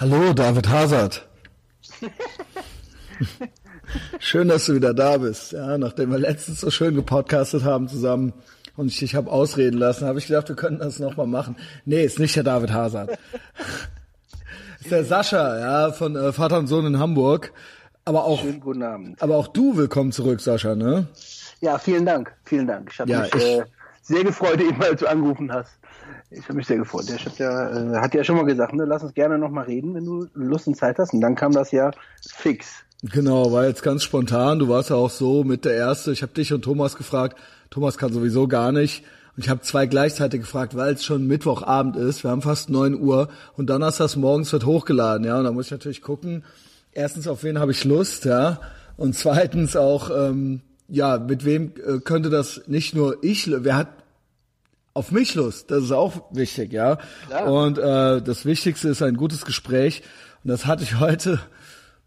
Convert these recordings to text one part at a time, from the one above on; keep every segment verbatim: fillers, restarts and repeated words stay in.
Hallo, David Hazard. Schön, dass du wieder da bist. Ja, nachdem wir letztens so schön gepodcastet haben zusammen und ich dich habe ausreden lassen, habe ich gedacht, wir könnten das nochmal machen. Nee, ist nicht der David Hazard. Ist der Sascha, ja, von äh, Vater und Sohn in Hamburg. Aber auch, schönen guten Abend. Aber auch du, willkommen zurück, Sascha, ne? Ja, vielen Dank, vielen Dank. Ich habe ja, mich ich, äh, sehr gefreut, eben weil du angerufen hast. Ich habe mich sehr gefreut. Der Chef ja, äh, hat ja schon mal gesagt, ne, lass uns gerne nochmal reden, wenn du Lust und Zeit hast. Und dann kam das ja fix. Genau, war jetzt ganz spontan. Du warst ja auch so mit der Erste. Ich habe dich und Thomas gefragt. Thomas kann sowieso gar nicht. Und ich habe zwei gleichzeitig gefragt, weil es schon Mittwochabend ist. Wir haben fast neun Uhr und donnerstags morgens wird hochgeladen. Ja, und da muss ich natürlich gucken. Erstens, auf wen habe ich Lust, ja? Und zweitens auch, ähm, ja, mit wem äh, könnte das nicht nur ich, wer hat auf mich Lust? Das ist auch wichtig, ja. Klar. Und äh, das Wichtigste ist ein gutes Gespräch. Und das hatte ich heute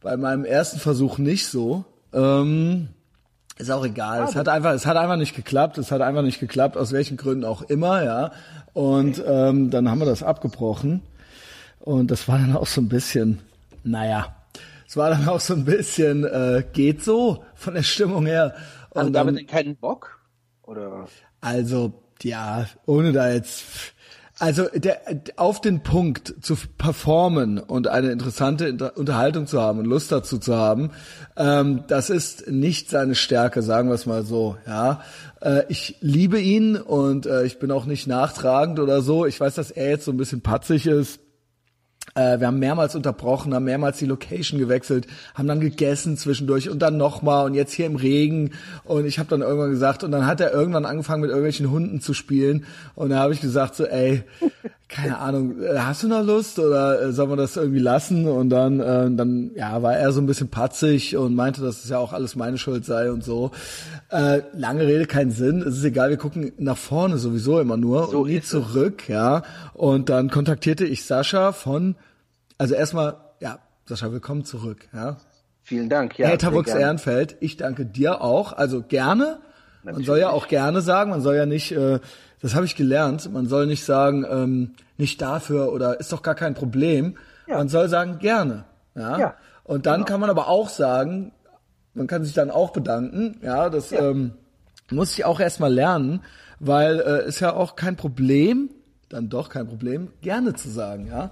bei meinem ersten Versuch nicht so. Ähm, ist auch egal. Aber es hat einfach, es hat einfach nicht geklappt. Es hat einfach nicht geklappt, aus welchen Gründen auch immer, ja. Und okay. ähm, dann haben wir das abgebrochen. Und das war dann auch so ein bisschen, naja. Es war dann auch so ein bisschen, äh, geht so von der Stimmung her. Haben also damit keinen Bock? Oder? Also, ja, ohne da jetzt... Also der, auf den Punkt zu performen und eine interessante Inter- Unterhaltung zu haben und Lust dazu zu haben, ähm, das ist nicht seine Stärke, sagen wir es mal so. Ja, äh, ich liebe ihn und äh, ich bin auch nicht nachtragend oder so. Ich weiß, dass er jetzt so ein bisschen patzig ist. Äh, wir haben mehrmals unterbrochen, haben mehrmals die Location gewechselt, haben dann gegessen zwischendurch und dann nochmal und jetzt hier im Regen und ich habe dann irgendwann gesagt und dann hat er irgendwann angefangen mit irgendwelchen Hunden zu spielen und da habe ich gesagt so, ey, keine Ahnung, hast du noch Lust oder äh, sollen wir das irgendwie lassen und dann, äh, dann ja, war er so ein bisschen patzig und meinte, dass es ja auch alles meine Schuld sei und so. Äh, lange Rede, keinen Sinn, es ist egal, wir gucken nach vorne sowieso immer nur so und nie zurück, ja, und dann kontaktierte ich Sascha von Also erstmal, ja, Sascha, willkommen zurück. Ja. Vielen Dank. Ja, Ehrenfeld, ich danke dir auch. Also gerne. Natürlich. Man soll ja auch gerne sagen, man soll ja nicht, äh, das habe ich gelernt, man soll nicht sagen, ähm, nicht dafür oder ist doch gar kein Problem. Ja. Man soll sagen, gerne. Ja. ja Und dann genau. kann man aber auch sagen, man kann sich dann auch bedanken. Ja, das ja. Ähm, muss ich auch erstmal lernen, weil äh, ist ja auch kein Problem, dann doch kein Problem, gerne zu sagen, ja.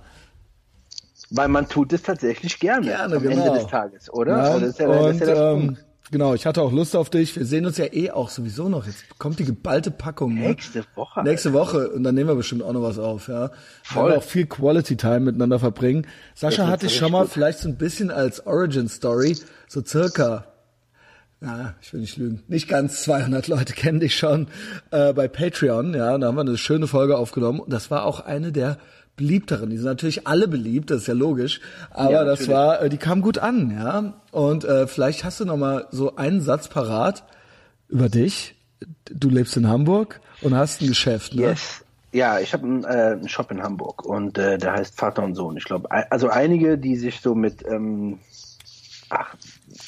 Weil man tut es tatsächlich gerne, gerne am genau. Ende des Tages, oder? Ja, das ist ja, das und, ist ja der ähm, Punkt. Genau, ich hatte auch Lust auf dich. Wir sehen uns ja eh auch sowieso noch. Jetzt kommt die geballte Packung. Nächste Woche. Ne? Nächste Woche. Und dann nehmen wir bestimmt auch noch was auf. Ja. Voll. Wir werden auch viel Quality Time miteinander verbringen. Sascha hatte ich schon mal gut. vielleicht so ein bisschen als Origin Story, so circa, na, ich will nicht lügen, nicht ganz zweihundert Leute kennen dich schon äh, bei Patreon. Ja, da haben wir eine schöne Folge aufgenommen. Und das war auch eine der beliebteren. Die sind natürlich alle beliebt, das ist ja logisch, aber ja, das war, die kamen gut an, ja. Und äh, vielleicht hast du nochmal so einen Satz parat über dich. Du lebst in Hamburg und hast ein Geschäft, ne? Yes. Ja, ich habe einen, äh, einen Shop in Hamburg und äh, der heißt Vater und Sohn. Ich glaube, also einige, die sich so mit ähm, ach,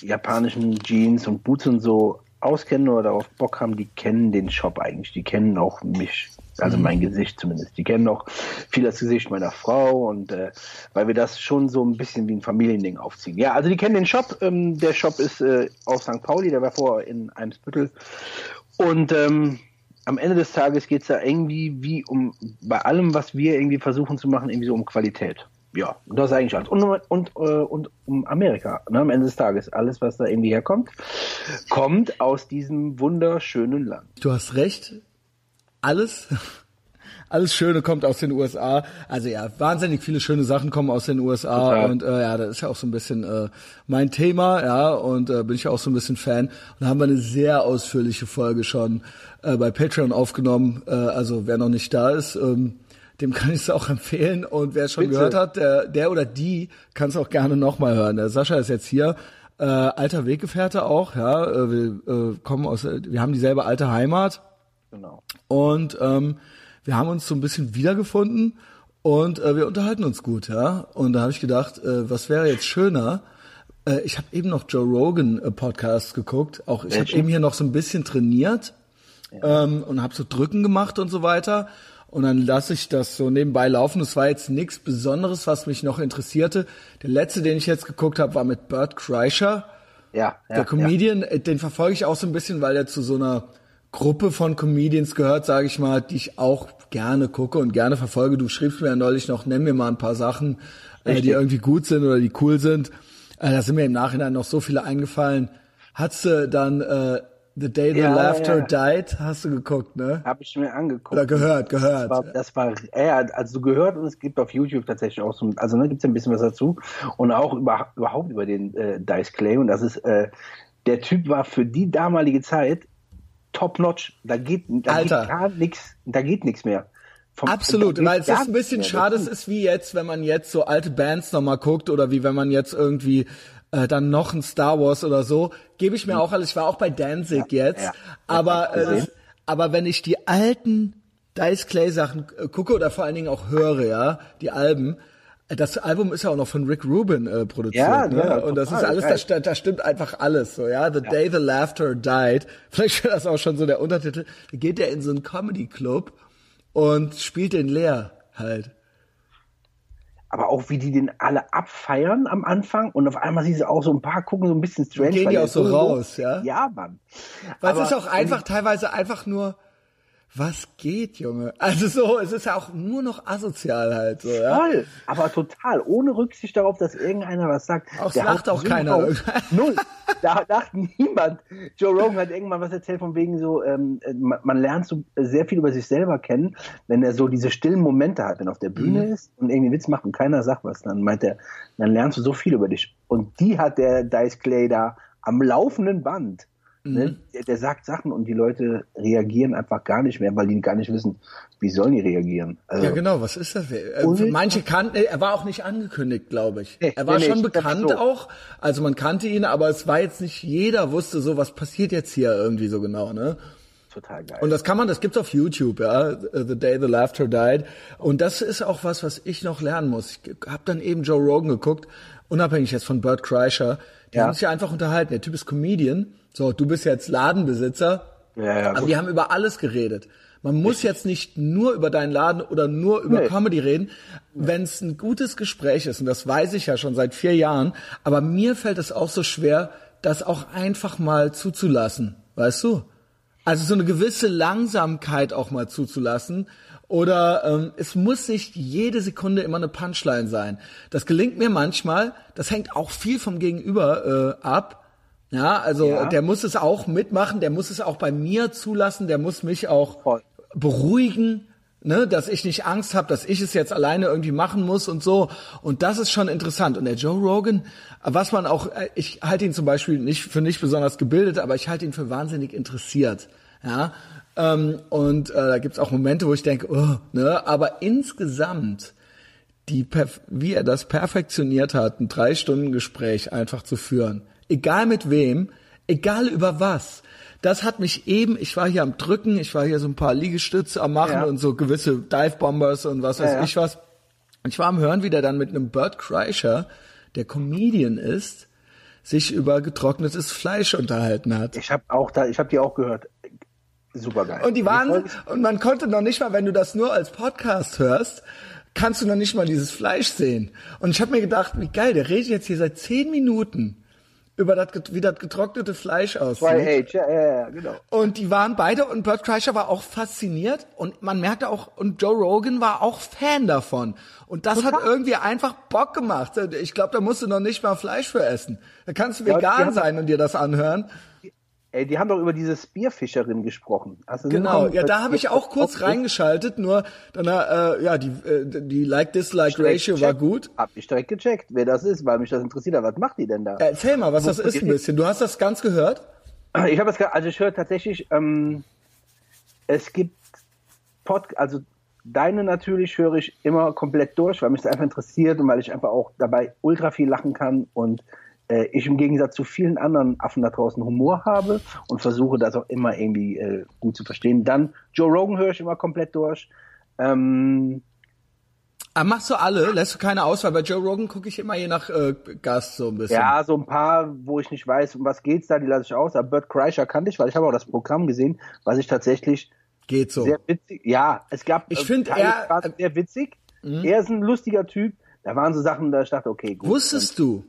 japanischen Jeans und Boots und so auskennen oder darauf Bock haben, die kennen den Shop eigentlich. Die kennen auch mich. Also mein Gesicht zumindest. Die kennen auch viel das Gesicht meiner Frau und äh, weil wir das schon so ein bisschen wie ein Familiending aufziehen. Ja, also die kennen den Shop. Ähm, der Shop ist äh, auf Sankt Pauli, der war vorher in Eimsbüttel. Und ähm, am Ende des Tages geht es da irgendwie wie um, bei allem, was wir irgendwie versuchen zu machen, irgendwie so um Qualität. Ja, das ist eigentlich alles. Und, und, äh, und um Amerika, ne, am Ende des Tages. Alles, was da irgendwie herkommt, kommt aus diesem wunderschönen Land. Du hast recht. Alles, alles Schöne kommt aus den U S A. Also ja, wahnsinnig viele schöne Sachen kommen aus den U S A. Total. Und äh, ja, das ist ja auch so ein bisschen äh, mein Thema, ja, und äh, bin ich ja auch so ein bisschen Fan. Und da haben wir eine sehr ausführliche Folge schon äh, bei Patreon aufgenommen. Äh, also wer noch nicht da ist, ähm, dem kann ich es auch empfehlen. Und wer es schon Bitte. gehört hat, der, der oder die kann es auch gerne nochmal hören. Der Sascha ist jetzt hier. Äh, alter Weggefährte auch, ja. Äh, wir äh, kommen aus, wir haben dieselbe alte Heimat. Genau. Und ähm, wir haben uns so ein bisschen wiedergefunden und äh, wir unterhalten uns gut, ja. Und da habe ich gedacht, äh, was wäre jetzt schöner? Äh, ich habe eben noch Joe Rogan äh, Podcasts geguckt. Auch ich habe eben hier noch so ein bisschen trainiert, ja. ähm, und habe so Drücken gemacht und so weiter. und dann lasse ich das so nebenbei laufen. Es war jetzt nichts Besonderes, was mich noch interessierte. Der letzte, den ich jetzt geguckt habe, war mit Bert Kreischer. Ja, ja, der Comedian, ja. Den verfolge ich auch so ein bisschen, weil er zu so einer Gruppe von Comedians gehört, sage ich mal, die ich auch gerne gucke und gerne verfolge. Du schriebst mir ja neulich noch, nenn mir mal ein paar Sachen, äh, die irgendwie gut sind oder die cool sind. Äh, da sind mir im Nachhinein noch so viele eingefallen. Hast du dann äh, The Day the ja, Laughter ja. Died, hast du geguckt, ne? Hab ich mir angeguckt. Oder gehört, gehört. Das war, das war äh, also gehört, und es gibt auf YouTube tatsächlich auch so, also ne, gibt's ein bisschen was dazu. Und auch über, überhaupt über den äh, Dice Clay. Und das ist, äh, der Typ war für die damalige Zeit top-notch. Da geht, da geht gar nichts, da geht nichts mehr. Vom, Absolut, weil es ist ein bisschen schade, es ist wie jetzt, wenn man jetzt so alte Bands nochmal guckt oder wie wenn man jetzt irgendwie äh, dann noch ein Star Wars oder so, gebe ich mir auch alles, ich war auch bei Danzig ja, jetzt, ja, aber äh, aber wenn ich die alten Dice Clay Sachen äh, gucke oder vor allen Dingen auch höre, ja, die Alben, das Album ist ja auch noch von Rick Rubin äh, produziert, ja, ne? Ja, und das ist alles, da, st- da stimmt einfach alles so, ja. The ja. Day the Laughter Died, vielleicht wäre das auch schon so der Untertitel, da geht er in so einen Comedy Club und spielt den leer halt. Aber auch wie die den alle abfeiern am Anfang und auf einmal siehst du auch so ein paar gucken so ein bisschen strange. Gehen die auch so raus, ja? Ja, Mann. Weil es ist auch einfach teilweise einfach nur, was geht, Junge? Also so, es ist ja auch nur noch asozial halt. So, ja? Voll, aber total, ohne Rücksicht darauf, dass irgendeiner was sagt. Auch lacht auch keiner. Null, da lacht niemand. Joe Rogan hat irgendwann was erzählt von wegen so, ähm, man, man lernt so sehr viel über sich selber kennen, wenn er so diese stillen Momente hat, wenn er auf der Bühne mhm. ist und irgendwie Witz macht und keiner sagt was, dann meint er, dann lernst du so viel über dich. Und die hat der Dice Clay da am laufenden Band. Ne? Der, der sagt Sachen und die Leute reagieren einfach gar nicht mehr, weil die gar nicht wissen, wie sollen die reagieren. Also ja genau, was ist das? Äh, manche kannten, er war auch nicht angekündigt, glaube ich. Nee, er war nee, schon nee, bekannt so. Auch, also man kannte ihn, aber es war jetzt nicht jeder wusste so, was passiert jetzt hier irgendwie so genau, ne? Total geil. Und das kann man, das gibt's auf YouTube, ja, The Day the Laughter Died. Und das ist auch was, was ich noch lernen muss. Ich habe dann eben Joe Rogan geguckt, unabhängig jetzt von Bert Kreischer. Die ja. haben sich ja einfach unterhalten. Der Typ ist Comedian. So, du bist jetzt Ladenbesitzer. Ja, ja, aber gut. Die haben über alles geredet. Man muss ich. jetzt nicht nur über deinen Laden oder nur über nee. Comedy reden, wenn es ein gutes Gespräch ist. Und das weiß ich ja schon seit vier Jahren. Aber mir fällt es auch so schwer, das auch einfach mal zuzulassen. Weißt du? Also so eine gewisse Langsamkeit auch mal zuzulassen. Oder ähm, es muss nicht jede Sekunde immer eine Punchline sein. Das gelingt mir manchmal. Das hängt auch viel vom Gegenüber äh, ab. Ja, also ja. der muss es auch mitmachen, der muss es auch bei mir zulassen, der muss mich auch Voll. beruhigen, ne, dass ich nicht Angst habe, dass ich es jetzt alleine irgendwie machen muss und so. Und das ist schon interessant. Und der Joe Rogan, was man auch, ich halte ihn zum Beispiel nicht für nicht besonders gebildet, aber ich halte ihn für wahnsinnig interessiert. Ja, ähm, und äh, da gibt's auch Momente, wo ich denke, oh, ne, aber insgesamt, die perf- wie er das perfektioniert hat, ein drei Stunden Gespräch einfach zu führen. Egal mit wem, egal über was. Das hat mich eben, ich war hier am Drücken, ich war hier so ein paar Liegestütze am Machen ja. und so gewisse Dive-Bombers und was weiß ja, ich was. Und ich war am Hören, wie der dann mit einem Bert Kreischer, der Comedian ist, sich über getrocknetes Fleisch unterhalten hat. Ich habe auch da, ich habe die auch gehört. Super geil. Und die waren, und man konnte noch nicht mal, wenn du das nur als Podcast hörst, kannst du noch nicht mal dieses Fleisch sehen. Und ich habe mir gedacht, wie geil, der redet jetzt hier seit zehn Minuten über das, wie das getrocknete Fleisch aussieht. zwei H, ja, ja, ja, genau. Und die waren beide, und Bert Kreischer war auch fasziniert, und man merkte auch, und Joe Rogan war auch Fan davon. Und das Total. hat irgendwie einfach Bock gemacht. Ich glaube, da musst du noch nicht mal Fleisch für essen. Da kannst du vegan ja, sein und dir das anhören. Ey, die haben doch über diese Spearfischerin gesprochen. Also genau, ja, da habe ich auch kurz reingeschaltet, nur dann, äh, ja, die, äh, die Like-Dislike-Ratio war gut. Hab ich direkt gecheckt, wer das ist, weil mich das interessiert hat. Was macht die denn da? Ja, erzähl mal, was das ist ein bisschen. Du hast das ganz gehört? Ich habe das, also ich höre tatsächlich, ähm, es gibt Pod, also deine natürlich höre ich immer komplett durch, weil mich das einfach interessiert und weil ich einfach auch dabei ultra viel lachen kann und ich im Gegensatz zu vielen anderen Affen da draußen Humor habe und versuche das auch immer irgendwie äh, gut zu verstehen. Dann Joe Rogan höre ich immer komplett durch. Ähm Aber machst du alle? Lässt du keine aus? Weil bei Joe Rogan gucke ich immer je nach äh, Gast so ein bisschen. Ja, so ein paar, wo ich nicht weiß, um was geht's da, die lasse ich aus. Aber Bert Kreischer kannte ich, weil ich habe auch das Programm gesehen, was ich tatsächlich Geht so. Sehr witzig. Ja, es gab. Ich finde, er war sehr witzig. Mh. Er ist ein lustiger Typ. Da waren so Sachen, da ich dachte, okay, gut. Wusstest du?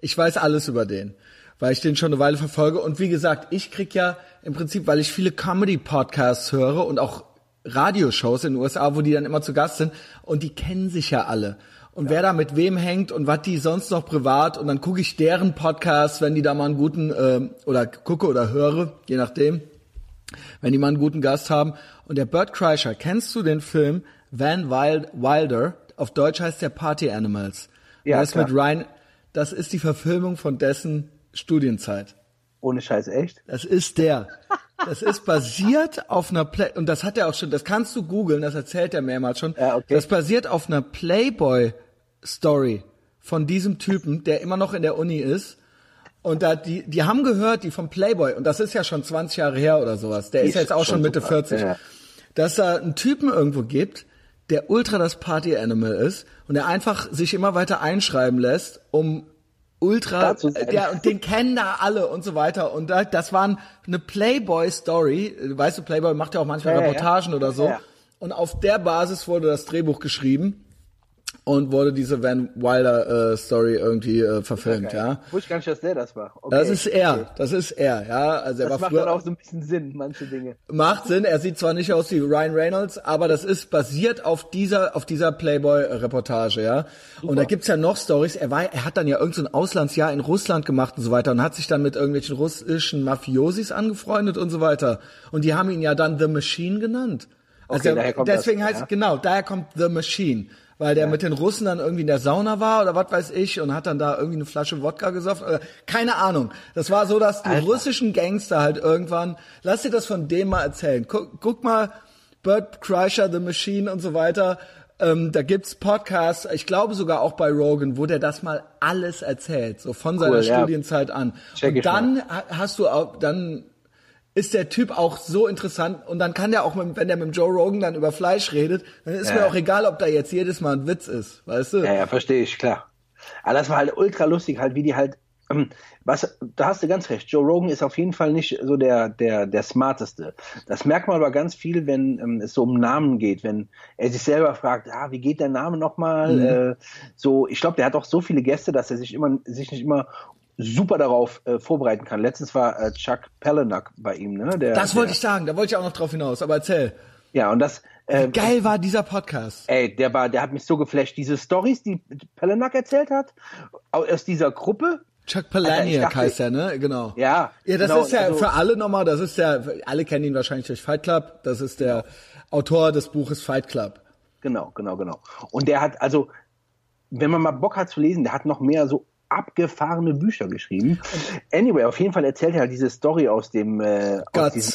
Ich weiß alles über den, weil ich den schon eine Weile verfolge. Und wie gesagt, ich krieg ja im Prinzip, weil ich viele Comedy-Podcasts höre und auch Radioshows in den U S A, wo die dann immer zu Gast sind. Und die kennen sich ja alle. Und ja. Wer da mit wem hängt und was die sonst noch privat. Und dann gucke ich deren Podcasts, wenn die da mal einen guten, äh, oder gucke oder höre, je nachdem, wenn die mal einen guten Gast haben. Und der Bert Kreischer, kennst du den Film Van Wilder? Auf Deutsch heißt der Party Animals. Ja, das mit Ryan. Das ist die Verfilmung von dessen Studienzeit. Ohne Scheiß, echt? Das ist der. Das ist basiert auf einer Play... Und das hat er auch schon... Das kannst du googeln, das erzählt er mehrmals schon. Ja, okay. Das basiert auf einer Playboy-Story von diesem Typen, der immer noch in der Uni ist. Und da die die haben gehört, die vom Playboy, und das ist ja schon zwanzig Jahre her oder sowas, der ist, ist jetzt auch schon, schon Mitte super. vierzig, ja. Dass da einen Typen irgendwo gibt, der ultra das Party-Animal ist und der einfach sich immer weiter einschreiben lässt, um ultra, ja, und den kennen da alle und so weiter. Und da, das war eine Playboy-Story. Weißt du, Playboy macht ja auch manchmal ja, Reportagen ja. oder so. Ja. Und auf der Basis wurde das Drehbuch geschrieben und wurde diese Van Wilder-Story äh, irgendwie äh, verfilmt. Okay. Ja. Ich wusste gar nicht, dass der das war. Okay. Das ist er, das ist er. Ja. Also er das war macht dann auch so ein bisschen Sinn, manche Dinge. Macht Sinn, er sieht zwar nicht aus wie Ryan Reynolds, aber das ist basiert auf dieser auf dieser Playboy-Reportage. Ja. Super. Und da gibt's ja noch Stories. Er war, er hat dann ja irgend so ein Auslandsjahr in Russland gemacht und so weiter und hat sich dann mit irgendwelchen russischen Mafiosis angefreundet und so weiter. Und die haben ihn ja dann The Machine genannt. Also okay, er, deswegen das, heißt ja. genau, daher kommt The Machine. Weil der ja. mit den Russen dann irgendwie in der Sauna war oder was weiß ich und hat dann da irgendwie eine Flasche Wodka gesoffen oder keine Ahnung. Das war so, dass die Alter. russischen Gangster halt irgendwann, lass dir das von dem mal erzählen. Guck, guck mal, Bert Kreischer, The Machine und so weiter. Ähm, da gibt's Podcasts, ich glaube sogar auch bei Rogan, wo der das mal alles erzählt, so von cool, seiner ja. Studienzeit an. Check und dann mal. hast du auch, dann ist der Typ auch so interessant und dann kann der auch, mit, wenn der mit Joe Rogan dann über Fleisch redet, dann ist ja. mir auch egal, ob da jetzt jedes Mal ein Witz ist, weißt du? Ja, ja, verstehe ich, klar. Aber das war halt ultra lustig, halt wie die halt, was, da hast du ganz recht, Joe Rogan ist auf jeden Fall nicht so der der der Smarteste. Das merkt man aber ganz viel, wenn ähm, es so um Namen geht, wenn er sich selber fragt, ah, wie geht der Name nochmal? Mhm. Äh, so, ich glaube, der hat auch so viele Gäste, dass er sich immer sich nicht immer super darauf äh, vorbereiten kann. Letztens war äh, Chuck Palahniuk bei ihm, ne? Der, das wollte der, ich sagen, da wollte ich auch noch drauf hinaus, aber erzähl. Ja, und das... Äh, Wie geil war dieser Podcast? Ey, der war, der hat mich so geflasht. Diese Stories, die Palahniuk erzählt hat, aus dieser Gruppe... Chuck Palahniuk heißt er, ne? Genau. Ja. Ja, das genau, ist ja also, für alle nochmal, das ist ja... Alle kennen ihn wahrscheinlich durch Fight Club, das ist der Autor des Buches Fight Club. Genau, genau, genau. Und der hat, also, wenn man mal Bock hat zu lesen, der hat noch mehr so abgefahrene Bücher geschrieben. Anyway, auf jeden Fall erzählt er halt diese Story aus dem äh, aus diesem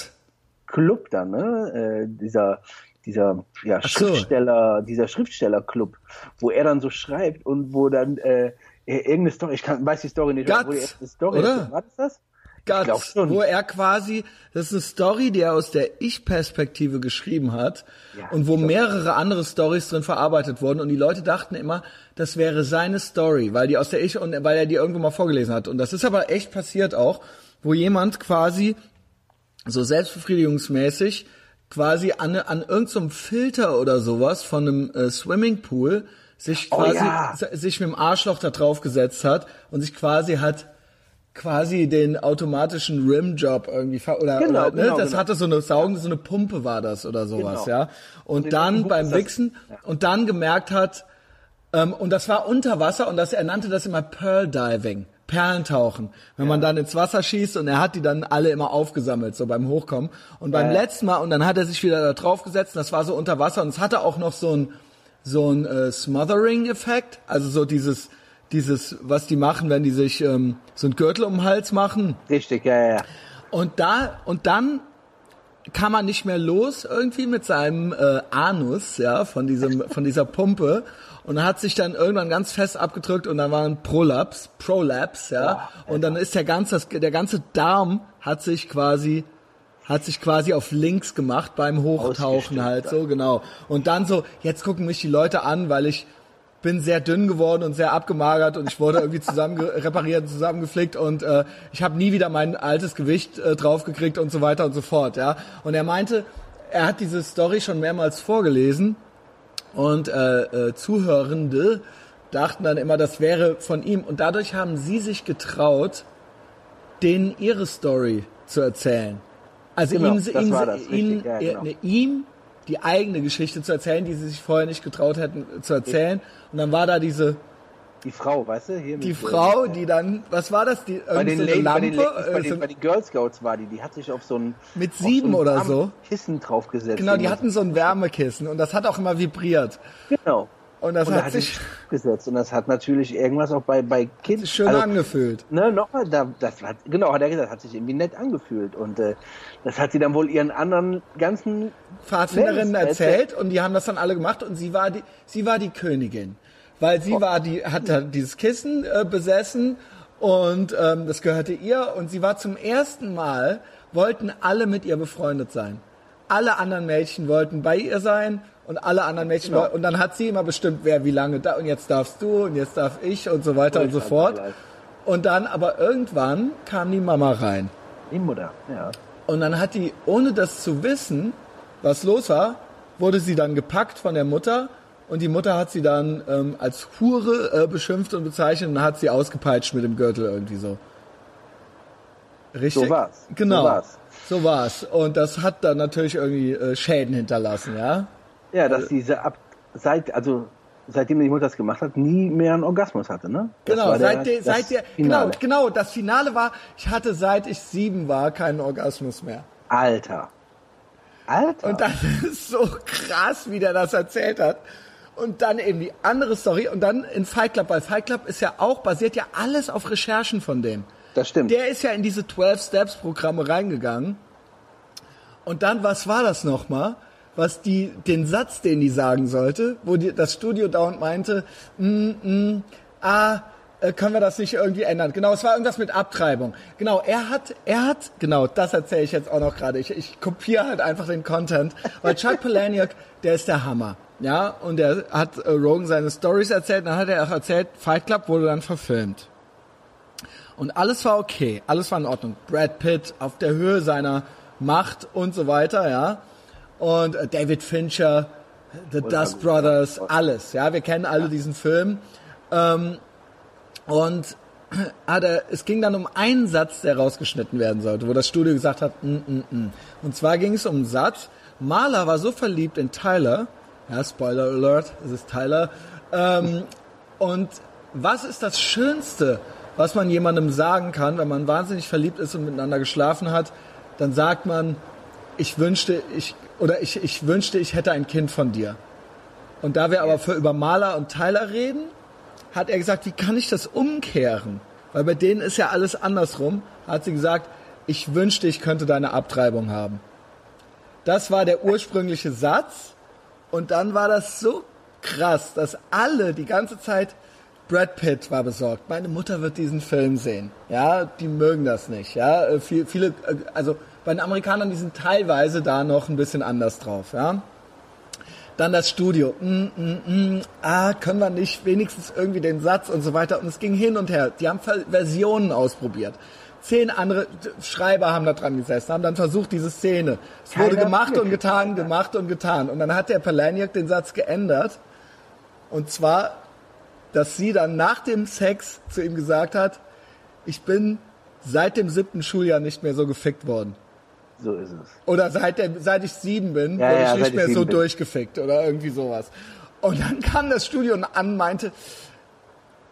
Club da, ne? Äh, dieser dieser ja, Schriftsteller, so. dieser Schriftstellerclub, wo er dann so schreibt und wo dann äh, irgendeine Story, ich kann, weiß die Story nicht, Guts, wo die Story oder? Ist. Was ist das? Guts, wo er quasi, das ist eine Story, die er aus der Ich-Perspektive geschrieben hat ja, und wo mehrere andere Stories drin verarbeitet wurden und die Leute dachten immer, das wäre seine Story, weil die aus der Ich und weil er die irgendwo mal vorgelesen hat und das ist aber echt passiert auch, wo jemand quasi so selbstbefriedigungsmäßig quasi an, an irgendeinem Filter oder sowas von einem äh, Swimmingpool sich quasi oh, ja. sich mit dem Arschloch da drauf gesetzt hat und sich quasi hat quasi den automatischen Rim-Job irgendwie oder, genau, oder ne, genau, das genau. hatte so eine Saugen, so eine Pumpe war das oder sowas, genau. ja. Und, und dann beim Wichsen ja. und dann gemerkt hat, ähm, und das war unter Wasser und das er nannte das immer Pearl Diving, Perlentauchen, wenn ja. man dann ins Wasser schießt und er hat die dann alle immer aufgesammelt, so beim Hochkommen. Und beim ja. letzten Mal und dann hat er sich wieder da drauf gesetzt, und das war so unter Wasser und es hatte auch noch so ein so ein äh, Smothering-Effekt, also so dieses dieses, was die machen, wenn die sich ähm, so einen Gürtel um den Hals machen. Richtig, ja, ja. Und da und dann kann man nicht mehr los irgendwie mit seinem äh, Anus, ja, von diesem von dieser Pumpe und hat sich dann irgendwann ganz fest abgedrückt und dann war ein Prolaps, Prolaps, ja. Oh, und dann ist der ganze der ganze Darm hat sich quasi hat sich quasi auf links gemacht beim Hochtauchen halt so, genau. Und dann so, jetzt gucken mich die Leute an, weil ich bin sehr dünn geworden und sehr abgemagert und ich wurde irgendwie zusammen repariert, zusammengeflickt und äh, ich habe nie wieder mein altes Gewicht äh, draufgekriegt und so weiter und so fort, ja. Und er meinte, er hat diese Story schon mehrmals vorgelesen und äh, äh, Zuhörende dachten dann immer, das wäre von ihm. Und dadurch haben sie sich getraut, denen ihre Story zu erzählen. Also genau, ihm, ihm, ihm, ja, genau. ne, ihm die eigene Geschichte zu erzählen, die sie sich vorher nicht getraut hätten zu erzählen. Und dann war da diese... Die Frau, weißt du? Hier mit die Frau, die dann... Was war das? Die, bei, den so Ladies, Lampe, bei, den Ladies, bei, den, so bei den Girl Scouts war die. Die hat sich auf so ein... Mit sieben so oder so. Kissen draufgesetzt. Genau, die hatten so ein Wärmekissen. Und das hat auch immer vibriert. Genau. Und das und hat, hat sich gesetzt und das hat natürlich irgendwas auch bei bei Kindern schön also, angefühlt. Ne, nochmal, da das hat genau hat er gesagt, hat sich irgendwie nett angefühlt und äh, das hat sie dann wohl ihren anderen ganzen Pfadfinderinnen erzählt und die haben das dann alle gemacht und sie war die sie war die Königin, weil sie oh. war die hat dieses Kissen äh, besessen und ähm, das gehörte ihr und sie war zum ersten Mal wollten alle mit ihr befreundet sein. Alle anderen Mädchen wollten bei ihr sein. Und alle anderen Mädchen genau. Und dann hat sie immer bestimmt, wer wie lange da und jetzt darfst du und jetzt darf ich und so weiter und, und so fort. Und dann aber irgendwann kam die Mama rein. Die Mutter, ja. Und dann hat die, ohne das zu wissen, was los war, wurde sie dann gepackt von der Mutter und die Mutter hat sie dann ähm, als Hure äh, beschimpft und bezeichnet und hat sie ausgepeitscht mit dem Gürtel irgendwie so. Richtig? So war's. Genau. So war's. So war's. Und das hat dann natürlich irgendwie äh, Schäden hinterlassen, ja. Ja, dass diese ab seit also seitdem die Mutter das gemacht hat, nie mehr einen Orgasmus hatte, ne? Das genau, seit der, seit der genau, genau, das Finale war, ich hatte seit ich sieben war keinen Orgasmus mehr. Alter. Alter. Und das ist so krass, wie der das erzählt hat. Und dann eben die andere Story und dann in Fight Club, weil Fight Club ist ja auch basiert ja alles auf Recherchen von dem. Das stimmt. Der ist ja in diese zwölf Steps Programme reingegangen. Und dann was war das nochmal? Was die, den Satz, den die sagen sollte, wo die, das Studio dauernd meinte, mm, mm, ah, können wir das nicht irgendwie ändern? Genau, es war irgendwas mit Abtreibung. Genau, er hat, er hat, genau, das erzähle ich jetzt auch noch gerade. Ich, ich kopiere halt einfach den Content, weil Chuck Palahniuk, der ist der Hammer, ja, und der hat äh, Rogan seine Stories erzählt, dann hat er auch erzählt, Fight Club wurde dann verfilmt. Und alles war okay, alles war in Ordnung. Brad Pitt auf der Höhe seiner Macht und so weiter, ja. Und David Fincher, The Dust Brothers, alles. Ja, wir kennen alle ja. diesen Film. Ähm, und äh, es ging dann um einen Satz, der rausgeschnitten werden sollte, wo das Studio gesagt hat, mm, mm, mm. Und zwar ging es um einen Satz. Marla war so verliebt in Tyler, ja, Spoiler Alert, es ist Tyler. Ähm, und was ist das Schönste, was man jemandem sagen kann, wenn man wahnsinnig verliebt ist und miteinander geschlafen hat? Dann sagt man, ich wünschte, ich oder ich, ich wünschte, ich hätte ein Kind von dir. Und da wir aber für über Marla und Tyler reden, hat er gesagt, wie kann ich das umkehren? Weil bei denen ist ja alles andersrum. Hat sie gesagt, ich wünschte, ich könnte deine Abtreibung haben. Das war der ursprüngliche Satz. Und dann war das so krass, dass alle die ganze Zeit, Brad Pitt war besorgt. Meine Mutter wird diesen Film sehen. Ja, die mögen das nicht. Ja, viele, viele also... Bei den Amerikanern, die sind teilweise da noch ein bisschen anders drauf, ja. Dann das Studio. Mm, mm, mm. Ah, können wir nicht wenigstens irgendwie den Satz und so weiter. Und es ging hin und her. Die haben Versionen ausprobiert. Zehn andere Schreiber haben da dran gesessen, haben dann versucht, diese Szene. Es wurde Keiner gemacht und getan, gemacht und getan. Und dann hat der Palahniuk den Satz geändert. Und zwar, dass sie dann nach dem Sex zu ihm gesagt hat, ich bin seit dem siebten Schuljahr nicht mehr so gefickt worden. So ist es. Oder seit, der, seit ich sieben bin, ja, bin ja, ich nicht mehr ich so bin. durchgefickt oder irgendwie sowas. Und dann kam das Studio an und meinte,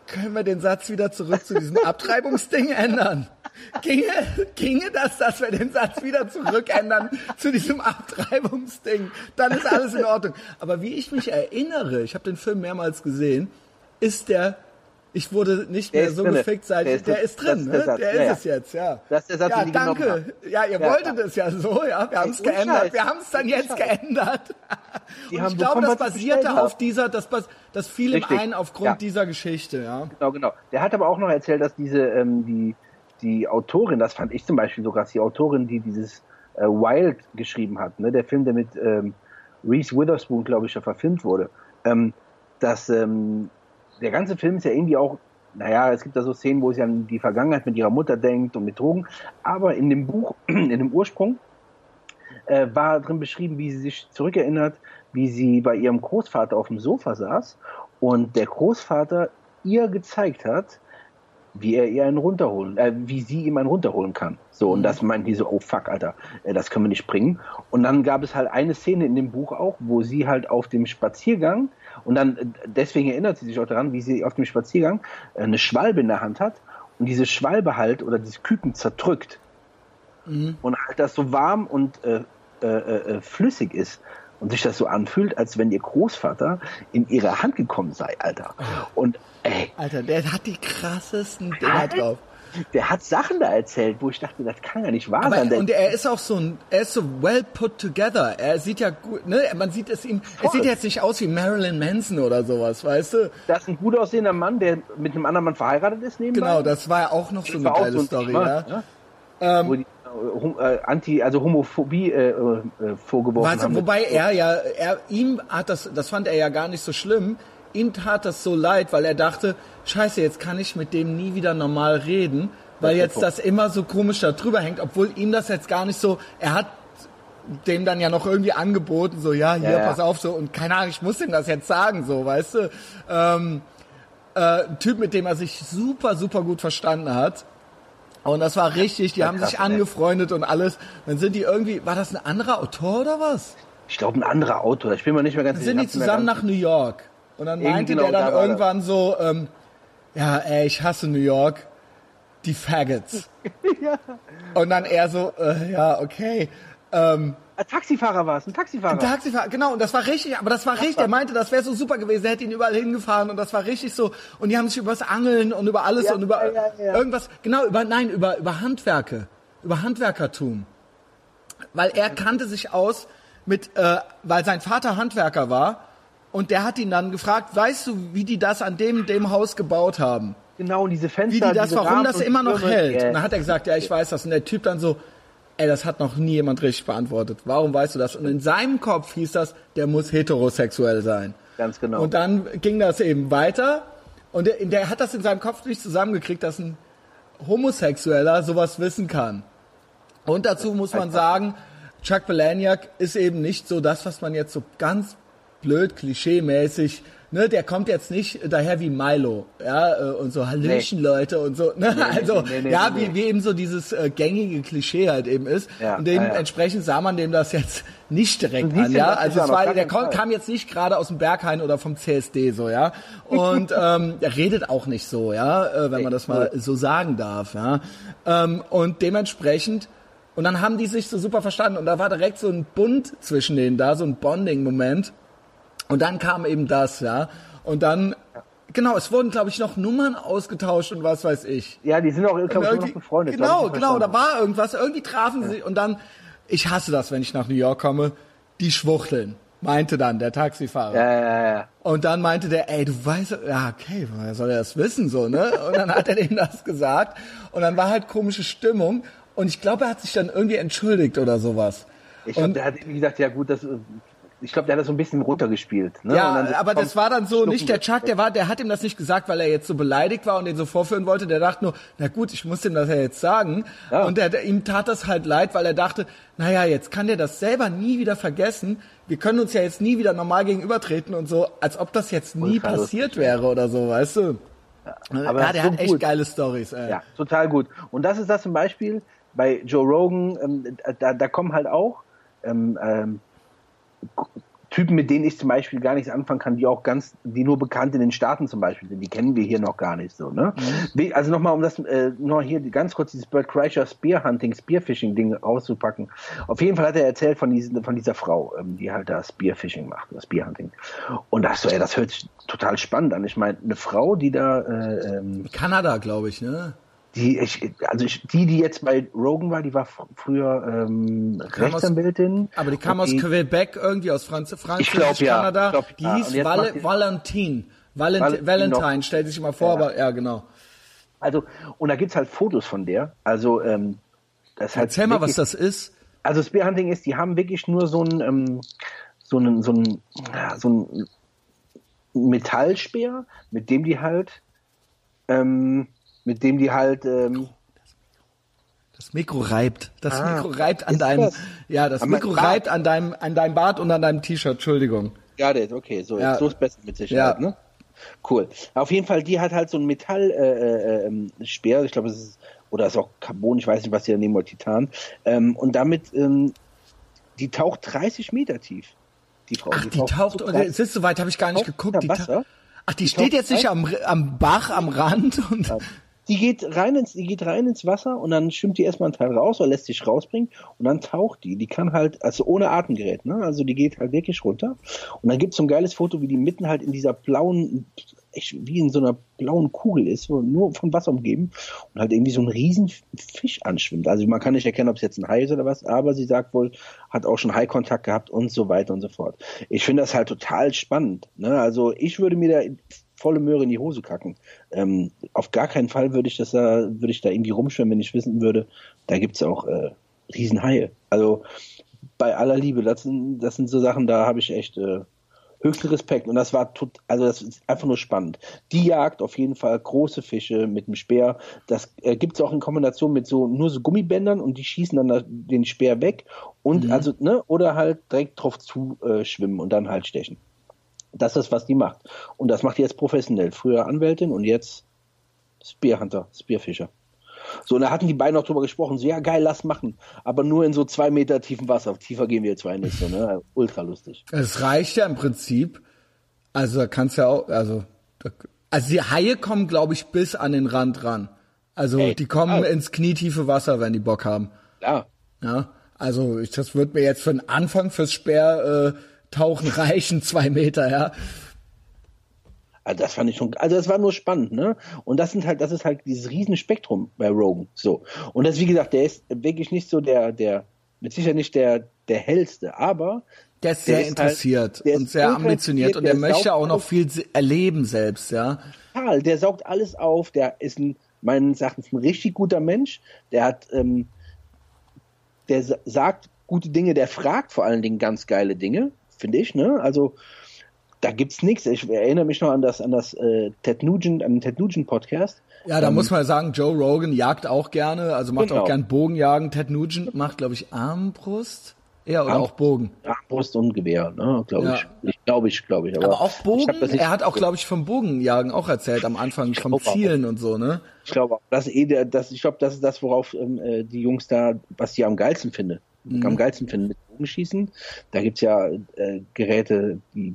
können wir den Satz wieder zurück zu diesem Abtreibungsding ändern? Ginge, ginge das, dass wir den Satz wieder zurück ändern zu diesem Abtreibungsding? Dann ist alles in Ordnung. Aber wie ich mich erinnere, ich habe den Film mehrmals gesehen, ist der... Ich wurde nicht der mehr so drinne. gefickt, seit der ist, der ist drin, ne? Der, der ist ja, es ja. jetzt, ja. Das ist der Satz, ja, den danke. Ja, ihr ja, wolltet ja. es ja so, ja. Wir haben es geändert. Wir haben es dann jetzt geändert. Die und ich glaube, das basierte auf dieser, das, das fiel Richtig. im einen aufgrund ja. dieser Geschichte, ja. Genau, genau. Der hat aber auch noch erzählt, dass diese, ähm, die, die Autorin, das fand ich zum Beispiel sogar, die Autorin, die dieses äh, Wild geschrieben hat, ne? Der Film, der mit ähm, Reese Witherspoon, glaube ich, ja verfilmt wurde, ähm, dass, ähm, der ganze Film ist ja irgendwie auch, naja, es gibt da so Szenen, wo sie an die Vergangenheit mit ihrer Mutter denkt und mit Drogen, aber in dem Buch, in dem Ursprung, äh, war drin beschrieben, wie sie sich zurückerinnert, wie sie bei ihrem Großvater auf dem Sofa saß und der Großvater ihr gezeigt hat, wie er ihr einen runterholen, äh, wie sie ihm einen runterholen kann. So, und das meinten die so, oh fuck, Alter, äh, das können wir nicht bringen. Und dann gab es halt eine Szene in dem Buch auch, wo sie halt auf dem Spaziergang, und dann, deswegen erinnert sie sich auch daran, wie sie auf dem Spaziergang äh, eine Schwalbe in der Hand hat und diese Schwalbe halt, oder dieses Küken zerdrückt. Mhm. Und halt das so warm und äh, äh, äh, flüssig ist. Und sich das so anfühlt, als wenn ihr Großvater in ihre Hand gekommen sei, Alter. Und ey. Alter, der hat die krassesten Dinger drauf. Der hat Sachen da erzählt, wo ich dachte, das kann ja nicht wahr aber, sein. Und er ist auch so ein, er ist so well put together. Er sieht ja gut, ne, man sieht es ihm, er sieht jetzt nicht aus wie Marilyn Manson oder sowas, weißt du? Das ist ein gut aussehender Mann, der mit einem anderen Mann verheiratet ist nebenbei. Genau, das war ja auch noch so eine geile so Story, Schmerz, ja. ja? Ähm, Anti, also Homophobie äh, äh, vorgeworfen weißt, haben. Wobei er ja, er, ihm hat das, das fand er ja gar nicht so schlimm, ihm tat das so leid, weil er dachte, scheiße, jetzt kann ich mit dem nie wieder normal reden, weil das jetzt das immer so komisch da drüber hängt, obwohl ihm das jetzt gar nicht so, er hat dem dann ja noch irgendwie angeboten, so ja, hier, ja, ja. pass auf, so, und keine Ahnung, ich muss ihm das jetzt sagen, so, weißt du. Ähm, äh, ein Typ, mit dem er sich super, super gut verstanden hat. Und das war richtig, die ja, haben krass, sich angefreundet ey. Und alles. Dann sind die irgendwie, war das ein anderer Autor oder was? Ich glaube ein anderer Autor, ich bin mir nicht mehr ganz sicher. Dann sind die zusammen nach New York. Und dann meinte der dann irgendwann so, ähm, ja ey, ich hasse New York, die Faggots. ja. Und dann er so, äh, ja okay. Ähm, ein Taxifahrer war es, ein Taxifahrer. Ein Taxifahrer, genau, und das war richtig, aber das war das richtig, war. Er meinte, das wäre so super gewesen, er hätte ihn überall hingefahren und das war richtig so, und die haben sich übers Angeln und über alles ja, und über ja, ja, ja. irgendwas, genau, über, nein, über, über Handwerke, über Handwerkertum, weil er kannte sich aus mit, äh, weil sein Vater Handwerker war und der hat ihn dann gefragt, weißt du, wie die das an dem, dem Haus gebaut haben? Genau, und diese Fenster, wie die das, warum Rahmen das immer noch hält? Yeah. Und dann hat er gesagt, ja, ich weiß das, und der Typ dann so, ey, das hat noch nie jemand richtig beantwortet. Warum weißt du das? Und in seinem Kopf hieß das, der muss heterosexuell sein. Ganz genau. Und dann ging das eben weiter. Und der, der hat das in seinem Kopf nicht zusammengekriegt, dass ein Homosexueller sowas wissen kann. Und dazu muss man sagen, Chuck Palahniuk ist eben nicht so das, was man jetzt so ganz blöd, klischeemäßig, ne, der kommt jetzt nicht daher wie Milo, ja, und so Hallöchen, nee. Leute und so, ne, nee, also, nee, nee, ja, nee, wie, nee. wie eben so dieses äh, gängige Klischee halt eben ist, ja, und dementsprechend ja. sah man dem das jetzt nicht direkt an, ja, also es war, der kam, kam jetzt nicht gerade aus dem Berghain oder vom C S D, so, ja, und ähm, er redet auch nicht so, ja, äh, wenn man das mal so sagen darf, ja, ähm, und dementsprechend, und dann haben die sich so super verstanden und da war direkt so ein Bund zwischen denen da, so ein Bonding-Moment. Und dann kam eben das, ja. Und dann, ja. genau, es wurden, glaube ich, noch Nummern ausgetauscht und was weiß ich. Ja, die sind auch, glaube ich, noch befreundet. Genau, genau, da war irgendwas. Irgendwie trafen ja. sie. Und dann, ich hasse das, wenn ich nach New York komme, die schwuchteln, meinte dann der Taxifahrer. Ja, ja, ja. Und dann meinte der, ey, du weißt, ja, okay, woher soll er das wissen, so, ne? Und dann hat er dem das gesagt. Und dann war halt komische Stimmung. Und ich glaube, er hat sich dann irgendwie entschuldigt oder sowas. Ich glaube, der hat irgendwie gesagt, ja gut, das... Ich glaube, der hat das so ein bisschen runtergespielt. Ne? Ja, und dann, aber das war dann so, nicht der Chuck, der war, der hat ihm das nicht gesagt, weil er jetzt so beleidigt war und den so vorführen wollte. Der dachte nur, na gut, ich muss dem das ja jetzt sagen. Ja. Und der, der, ihm tat das halt leid, weil er dachte, naja, jetzt kann der das selber nie wieder vergessen. Wir können uns ja jetzt nie wieder normal gegenübertreten und so, als ob das jetzt nie passiert wäre oder so, weißt du? Ja, aber ja, der hat echt geile Storys. Ey. Ja, total gut. Und das ist das zum Beispiel bei Joe Rogan, ähm, da, da kommen halt auch... Ähm, ähm, Typen, mit denen ich zum Beispiel gar nichts anfangen kann, die auch ganz, die nur bekannt in den Staaten zum Beispiel sind, die kennen wir hier noch gar nicht so, ne? Mhm. Also nochmal, um das, äh, noch hier ganz kurz dieses Bert Kreischer Spearhunting, Spearfishing-Ding rauszupacken. Auf jeden Fall hat er erzählt von, diesen, von dieser Frau, ähm, die halt da Spearfishing macht, das Spearhunting. Und das so, ey, das hört sich total spannend an. Ich meine, eine Frau, die da, äh, ähm, Kanada, glaube ich, ne? Die, ich, also ich, die, die jetzt bei Rogan war, die war fr- früher ähm, Rechtsanwältin. Aus, aber die kam aus die, Quebec irgendwie, aus Franz- Frankreich, ich glaub, ja, Kanada. Ich glaub, die ja. hieß Val- die Valentine. Valent- Valentine. Valentine, stellt sich mal vor, ja. aber ja, genau. Also, und da gibt's halt Fotos von der. Also, ähm, das halt Erzähl wirklich, mal, was das ist. Also, Spearhunting ist, die haben wirklich nur so ein, ähm, so ein, so ein, ja, so ein Metallspeer, mit dem die halt, ähm, mit dem die halt ähm, Das Mikro reibt. Das ah, Mikro reibt an deinem, das? ja, das an Mikro reibt an deinem, an deinem Bart und an deinem T-Shirt. Entschuldigung. Ja, okay, so, ja. so ist besser mit Sicherheit, ja. ne? Cool. Auf jeden Fall, die hat halt so ein Metall-Speer, äh, äh, ich glaube, es ist, oder es ist auch Carbon, ich weiß nicht, was sie da nehmen wollen, Titan. Ähm, und damit, ähm, die taucht dreißig Meter tief, die Frau. Ach, die, die taucht, so okay, es ist soweit, habe ich gar nicht geguckt. Die Wasser, Ach, die, die steht jetzt nicht am, am Bach, am Rand und... Ja. Die geht rein ins, die geht rein ins Wasser und dann schwimmt die erstmal einen Teil raus oder lässt sich rausbringen und dann taucht die. Die kann halt, also ohne Atemgerät, ne? Also die geht halt wirklich runter. Und dann gibt's so ein geiles Foto, wie die mitten halt in dieser blauen, echt wie in so einer blauen Kugel ist, nur von Wasser umgeben und halt irgendwie so ein riesen Fisch anschwimmt. Also man kann nicht erkennen, ob es jetzt ein Hai ist oder was, aber sie sagt wohl, hat auch schon Haikontakt gehabt und so weiter und so fort. Ich finde das halt total spannend, ne? Also ich würde mir da volle Möhre in die Hose kacken. Ähm, auf gar keinen Fall würde ich das da, würde ich da irgendwie rumschwimmen, wenn ich wissen würde, da gibt es auch äh, Riesenhaie. Also bei aller Liebe, das sind, das sind so Sachen, da habe ich echt äh, höchsten Respekt. Und das war tot, also das ist einfach nur spannend. Die jagt auf jeden Fall große Fische mit dem Speer. Das äh, gibt es auch in Kombination mit so nur so Gummibändern und die schießen dann da den Speer weg und mhm. also, ne, oder halt direkt drauf zu äh, schwimmen und dann halt stechen. Das ist, was die macht. Und das macht die jetzt professionell. Früher Anwältin und jetzt Spearhunter, Spearfischer. So, und da hatten die beiden auch drüber gesprochen. So, ja, geil, lass machen. Aber nur in so zwei Meter tiefem Wasser. Tiefer gehen wir jetzt rein nicht so, ne? Ultra lustig. Es reicht ja im Prinzip. Also, da kannst ja auch, also, also die Haie kommen, glaube ich, bis an den Rand ran. Also, hey, die kommen also ins knietiefe Wasser, wenn die Bock haben. Ja. Ja. Also, ich, das wird mir jetzt für den Anfang fürs Speer, äh, Tauchen reichen zwei Meter, ja. Also das fand ich schon, also das war nur spannend, ne? Und das sind halt, das ist halt dieses Riesenspektrum bei Rogan, so. Und das, wie gesagt, der ist wirklich nicht so der, der, mit Sicherheit nicht der, der hellste, aber der ist sehr der ist interessiert halt, der und ist sehr ambitioniert und der, der möchte auch noch viel erleben selbst, ja. Total, der saugt alles auf, der ist ein, meinen Sachen ein richtig guter Mensch, der hat, ähm, der sagt gute Dinge, der fragt vor allen Dingen ganz geile Dinge, finde ich, ne? Also da gibt's nichts. Ich erinnere mich noch an das an das äh, Ted Nugent, an den Ted Nugent Podcast. Ja, da ähm, muss man sagen, Joe Rogan jagt auch gerne, also macht genau. auch gern Bogenjagen. Ted Nugent macht, glaube ich, Armbrust, ja, oder Arm, auch Bogen. Armbrust und Gewehr, ne, glaube ja. ich. Ich glaube ich, glaube ich. Aber, aber auch Bogen. Ich er hat auch, glaube ich, vom Bogenjagen auch erzählt am Anfang, vom Zielen auch. und so, ne? Ich glaube, das eh der, das, ich glaube, das ist das, worauf äh, die Jungs da, was die am geilsten finden. Mhm. Am geilsten finden mit Bogenschießen. Da gibt's ja äh, Geräte, die,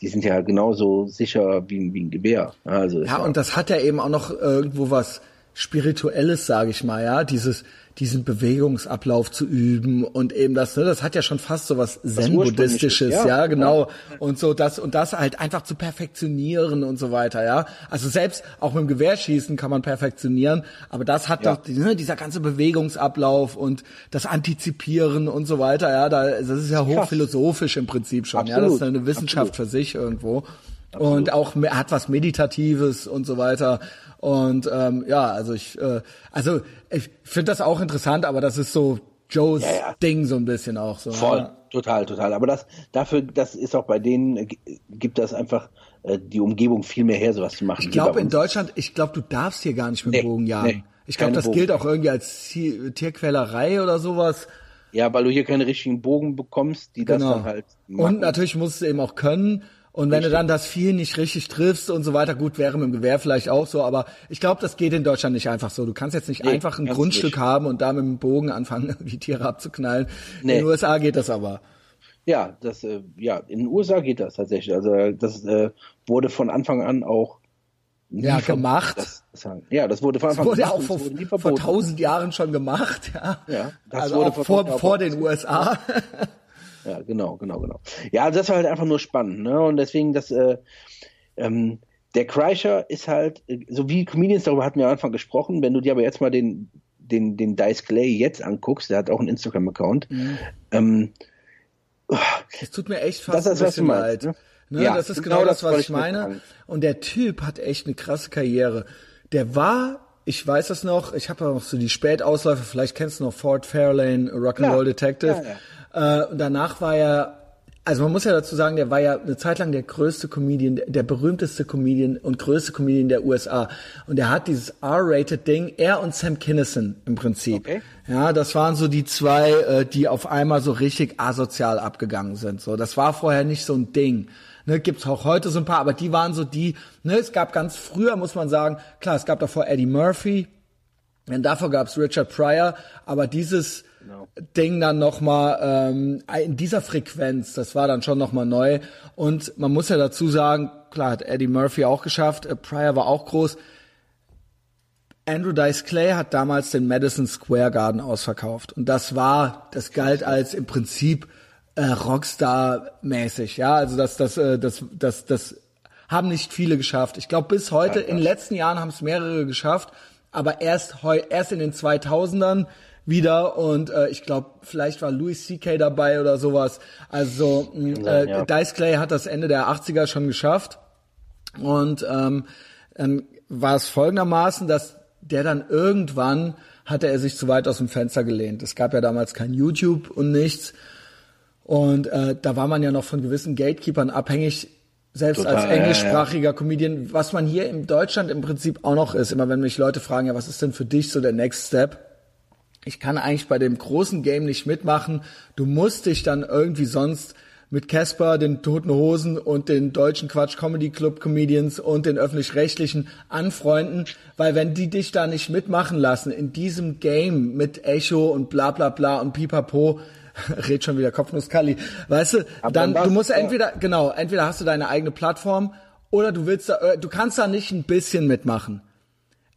die sind ja genauso sicher wie, wie ein Gewehr. Also ja, ja, und das hat ja eben auch noch irgendwo was Spirituelles, sage ich mal, ja, dieses diesen Bewegungsablauf zu üben und eben das, ne, das hat ja schon fast so was Zen-Buddhistisches, ja, ja, genau, und so das und das halt einfach zu perfektionieren und so weiter, ja, also selbst auch mit dem Gewehrschießen kann man perfektionieren, aber das hat ja. doch, ne, dieser ganze Bewegungsablauf und das Antizipieren und so weiter, ja, da, das ist ja hochphilosophisch im Prinzip schon, Absolut. ja, das ist eine Wissenschaft Absolut. für sich irgendwo. Absolut. Und auch hat was Meditatives und so weiter. Und ähm, ja, also ich äh, also ich finde das auch interessant, aber das ist so Joes ja, ja. Ding so ein bisschen auch so. Voll, ja. total, total. Aber das dafür, das ist auch bei denen, äh, gibt das einfach äh, die Umgebung viel mehr her, sowas zu machen. Ich glaube in Deutschland, ich glaube, du darfst hier gar nicht mit nee, Bogen jagen. Nee, ich glaube, das Bogen. gilt auch irgendwie als Tier- Tierquälerei oder sowas. Ja, weil du hier keine richtigen Bogen bekommst, die genau. das dann halt machen. Und natürlich musst du eben auch können. Und wenn richtig. du dann das Vieh nicht richtig triffst und so weiter, gut, wäre mit dem Gewehr vielleicht auch so, aber ich glaube, das geht in Deutschland nicht einfach so. Du kannst jetzt nicht nee, einfach ein Grundstück nicht. haben und da mit dem Bogen anfangen, die Tiere abzuknallen. Nee. In den U S A geht das aber. Ja, das, äh, ja, in den U S A geht das tatsächlich. Also das äh, wurde von Anfang an auch nie ja, gemacht. Das, das, ja, das wurde von Anfang an. Das wurde auch vor, wurde vor tausend Jahren schon gemacht. Ja, ja das also wurde auch vor, vor, vor den U S A. Ja, genau, genau, genau. Ja, das war halt einfach nur spannend, ne? Und deswegen, das, äh, ähm, der Kreischer ist halt, so wie Comedians, darüber hatten wir am Anfang gesprochen, wenn du dir aber jetzt mal den, den, den Dice Clay jetzt anguckst, der hat auch einen Instagram-Account. Mhm. Ähm, oh, das tut mir echt fast das ein bisschen leid. Ne? Ne? Ja, das ist genau, genau das, was ich meine. Und der Typ hat echt eine krasse Karriere. Der war... Ich weiß das noch, ich habe ja noch so die Spätausläufer, vielleicht kennst du noch Ford Fairlane, Rock'n'Roll ja, Detective. Ja, ja. Äh, und danach war er, also man muss ja dazu sagen, der war ja eine Zeit lang der größte Comedian, der berühmteste Comedian und größte Comedian der U S A. Und er hat dieses R-Rated-Ding, er und Sam Kinison im Prinzip. Okay. Ja, das waren so die zwei, die auf einmal so richtig asozial abgegangen sind. So, das war vorher nicht so ein Ding. Ne, gibt's auch heute so ein paar, aber die waren so die, ne, es gab ganz früher, muss man sagen, klar, es gab davor Eddie Murphy, und davor gab's Richard Pryor, aber dieses No. Ding dann nochmal ähm, in dieser Frequenz, das war dann schon nochmal neu. Und man muss ja dazu sagen, klar hat Eddie Murphy auch geschafft, äh, Pryor war auch groß. Andrew Dice Clay hat damals den Madison Square Garden ausverkauft und das war, das galt als im Prinzip äh, Rockstar-mäßig, ja, also das, das, äh, das, das, das haben nicht viele geschafft. Ich glaube bis heute, ja, in den letzten Jahren haben es mehrere geschafft, aber erst heu, erst in den zweitausendern wieder und äh, ich glaube, vielleicht war Louis C K dabei oder sowas. Also äh, ja. Dice Clay hat das Ende der achtziger schon geschafft und ähm, ähm, war es folgendermaßen, dass der dann irgendwann, hatte er sich zu weit aus dem Fenster gelehnt. Es gab ja damals kein YouTube und nichts und äh, da war man ja noch von gewissen Gatekeepern abhängig, selbst Total, als englischsprachiger ja, ja. Comedian, was man hier in Deutschland im Prinzip auch noch ist. Immer wenn mich Leute fragen, ja, was ist denn für dich so der Next Step? Ich kann eigentlich bei dem großen Game nicht mitmachen. Du musst dich dann irgendwie sonst mit Casper, den Toten Hosen und den deutschen Quatsch-Comedy-Club-Comedians und den Öffentlich-Rechtlichen anfreunden, weil wenn die dich da nicht mitmachen lassen, in diesem Game mit Echo und bla bla bla und pipapo, red schon wieder Kopfnuss-Kalli, weißt du, dann, du musst entweder, genau, entweder hast du deine eigene Plattform oder du willst da, du kannst da nicht ein bisschen mitmachen.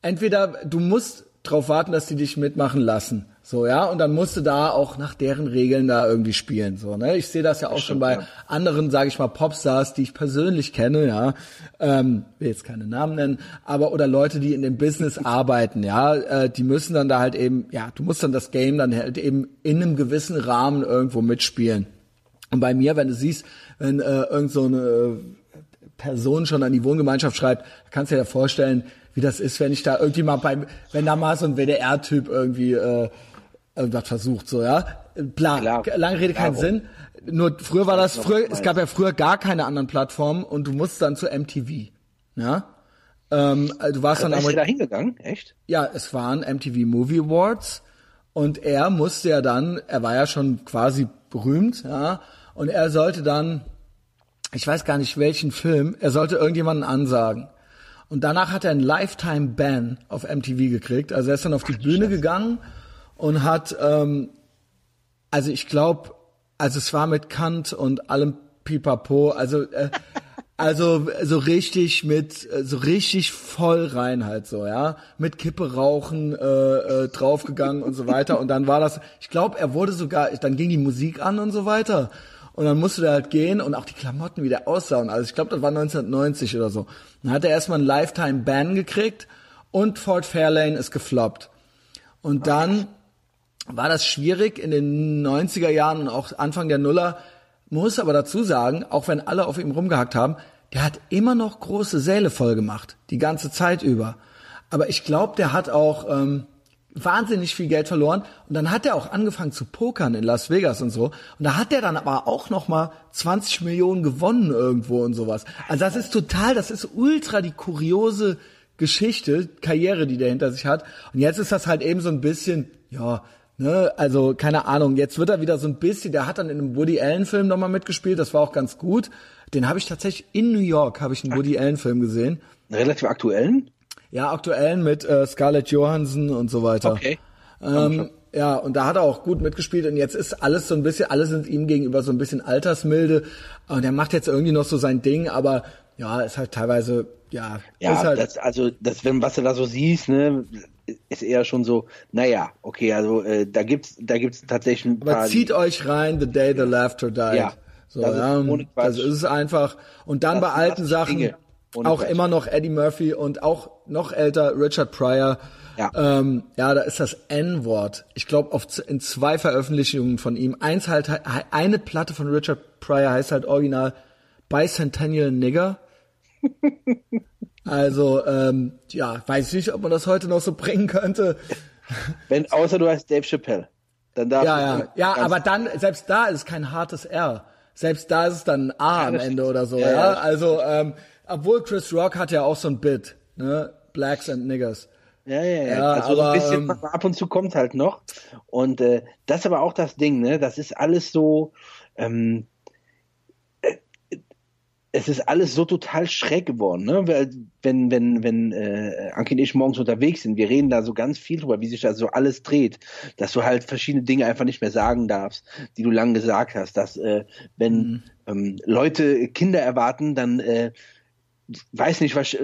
Entweder du musst drauf warten, dass die dich mitmachen lassen. So, ja, und dann musst du da auch nach deren Regeln da irgendwie spielen. So, ne? Ich sehe das ja auch das stimmt, schon bei ja. anderen, sage ich mal, Popstars, die ich persönlich kenne, ja. Ähm, will jetzt keine Namen nennen, aber oder Leute, die in dem Business arbeiten, ja, äh, die müssen dann da halt eben, ja, du musst dann das Game dann halt eben in einem gewissen Rahmen irgendwo mitspielen. Und bei mir, wenn du siehst, wenn äh, irgend so eine Person schon an die Wohngemeinschaft schreibt, kannst du dir ja vorstellen, wie das ist, wenn ich da irgendwie mal beim, wenn da mal so ein W D R-Typ irgendwie äh, irgendwas versucht, so, ja. Bla, Klar, lange Rede, keinen Sinn. Nur früher war das, früher, es gab ja früher gar keine anderen Plattformen und du musst dann zu M T V, ja. Ähm, du warst dann aber... Bist du da hingegangen, echt? Ja, es waren M T V Movie Awards und er musste ja dann, er war ja schon quasi berühmt, ja, und er sollte dann, ich weiß gar nicht welchen Film, er sollte irgendjemanden ansagen. Und danach hat er einen Lifetime-Ban auf M T V gekriegt. Also er ist dann auf die Ach, Bühne Scheiße. gegangen und hat, ähm, also ich glaube, also es war mit Kant und allem Pipapo, also äh, also so richtig mit, so richtig voll rein halt so, ja, mit Kippe rauchen äh, äh, draufgegangen und so weiter. Und dann war das, ich glaube, er wurde sogar, dann ging die Musik an und so weiter. Und dann musste der halt gehen und auch die Klamotten wieder aussauen. Also ich glaube, das war neunzehnhundertneunzig oder so. Dann hat er erstmal einen Lifetime-Ban gekriegt und Ford Fairlane ist gefloppt. Und dann war das schwierig in den neunziger Jahren und auch Anfang der Nuller. Muss aber dazu sagen, auch wenn alle auf ihm rumgehackt haben, der hat immer noch große Säle voll gemacht, die ganze Zeit über. Aber ich glaube, der hat auch... Ähm, wahnsinnig viel Geld verloren und dann hat er auch angefangen zu pokern in Las Vegas und so und da hat er dann aber auch nochmal zwanzig Millionen gewonnen irgendwo und sowas. Also das ist total, das ist ultra die kuriose Geschichte, Karriere, die der hinter sich hat und jetzt ist das halt eben so ein bisschen, ja, ne, also keine Ahnung, jetzt wird er wieder so ein bisschen, der hat dann in einem Woody Allen Film nochmal mitgespielt, das war auch ganz gut, den habe ich tatsächlich in New York, habe ich einen Woody Allen Film gesehen. Einen relativ aktuellen? Ja, aktuellen mit äh, Scarlett Johansson und so weiter. Okay. Ähm, ja, und da hat er auch gut mitgespielt und jetzt ist alles so ein bisschen, alle sind ihm gegenüber so ein bisschen altersmilde und er macht jetzt irgendwie noch so sein Ding, aber ja, ist halt teilweise, ja. Ja, ist halt, das, also das, wenn was du da so siehst, ne, ist eher schon so, naja, okay, also äh, da gibt's, da gibt's tatsächlich ein paar... Aber zieht euch rein, The Day the Laughter Died. Ja, so, das, ja, ist ohne Quatsch. Das ist es einfach. Und dann das bei alten Sachen... Dinge. Ohne auch Quatsch. Immer noch Eddie Murphy und auch noch älter Richard Pryor. Ja, ähm, ja da ist das N-Wort. Ich glaube, in zwei Veröffentlichungen von ihm. Eins halt, eine Platte von Richard Pryor heißt halt original Bicentennial Nigger. Also, ähm, ja, weiß ich nicht, ob man das heute noch so bringen könnte. Wenn, außer du heißt Dave Chappelle. Dann darf ja, ja, ja, aber dann, selbst da ist kein hartes R. selbst da ist es dann ein A am Ende oder so. Ja, ja? Also, ähm, obwohl Chris Rock hat ja auch so ein Bit, ne? Blacks and Niggas. Ja, ja, ja, ja. Also aber, so ein bisschen, ähm, ab und zu kommt halt noch. Und äh, das ist aber auch das Ding, ne? Das ist alles so, ähm, äh, es ist alles so total schräg geworden, ne? Wenn, wenn, wenn äh, Anke und ich morgens unterwegs sind, wir reden da so ganz viel drüber, wie sich da so alles dreht, dass du halt verschiedene Dinge einfach nicht mehr sagen darfst, die du lange gesagt hast, dass äh, wenn mhm. ähm, Leute Kinder erwarten, dann äh, weiß nicht, was...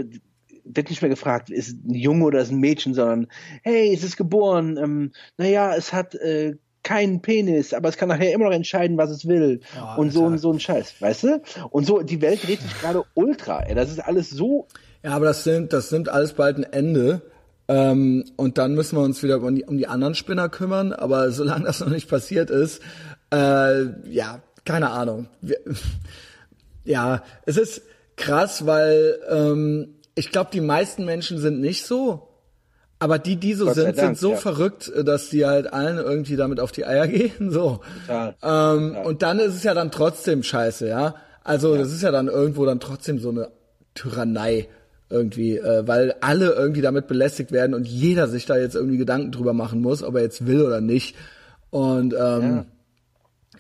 wird nicht mehr gefragt, ist es ein Junge oder ist es ein Mädchen, sondern, hey, es ist geboren, ähm, naja, es hat äh, keinen Penis, aber es kann nachher immer noch entscheiden, was es will. Oh, und so und so ein Scheiß, weißt du? Und so, die Welt dreht sich gerade ultra, ey, das ist alles so... Ja, aber das sind, das nimmt alles bald ein Ende, ähm, und dann müssen wir uns wieder um die, um die anderen Spinner kümmern, aber solange das noch nicht passiert ist, äh, ja, keine Ahnung. Wir, ja, es ist krass, weil, ähm, ich glaube, die meisten Menschen sind nicht so, aber die, die so sind, sind so verrückt, dass die halt allen irgendwie damit auf die Eier gehen. So. Total. Ähm, Total. Und dann ist es ja dann trotzdem scheiße, ja. Also ja. Das ist ja dann irgendwo dann trotzdem so eine Tyrannei irgendwie, äh, weil alle irgendwie damit belästigt werden und jeder sich da jetzt irgendwie Gedanken drüber machen muss, ob er jetzt will oder nicht. Und ähm,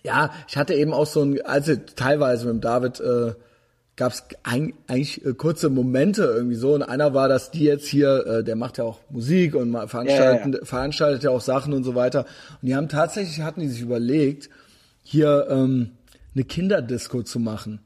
ja. ja, ich hatte eben auch so ein, also teilweise mit dem David äh, gab es eigentlich äh, kurze Momente irgendwie so. Und einer war, dass die jetzt hier, äh, der macht ja auch Musik und veranstaltet, ja, ja, ja. veranstaltet ja auch Sachen und so weiter. Und die haben tatsächlich, hatten die sich überlegt, hier ähm, eine Kinderdisco zu machen.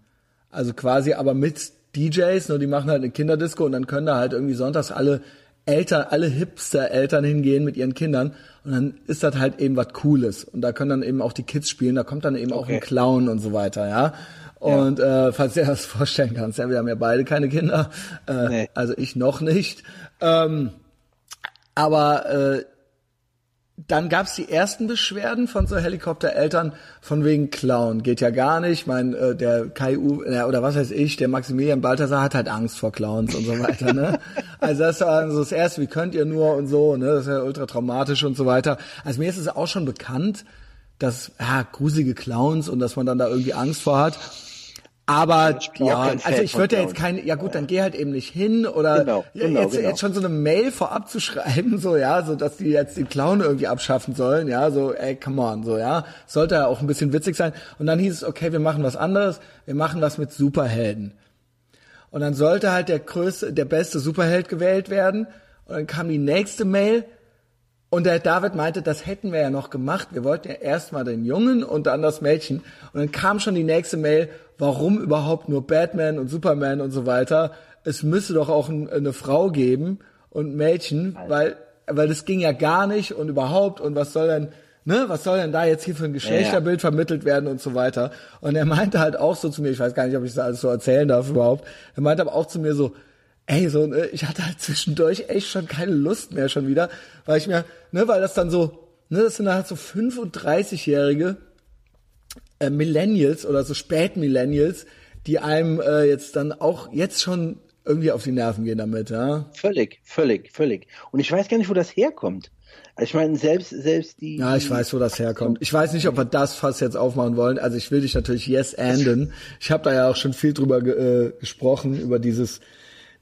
Also quasi aber mit D Js, nur die machen halt eine Kinderdisco und dann können da halt irgendwie sonntags alle Eltern, alle Hipster-Eltern hingehen mit ihren Kindern und dann ist das halt eben was Cooles. Und da können dann eben auch die Kids spielen, da kommt dann eben okay. auch ein Clown und so weiter, ja. Und ja. äh, falls du dir das vorstellen kannst, ja, wir haben ja beide keine Kinder, äh, nee. Also ich noch nicht. Ähm, aber äh, dann gab's die ersten Beschwerden von so Helikoptereltern von wegen Clown. Geht ja gar nicht. Mein äh, der Kai Uwe, äh, oder was weiß ich, der Maximilian Balthasar hat halt Angst vor Clowns und so weiter. Ne? Also das war so das Erste, wie könnt ihr nur und so, ne? Das ist ja ultra traumatisch und so weiter. Also mir ist es auch schon bekannt, dass ja, gruselige Clowns und dass man dann da irgendwie Angst vor hat. Aber ja, also ich würde ja jetzt kein, ja gut, dann geh halt eben nicht hin oder genau, genau, jetzt, genau. jetzt schon so eine Mail vorab zu schreiben, so ja, so dass die jetzt den Clown irgendwie abschaffen sollen, ja, so ey, come on, so ja, sollte ja auch ein bisschen witzig sein. Und dann hieß es, okay, wir machen was anderes, wir machen was mit Superhelden. Und dann sollte halt der größte, der beste Superheld gewählt werden. Und dann kam die nächste Mail. Und der David meinte, das hätten wir ja noch gemacht. Wir wollten ja erstmal den Jungen und dann das Mädchen. Und dann kam schon die nächste Mail, warum überhaupt nur Batman und Superman und so weiter? Es müsste doch auch ein, eine Frau geben und ein Mädchen, weil weil das ging ja gar nicht und überhaupt. Und was soll denn, ne, was soll denn da jetzt hier für ein Geschlechterbild ja, ja. vermittelt werden und so weiter? Und er meinte halt auch so zu mir, ich weiß gar nicht, ob ich das alles so erzählen darf überhaupt, er meinte aber auch zu mir so, ey, so, ne, ich hatte halt zwischendurch echt schon keine Lust mehr schon wieder, weil ich mir, ne, weil das dann so, ne, das sind halt so fünfunddreißigjährige äh, Millennials oder so Spätmillennials, die einem äh, jetzt dann auch jetzt schon irgendwie auf die Nerven gehen damit, ja. Völlig, völlig, völlig. Und ich weiß gar nicht, wo das herkommt. Also ich meine, selbst, selbst die... Ja, ich weiß, wo das herkommt. Ich weiß nicht, ob wir das Fass jetzt aufmachen wollen. Also ich will dich natürlich yes anden. Ich habe da ja auch schon viel drüber ge- äh, gesprochen, über dieses...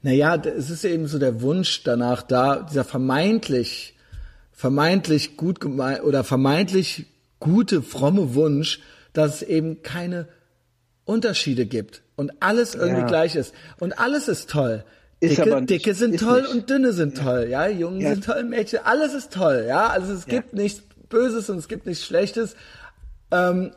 Naja, es ist eben so der Wunsch danach da, dieser vermeintlich, vermeintlich gut gemeint oder vermeintlich gute, fromme Wunsch, dass es eben keine Unterschiede gibt und alles irgendwie ja. gleich ist. Und alles ist toll. Ist Dicke, nicht, Dicke sind toll nicht. Und Dünne sind ja. toll, ja, Jungen ja. sind toll, Mädchen, alles ist toll, ja. Also es ja. gibt nichts Böses und es gibt nichts Schlechtes. Ähm,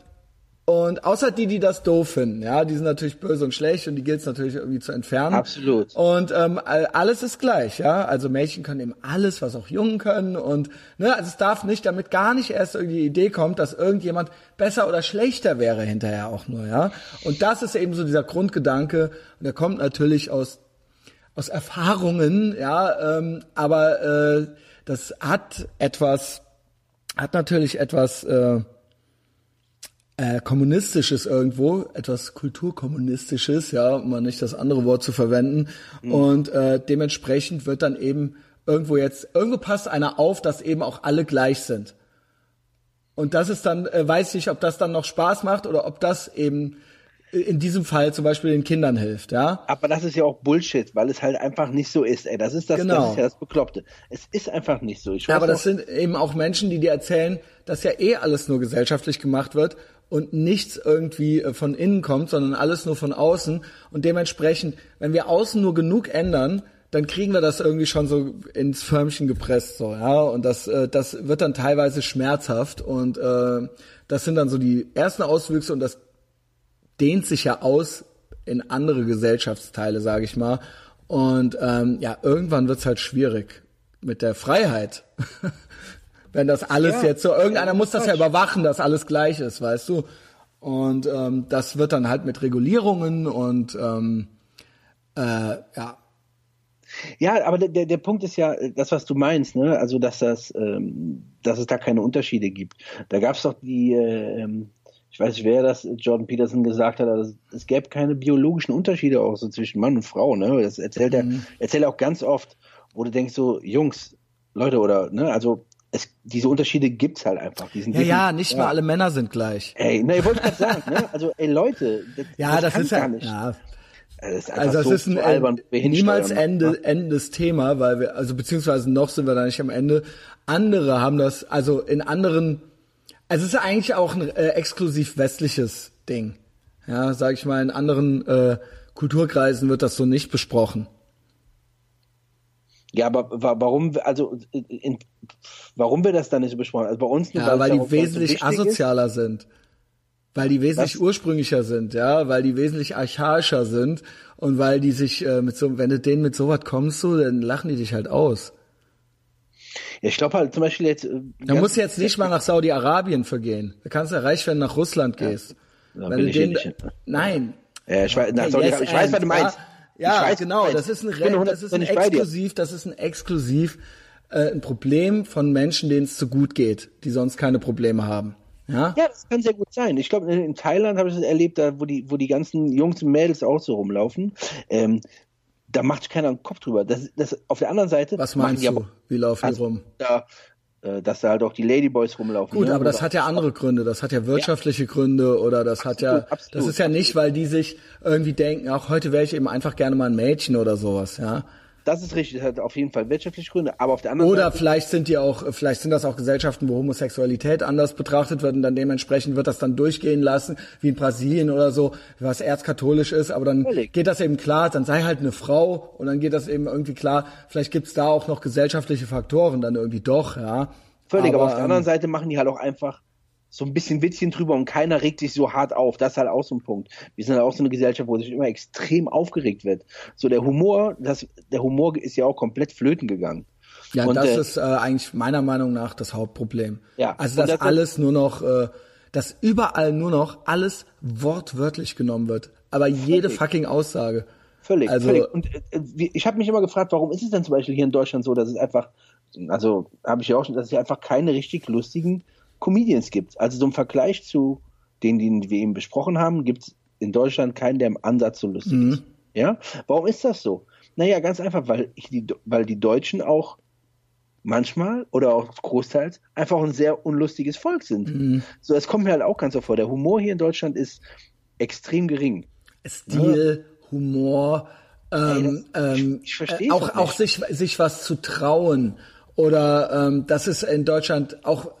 Und außer die, die das doof finden, ja, die sind natürlich böse und schlecht und die gilt es natürlich irgendwie zu entfernen. Absolut. Und ähm, alles ist gleich, ja, also Mädchen können eben alles, was auch Jungen können und, ne, also es darf nicht, damit gar nicht erst irgendwie die Idee kommt, dass irgendjemand besser oder schlechter wäre hinterher auch nur, ja. Und das ist eben so dieser Grundgedanke und der kommt natürlich aus aus Erfahrungen, ja, ähm, aber äh, das hat etwas, hat natürlich etwas... Äh, Äh, kommunistisches irgendwo, etwas kulturkommunistisches, ja, um mal nicht das andere Wort zu verwenden. Mhm. Und äh, dementsprechend wird dann eben irgendwo jetzt, irgendwo passt einer auf, dass eben auch alle gleich sind. Und das ist dann, äh, weiß ich, ob das dann noch Spaß macht oder ob das eben in diesem Fall zum Beispiel den Kindern hilft, ja. Aber das ist ja auch Bullshit, weil es halt einfach nicht so ist, ey. Das ist das, genau. Das ist ja das Bekloppte. Es ist einfach nicht so. Ich weiß ja, aber auch, das sind eben auch Menschen, die dir erzählen, dass ja eh alles nur gesellschaftlich gemacht wird und nichts irgendwie von innen kommt, sondern alles nur von außen. Und dementsprechend, wenn wir außen nur genug ändern, dann kriegen wir das irgendwie schon so ins Förmchen gepresst, so, ja. Und das, das wird dann teilweise schmerzhaft. Und äh, das sind dann so die ersten Auswüchse und das dehnt sich ja aus in andere Gesellschaftsteile, sage ich mal. Und ähm, ja, irgendwann wird's halt schwierig mit der Freiheit. Wenn das alles ja, jetzt so, irgendeiner ja, muss das ja überwachen, dass alles gleich ist, weißt du. Und ähm, das wird dann halt mit Regulierungen und ähm, äh, ja. Ja, aber der, der Punkt ist ja, das, was du meinst, ne? Also, dass das, ähm, dass es da keine Unterschiede gibt. Da gab's doch die... Ähm Ich weiß nicht, wer das Jordan Peterson gesagt hat, aber es gäbe keine biologischen Unterschiede auch so zwischen Mann und Frau, ne? Das erzählt er, mhm. erzählt er auch ganz oft, wo du denkst so, Jungs, Leute, oder, ne? Also, es, diese Unterschiede gibt's halt einfach. Diesen ja, dicken, ja, nicht ja. mal alle Männer sind gleich. Ey, ne, ich wollte gerade sagen, ne? Also, ey, Leute, das, ja, das, das ist gar nicht. Ja. Das ist also, das so ist ein albern, niemals Ende, Ende des Thema, weil wir, also, beziehungsweise noch sind wir da nicht am Ende. Andere haben das, also, in anderen, also es ist eigentlich auch ein äh, exklusiv westliches Ding. Ja, sag ich mal, in anderen äh, Kulturkreisen wird das so nicht besprochen. Ja, aber warum, also in, warum wird das dann nicht so besprochen? Also bei uns nicht, ja, weil, weil die wesentlich asozialer ist. sind. Weil die wesentlich Was? ursprünglicher sind, ja, weil die wesentlich archaischer sind und weil die sich äh, mit so, wenn du denen mit sowas kommst, so, dann lachen die dich halt aus. Ja, ich glaube halt zum Beispiel jetzt... Da musst du jetzt nicht mal nach Saudi-Arabien vergehen. Da kannst du ja reich werden, wenn du nach Russland gehst. Ja, wenn du den, nicht. Nein. Ja, ich weiß, nach Saudi- yes ich weiß was du meinst. Ja, weiß, genau. Das ist ein, Re- das ist ein exklusiv, das ist ein exklusiv äh, ein Problem von Menschen, denen es zu gut geht, die sonst keine Probleme haben. Ja, ja, das kann sehr gut sein. Ich glaube, in Thailand habe ich das erlebt, da wo die, wo die ganzen Jungs und Mädels auch so rumlaufen. Ähm, Da macht sich keiner einen Kopf drüber. Das, das, auf der anderen Seite... Was meinst du? Aber, wie laufen also, die rum? Da, äh, dass da halt auch die Ladyboys rumlaufen. Gut, ne? aber das hat ja andere Gründe. Das hat ja wirtschaftliche ja. Gründe oder das absolut, hat ja... Absolut, das ist ja absolut. nicht, weil die sich irgendwie denken, ach, heute wäre ich eben einfach gerne mal ein Mädchen oder sowas, ja. Das ist richtig. Das hat auf jeden Fall wirtschaftliche Gründe, aber auf der anderen oder Seite... Oder vielleicht sind die auch, vielleicht sind das auch Gesellschaften, wo Homosexualität anders betrachtet wird und dann dementsprechend wird das dann durchgehen lassen, wie in Brasilien oder so, was erzkatholisch ist, aber dann völlig. geht das eben klar, dann sei halt eine Frau und dann geht das eben irgendwie klar, vielleicht gibt's da auch noch gesellschaftliche Faktoren dann irgendwie doch, ja. Völlig, aber, aber auf der anderen ähm, Seite machen die halt auch einfach so ein bisschen Witzchen drüber und keiner regt sich so hart auf. Das ist halt auch so ein Punkt. Wir sind halt auch so eine Gesellschaft, wo sich immer extrem aufgeregt wird. So der Humor, das, der Humor ist ja auch komplett flöten gegangen. Ja, und das äh, ist äh, eigentlich meiner Meinung nach das Hauptproblem. Ja. Also dass das alles nur noch, äh, dass überall nur noch alles wortwörtlich genommen wird. Aber völlig. jede fucking Aussage. Völlig, also, völlig. Und äh, ich habe mich immer gefragt, warum ist es denn zum Beispiel hier in Deutschland so, dass es einfach, also habe ich ja auch schon, dass es einfach keine richtig lustigen Comedians gibt. Also so im Vergleich zu denen, die wir eben besprochen haben, gibt es in Deutschland keinen, der im Ansatz so lustig mhm. ist. Ja? Warum ist das so? Naja, ganz einfach, weil, ich die, weil die Deutschen auch manchmal oder auch großteils einfach ein sehr unlustiges Volk sind. Mhm. So, das kommt mir halt auch ganz so vor. Der Humor hier in Deutschland ist extrem gering. Stil, ja. Humor, ähm, Ey, das, ähm, ich, ich verstehe äh, auch, auch sich, sich was zu trauen oder ähm, das ist in Deutschland auch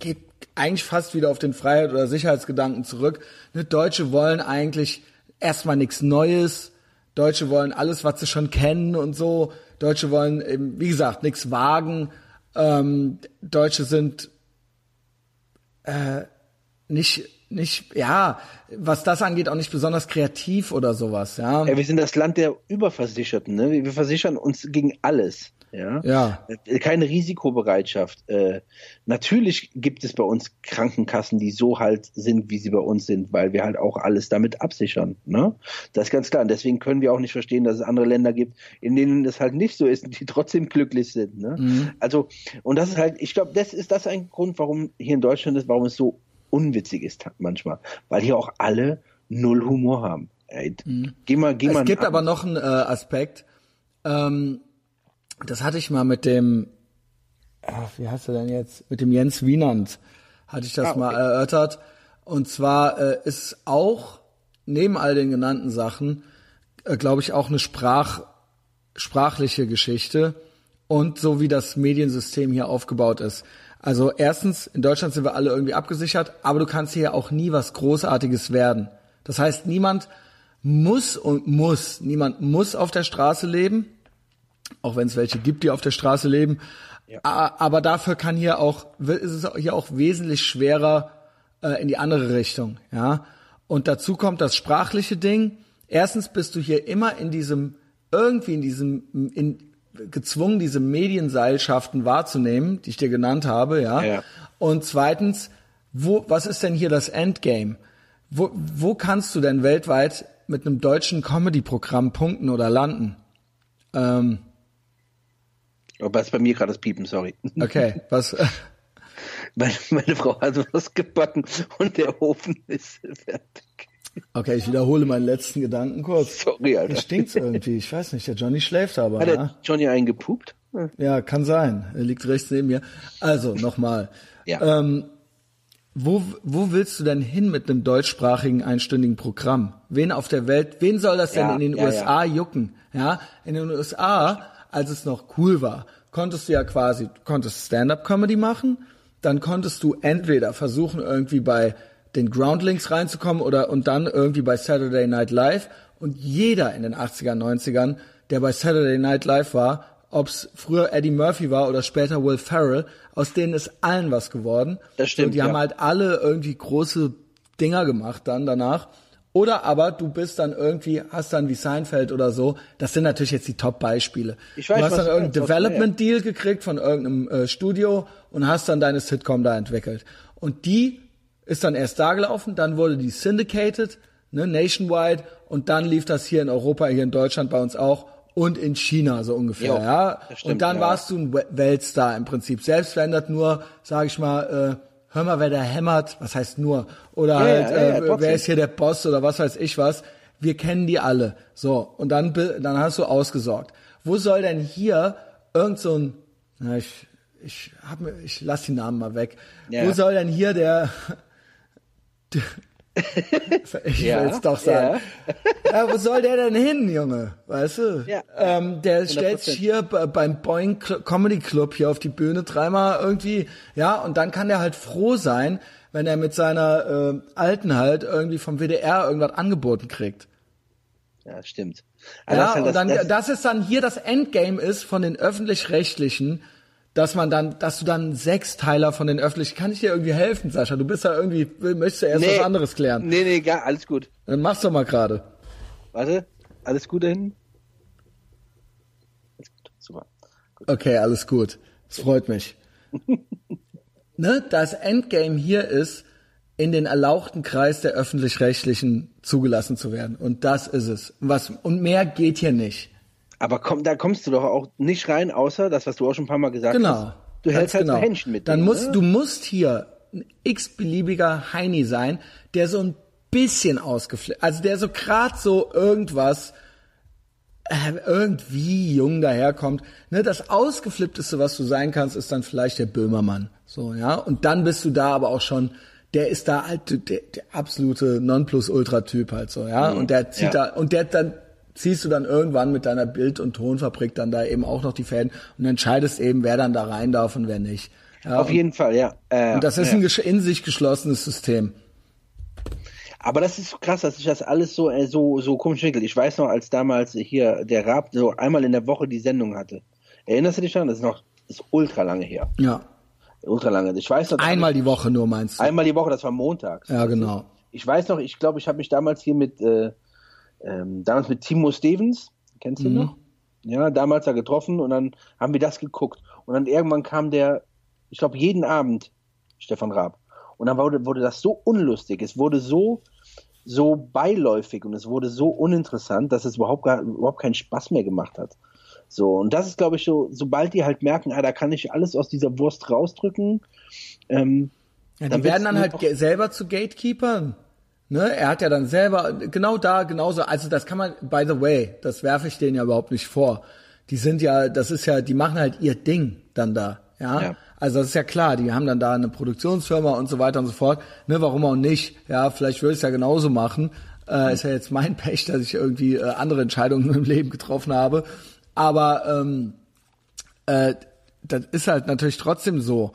geht eigentlich fast wieder auf den Freiheit- oder Sicherheitsgedanken zurück. Ne, Deutsche wollen eigentlich erstmal nichts Neues. Deutsche wollen alles, was sie schon kennen und so. Deutsche wollen eben, wie gesagt, nichts wagen. Ähm, Deutsche sind äh, nicht, nicht, ja, was das angeht, auch nicht besonders kreativ oder sowas. Ja, ja, wir sind das Land der Überversicherten. Ne? Wir versichern uns gegen alles. Ja? Ja. Keine Risikobereitschaft. Äh, natürlich gibt es bei uns Krankenkassen, die so halt sind, wie sie bei uns sind, weil wir halt auch alles damit absichern. Ne? Das ist ganz klar. Und deswegen können wir auch nicht verstehen, dass es andere Länder gibt, in denen das halt nicht so ist, die trotzdem glücklich sind. Ne? Mhm. Also, und das ist halt, ich glaube, das ist das ein Grund, warum hier in Deutschland ist, warum es so unwitzig ist manchmal. Weil hier auch alle null Humor haben. Ey, mhm. geh mal, geh es mal gibt aber noch einen äh, Aspekt, ähm, das hatte ich mal mit dem, ach, wie heißt er denn jetzt, mit dem Jens Wienand, hatte ich das ah, okay. mal erörtert. Und zwar äh, ist auch neben all den genannten Sachen, äh, glaube ich, auch eine Sprach, sprachliche Geschichte und so wie das Mediensystem hier aufgebaut ist. Also erstens, in Deutschland sind wir alle irgendwie abgesichert, aber du kannst hier auch nie was Großartiges werden. Das heißt, niemand muss und muss, niemand muss auf der Straße leben, auch wenn es welche gibt, die auf der Straße leben. Ja. Aber dafür kann hier auch, ist es hier auch wesentlich schwerer äh, in die andere Richtung. Ja? Und dazu kommt das sprachliche Ding. Erstens bist du hier immer in diesem, irgendwie in diesem, in, gezwungen, diese Medienseilschaften wahrzunehmen, die ich dir genannt habe. Ja. ja. Und zweitens, wo, was ist denn hier das Endgame? Wo, wo kannst du denn weltweit mit einem deutschen Comedy-Programm punkten oder landen? Ähm, Oh, was bei mir gerade das Piepen, sorry. Okay, was? Meine, meine Frau hat was gebacken und der Ofen ist fertig. Okay, ich wiederhole meinen letzten Gedanken kurz. Sorry, Alter. Mir stinkt's irgendwie, ich weiß nicht, der Johnny schläft aber. Hat der ja? Johnny einen gepupt? Ja. ja, kann sein, er liegt rechts neben mir. Also, nochmal. ja. ähm, wo, wo willst du denn hin mit einem deutschsprachigen einstündigen Programm? Wen auf der Welt, wen soll das denn ja, in den ja, U S A ja. jucken? Ja, in den U S A... Als es noch cool war, konntest du ja quasi, du konntest Stand-up-Comedy machen, dann konntest du entweder versuchen, irgendwie bei den Groundlings reinzukommen oder und dann irgendwie bei Saturday Night Live. Und jeder in den achtzigern, neunzigern, der bei Saturday Night Live war, ob es früher Eddie Murphy war oder später Will Ferrell, aus denen ist allen was geworden. Das stimmt, und die ja. haben halt alle irgendwie große Dinger gemacht dann danach. Oder aber du bist dann irgendwie, hast dann wie Seinfeld oder so, das sind natürlich jetzt die Top-Beispiele. Ich weiß, du hast dann irgendeinen Development-Deal gekriegt von irgendeinem äh, Studio und hast dann deine Sitcom da entwickelt. Und die ist dann erst da gelaufen, dann wurde die syndicated, ne, nationwide, und dann lief das hier in Europa, hier in Deutschland bei uns auch und in China so ungefähr. Jo, ja. Stimmt, und dann ja. warst du ein Weltstar im Prinzip. Selbst verändert nur, sage ich mal, äh, hör mal, wer da hämmert, was heißt nur, oder ja, halt, ja, ja, äh, ja, wer ist hier der Boss oder was weiß ich was, wir kennen die alle, so, und dann dann hast du ausgesorgt. Wo soll denn hier irgend so ein, na, ich, ich, hab, ich lass die Namen mal weg, ja. wo soll denn hier der, der ich ja, will's doch sagen, ja. ja, wo soll der denn hin, Junge, weißt du, ja. ähm, der hundert Prozent stellt sich hier b- beim Boeing Cl- Comedy Club hier auf die Bühne dreimal irgendwie, ja, und dann kann der halt froh sein, wenn er mit seiner äh, Alten halt irgendwie vom W D R irgendwas angeboten kriegt. Ja, stimmt. Also ja, das und dann, das, das ist dann hier das Endgame ist von den Öffentlich-Rechtlichen, dass man dann, dass du dann Sechsteiler von den öffentlichen, kann ich dir irgendwie helfen, Sascha? Du bist ja irgendwie, möchtest du erst nee, was anderes klären? Nee, nee, gar, alles gut. Dann mach's doch mal gerade. Warte, alles gut da hinten? Alles gut, super. Gut. Okay, alles gut. Das freut mich. Ne, das Endgame hier ist, in den erlauchten Kreis der Öffentlich-Rechtlichen zugelassen zu werden. Und das ist es. Was, und mehr geht hier nicht. Aber komm, da kommst du doch auch nicht rein, außer das, was du auch schon ein paar Mal gesagt genau. hast. Du hältst halt genau. ein Händchen mit. Dann denen, musst, ne? Du musst hier ein x-beliebiger Heini sein, der so ein bisschen ausgeflippt, also der so grad so irgendwas, äh, irgendwie jung daherkommt. Ne, das Ausgeflippteste, was du sein kannst, ist dann vielleicht der Böhmermann. So, ja. Und dann bist du da aber auch schon, der ist da halt der, der absolute Nonplusultra-Typ halt so, ja. Mhm. Und der zieht ja. da, und der dann, ziehst du dann irgendwann mit deiner Bild- und Tonfabrik dann da eben auch noch die Fäden und entscheidest eben, wer dann da rein darf und wer nicht. Ja, auf und, jeden Fall, ja. Äh, und das ist ja. ein in sich geschlossenes System. Aber das ist so krass, dass sich das alles so äh, so so komisch entwickelt. Ich weiß noch, als damals hier der Raab so einmal in der Woche die Sendung hatte. Erinnerst du dich daran? Das ist noch das ist ultra lange her. Ja. Ultra lange. Ich weiß noch, einmal ich, die Woche nur, meinst du? Einmal die Woche, das war montags. Ja, genau. Ich weiß noch, ich glaube, ich habe mich damals hier mit... Äh, Ähm, damals mit Timo Stevens, kennst du ihn mhm. noch? Ja, damals da getroffen und dann haben wir das geguckt. Und dann irgendwann kam der, ich glaube jeden Abend, Stefan Raab. Und dann wurde, wurde das so unlustig, es wurde so, so beiläufig und es wurde so uninteressant, dass es überhaupt, gar, überhaupt keinen Spaß mehr gemacht hat. So, und das ist, glaube ich, so, sobald die halt merken, ah, da kann ich alles aus dieser Wurst rausdrücken. Ähm, ja, die dann werden dann halt auch, selber zu Gatekeepern. Ne, er hat ja dann selber, genau da, genauso, also das kann man, by the way, das werfe ich denen ja überhaupt nicht vor. Die sind ja, das ist ja, die machen halt ihr Ding dann da, Ja? Ja. Also das ist ja klar, die haben dann da eine Produktionsfirma und so weiter und so fort. Ne, warum auch nicht? Ja, vielleicht würde ich es ja genauso machen. Äh, ist ja jetzt mein Pech, dass ich irgendwie äh, andere Entscheidungen im Leben getroffen habe. Aber ähm, äh, das ist halt natürlich trotzdem so.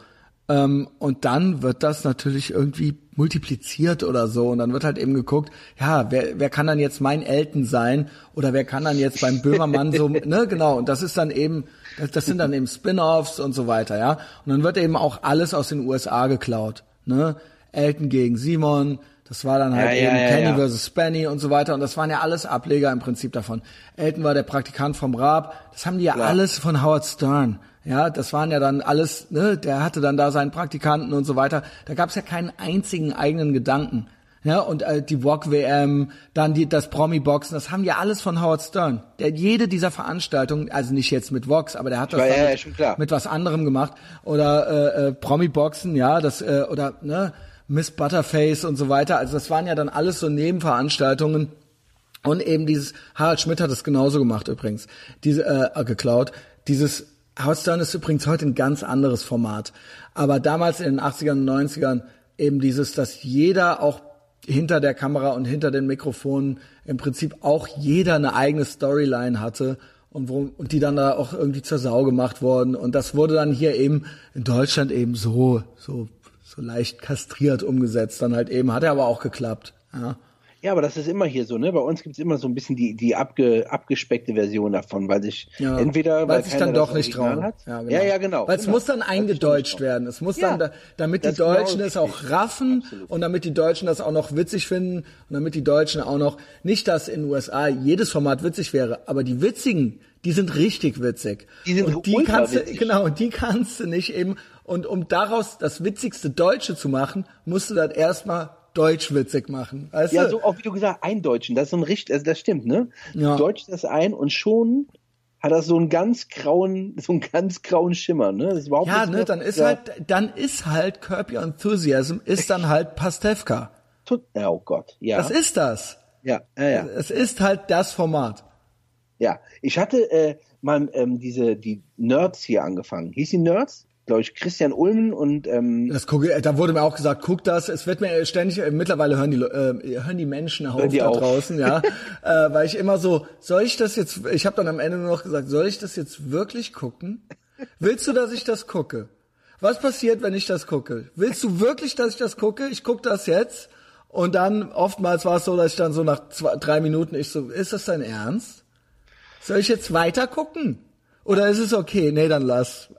Ähm, und dann wird das natürlich irgendwie multipliziert oder so. Und dann wird halt eben geguckt, ja, wer, wer kann dann jetzt mein Elton sein? Oder wer kann dann jetzt beim Böhmermann so, ne, genau. Und das ist dann eben, das, das sind dann eben Spin-Offs und so weiter, ja. Und dann wird eben auch alles aus den U S A geklaut, ne. Elton gegen Simon, das war dann halt ja, eben ja, ja, Kenny ja. versus Spenny und so weiter. Und das waren ja alles Ableger im Prinzip davon. Elton war der Praktikant vom Raab. Das haben die ja, ja. alles von Howard Stern. Ja, das waren ja dann alles, ne, der hatte dann da seinen Praktikanten und so weiter. Da gab's ja keinen einzigen eigenen Gedanken. Ja, und äh, die Wok-W M, dann die, das Promi-Boxen, das haben ja alles von Howard Stern. Der hat jede dieser Veranstaltungen, also nicht jetzt mit Vox, aber der hat das war, ja, mit, ja, mit was anderem gemacht. Oder äh, äh, Promi-Boxen, ja, das, äh, oder, ne, Miss Butterface und so weiter. Also das waren ja dann alles so Nebenveranstaltungen. Und eben dieses, Harald Schmidt hat es genauso gemacht übrigens, diese äh, geklaut. Dieses, Howard Stern ist übrigens heute ein ganz anderes Format. Aber damals in den achtzigern und neunzigern eben dieses, dass jeder auch hinter der Kamera und hinter den Mikrofonen im Prinzip auch jeder eine eigene Storyline hatte. Und, wo, und die dann da auch irgendwie zur Sau gemacht wurden. Und das wurde dann hier eben in Deutschland eben so, so, so leicht kastriert umgesetzt, dann halt eben, hat er aber auch geklappt. Ja, ja, aber das ist immer hier so, ne? Bei uns gibt's immer so ein bisschen die die abge, abgespeckte Version davon, weil sich ja. entweder weil sich dann doch nicht trauen. Ja, genau. ja, ja, genau. Weil es genau. muss dann eingedeutscht werden. Es muss ja. dann, damit das die Deutschen genau es auch raffen Absolut. Und damit die Deutschen das auch noch witzig finden und damit die Deutschen auch noch, nicht dass in den U S A jedes Format witzig wäre, aber die Witzigen, die sind richtig witzig. Die sind und die kannst du, genau, und die kannst du nicht eben. Und um daraus das witzigste Deutsche zu machen, musst du das erstmal deutsch witzig machen. Weißt ja, du? So auch wie du gesagt hast, eindeutschen. Das ist so ein richtig, also das stimmt, ne? Ja. Deutsch das ein und schon hat das so einen ganz grauen, so einen ganz grauen Schimmer, ne? Das ist überhaupt ja, nicht ne? Mehr, dann ist ja. halt, dann ist halt Curb Your Enthusiasm ist dann halt Pastewka. Oh Gott, ja. Das ist das. Ja, ja, ja. Es ist halt das Format. Ja, ich hatte äh, mal ähm, diese die Nerds hier angefangen. Hieß die Nerds? Glaube ich, Christian Ulmen und ähm, das gucke, da wurde mir auch gesagt, guck das, es wird mir ständig, äh, mittlerweile hören die, äh, hören die Menschen auf die da auf. draußen, ja, äh, weil ich immer so, soll ich das jetzt, ich habe dann am Ende nur noch gesagt, soll ich das jetzt wirklich gucken? Willst du, dass ich das gucke? Was passiert, wenn ich das gucke? Willst du wirklich, dass ich das gucke? Ich gucke das jetzt und dann, oftmals war es so, dass ich dann so nach zwei, drei Minuten, ich so, ist das dein Ernst? Soll ich jetzt weiter gucken? Oder ist es okay? Nee, dann lass.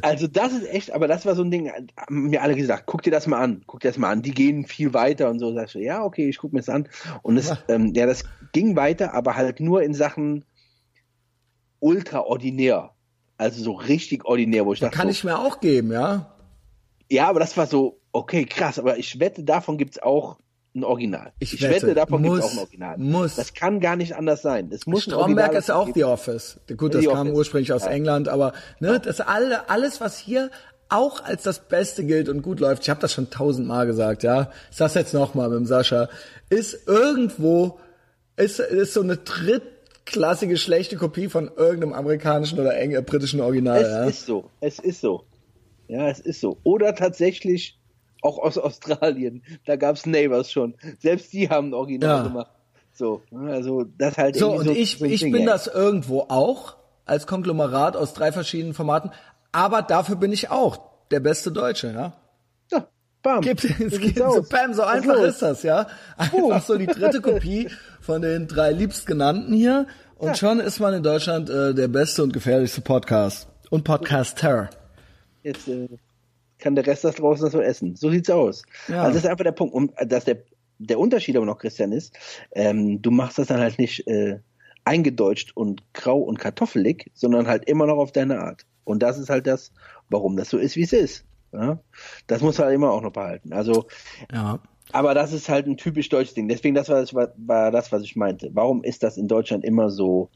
Also das ist echt, aber das war so ein Ding, haben mir alle gesagt, guck dir das mal an, guck dir das mal an, die gehen viel weiter und so. Sagst du, ja, okay, ich guck mir das an. Und es, ähm, ja, das ging weiter, aber halt nur in Sachen ultra ordinär. Also so richtig ordinär, wo ich dachte, kann ich mir auch geben, ja? Ja, aber das war so, okay, krass, aber ich wette, davon gibt's auch ein Original. Ich, ich wette, wette davon gibt es auch ein Original. Muss. Das kann gar nicht anders sein. Es muss Stromberg ist auch The Office. Gut, das The kam Office. ursprünglich aus ja. England, aber ne, ja. das alle, alles, was hier auch als das Beste gilt und gut läuft, ich habe das schon tausendmal gesagt, ja, ich sag's jetzt nochmal mit dem Sascha, ist irgendwo, ist, ist so eine drittklassige, schlechte Kopie von irgendeinem amerikanischen oder eng, äh, britischen Original. Es ja. ist so, es ist so. Ja, es ist so. Oder tatsächlich auch aus Australien, da gab's Neighbours schon. Selbst die haben ein Original ja. gemacht. So, also das halt so. Und so, ich, so ich Ding, bin ja. das irgendwo auch als Konglomerat aus drei verschiedenen Formaten, aber dafür bin ich auch der beste Deutsche, ja? Ja, bam. Gibt, es gibt so, bam, so einfach los. Ist das, ja? Einfach so die dritte Kopie von den drei Liebstgenannten hier und ja. schon ist man in Deutschland äh, der beste und gefährlichste Podcast und Podcaster. Jetzt, äh kann der Rest das draußen das so essen. So sieht's aus. Ja. Also das ist einfach der Punkt. Und dass der, der Unterschied aber noch, Christian, ist, ähm, du machst das dann halt nicht äh, eingedeutscht und grau und kartoffelig, sondern halt immer noch auf deine Art. Und das ist halt das, warum das so ist, wie es ist. Ja? Das musst du halt immer auch noch behalten. Also, ja. aber das ist halt ein typisch deutsches Ding. Deswegen, das war, war das, was ich meinte. Warum ist das in Deutschland immer so...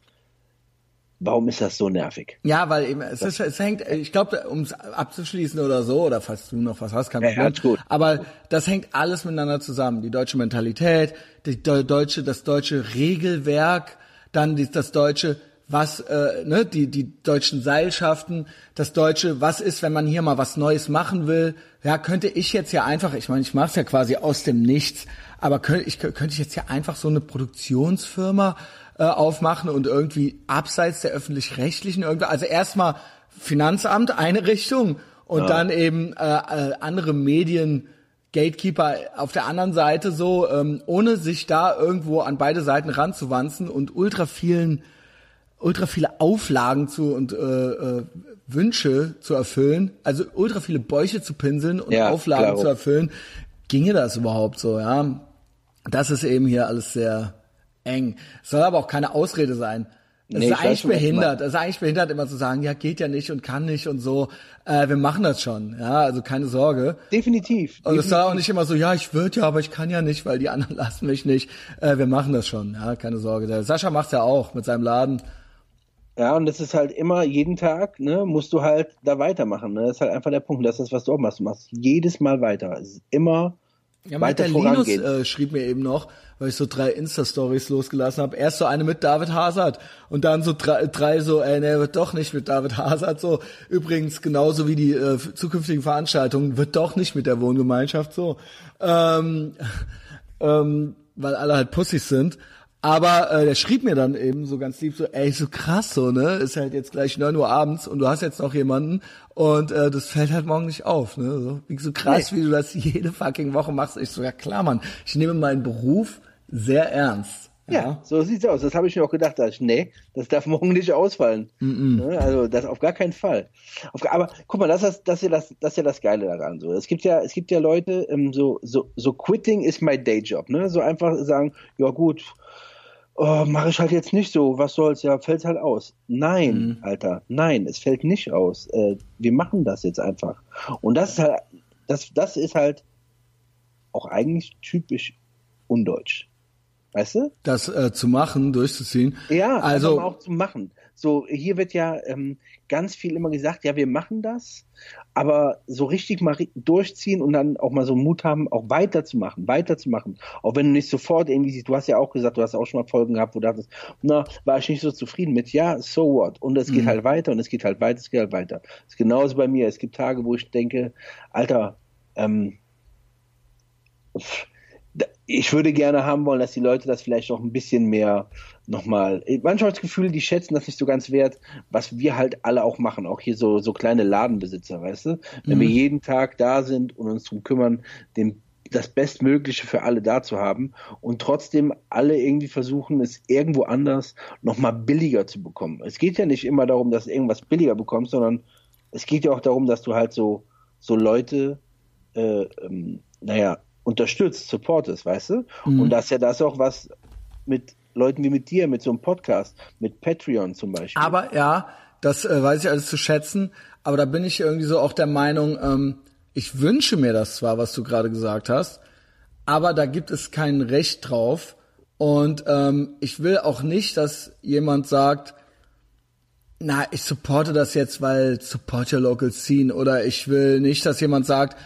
Warum ist das so nervig? Ja, weil eben, es, ist, es hängt, ich glaube, um es abzuschließen oder so, oder falls du noch was hast, kann ich ja, nicht. Gut. Aber das hängt alles miteinander zusammen. Die deutsche Mentalität, die deutsche, das deutsche Regelwerk, dann das deutsche, was äh, ne, die die deutschen Seilschaften, das Deutsche, was ist, wenn man hier mal was Neues machen will? Ja, könnte ich jetzt ja einfach, ich meine, ich mache es ja quasi aus dem Nichts, aber könnte ich, könnte ich jetzt ja einfach so eine Produktionsfirma äh, aufmachen und irgendwie abseits der öffentlich-rechtlichen irgendwie, also erstmal Finanzamt eine Richtung und ja. dann eben äh, andere Medien, Gatekeeper auf der anderen Seite so, ähm, ohne sich da irgendwo an beide Seiten ranzuwanzen und ultra vielen, ultra viele Auflagen zu und äh, äh, Wünsche zu erfüllen, also ultra viele Bäuche zu pinseln und ja, Auflagen klar. zu erfüllen, ginge das überhaupt so, ja? Das ist eben hier alles sehr eng. Es soll aber auch keine Ausrede sein. Es nee, ist eigentlich behindert, es ist eigentlich behindert, immer zu sagen, ja, geht ja nicht und kann nicht und so, äh, wir machen das schon, ja, also keine Sorge. Definitiv. Und es war auch nicht immer so, ja, ich würde ja, aber ich kann ja nicht, weil die anderen lassen mich nicht, äh, wir machen das schon, ja, keine Sorge. Der Sascha macht's ja auch mit seinem Laden. Ja, und das ist halt immer, jeden Tag, ne, musst du halt da weitermachen, ne, das ist halt einfach der Punkt, das ist, was du auch machst, du machst jedes Mal weiter, es ist immer... Ja, mit der Linus äh, schrieb mir eben noch, weil ich so drei Insta-Stories losgelassen habe. Erst so eine mit David Hazard und dann so drei, drei so, ey, ne, wird doch nicht mit David Hazard so. Übrigens, genauso wie die äh, zukünftigen Veranstaltungen, wird doch nicht mit der Wohngemeinschaft so. Ähm, ähm, weil alle halt Pussys sind. Aber äh, der schrieb mir dann eben so ganz lieb so, ey, so krass so, ne, ist halt jetzt gleich neun Uhr abends und du hast jetzt noch jemanden und äh, das fällt halt morgen nicht auf, ne, so, so krass, nee. Wie du das jede fucking Woche machst. Ich so, ja klar, Mann, ich nehme meinen Beruf sehr ernst. Ja, ja. So sieht's aus, das habe ich mir auch gedacht, da ich, nee, das darf morgen nicht ausfallen, ne? Also das auf gar keinen Fall. Auf, aber guck mal, das ist, das ist, das, das ist ja das Geile daran, so, es gibt ja, es gibt ja Leute, ähm, so, so, so quitting is my day job, ne, so einfach sagen, ja gut, oh, mache ich halt jetzt nicht so, was soll's, ja, fällt's halt aus. Nein, mhm. Alter, nein, es fällt nicht aus. Äh, wir machen das jetzt einfach. Und das ist halt, das, das ist halt auch eigentlich typisch undeutsch. Weißt du? Das äh, zu machen, durchzuziehen. Ja, also auch zu machen. So, hier wird ja ähm, ganz viel immer gesagt, ja, wir machen das, aber so richtig mal durchziehen und dann auch mal so Mut haben, auch weiterzumachen, weiterzumachen. Auch wenn du nicht sofort irgendwie siehst, du hast ja auch gesagt, du hast auch schon mal Folgen gehabt, wo du dachtest, na, war ich nicht so zufrieden mit, ja, so what? Und es mhm. geht halt weiter und es geht halt weiter, es geht halt weiter. Das ist genauso bei mir. Es gibt Tage, wo ich denke, Alter, ähm, pff, ich würde gerne haben wollen, dass die Leute das vielleicht auch ein bisschen mehr nochmal, manchmal das Gefühl, die schätzen das nicht so ganz wert, was wir halt alle auch machen, auch hier so, so kleine Ladenbesitzer, weißt du, wenn mhm. wir jeden Tag da sind und uns drum kümmern, den, das Bestmögliche für alle da zu haben und trotzdem alle irgendwie versuchen, es irgendwo anders nochmal billiger zu bekommen. Es geht ja nicht immer darum, dass du irgendwas billiger bekommst, sondern es geht ja auch darum, dass du halt so, so Leute, äh, ähm, naja, unterstützt, supportest, weißt du? Mhm. Und das ist ja das auch was mit Leuten wie mit dir, mit so einem Podcast, mit Patreon zum Beispiel. Aber ja, das äh, weiß ich alles zu schätzen, aber da bin ich irgendwie so auch der Meinung, ähm, ich wünsche mir das zwar, was du gerade gesagt hast, aber da gibt es kein Recht drauf und ähm, ich will auch nicht, dass jemand sagt, na, ich supporte das jetzt, weil support your local scene, oder ich will nicht, dass jemand sagt,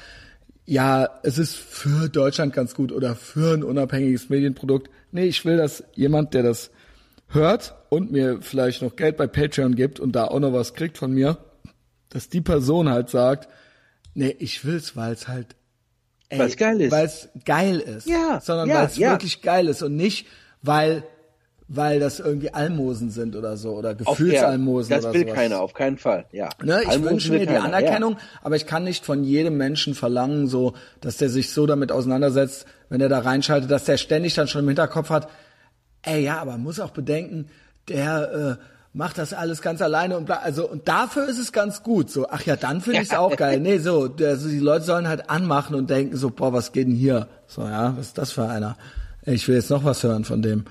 ja, es ist für Deutschland ganz gut oder für ein unabhängiges Medienprodukt. Nee, ich will, dass jemand, der das hört und mir vielleicht noch Geld bei Patreon gibt und da auch noch was kriegt von mir, dass die Person halt sagt, nee, ich will's, weil es halt, weil es geil ist, weil es geil ist, ja, sondern ja, weil es ja. wirklich geil ist und nicht, weil weil das irgendwie Almosen sind oder so oder Gefühlsalmosen oder so. Das will sowas. Keiner, auf keinen Fall, ja. Ne, ich Almosen wünsche mir die keiner, Anerkennung, ja. aber ich kann nicht von jedem Menschen verlangen, so, dass der sich so damit auseinandersetzt, wenn er da reinschaltet, dass der ständig dann schon im Hinterkopf hat, ey, ja, aber muss auch bedenken, der äh, macht das alles ganz alleine und bla, also und dafür ist es ganz gut, so, ach ja, dann finde ich es auch geil. Nee, so, der, so, die Leute sollen halt anmachen und denken so, boah, was geht denn hier? So, ja, was ist das für einer? Ich will jetzt noch was hören von dem.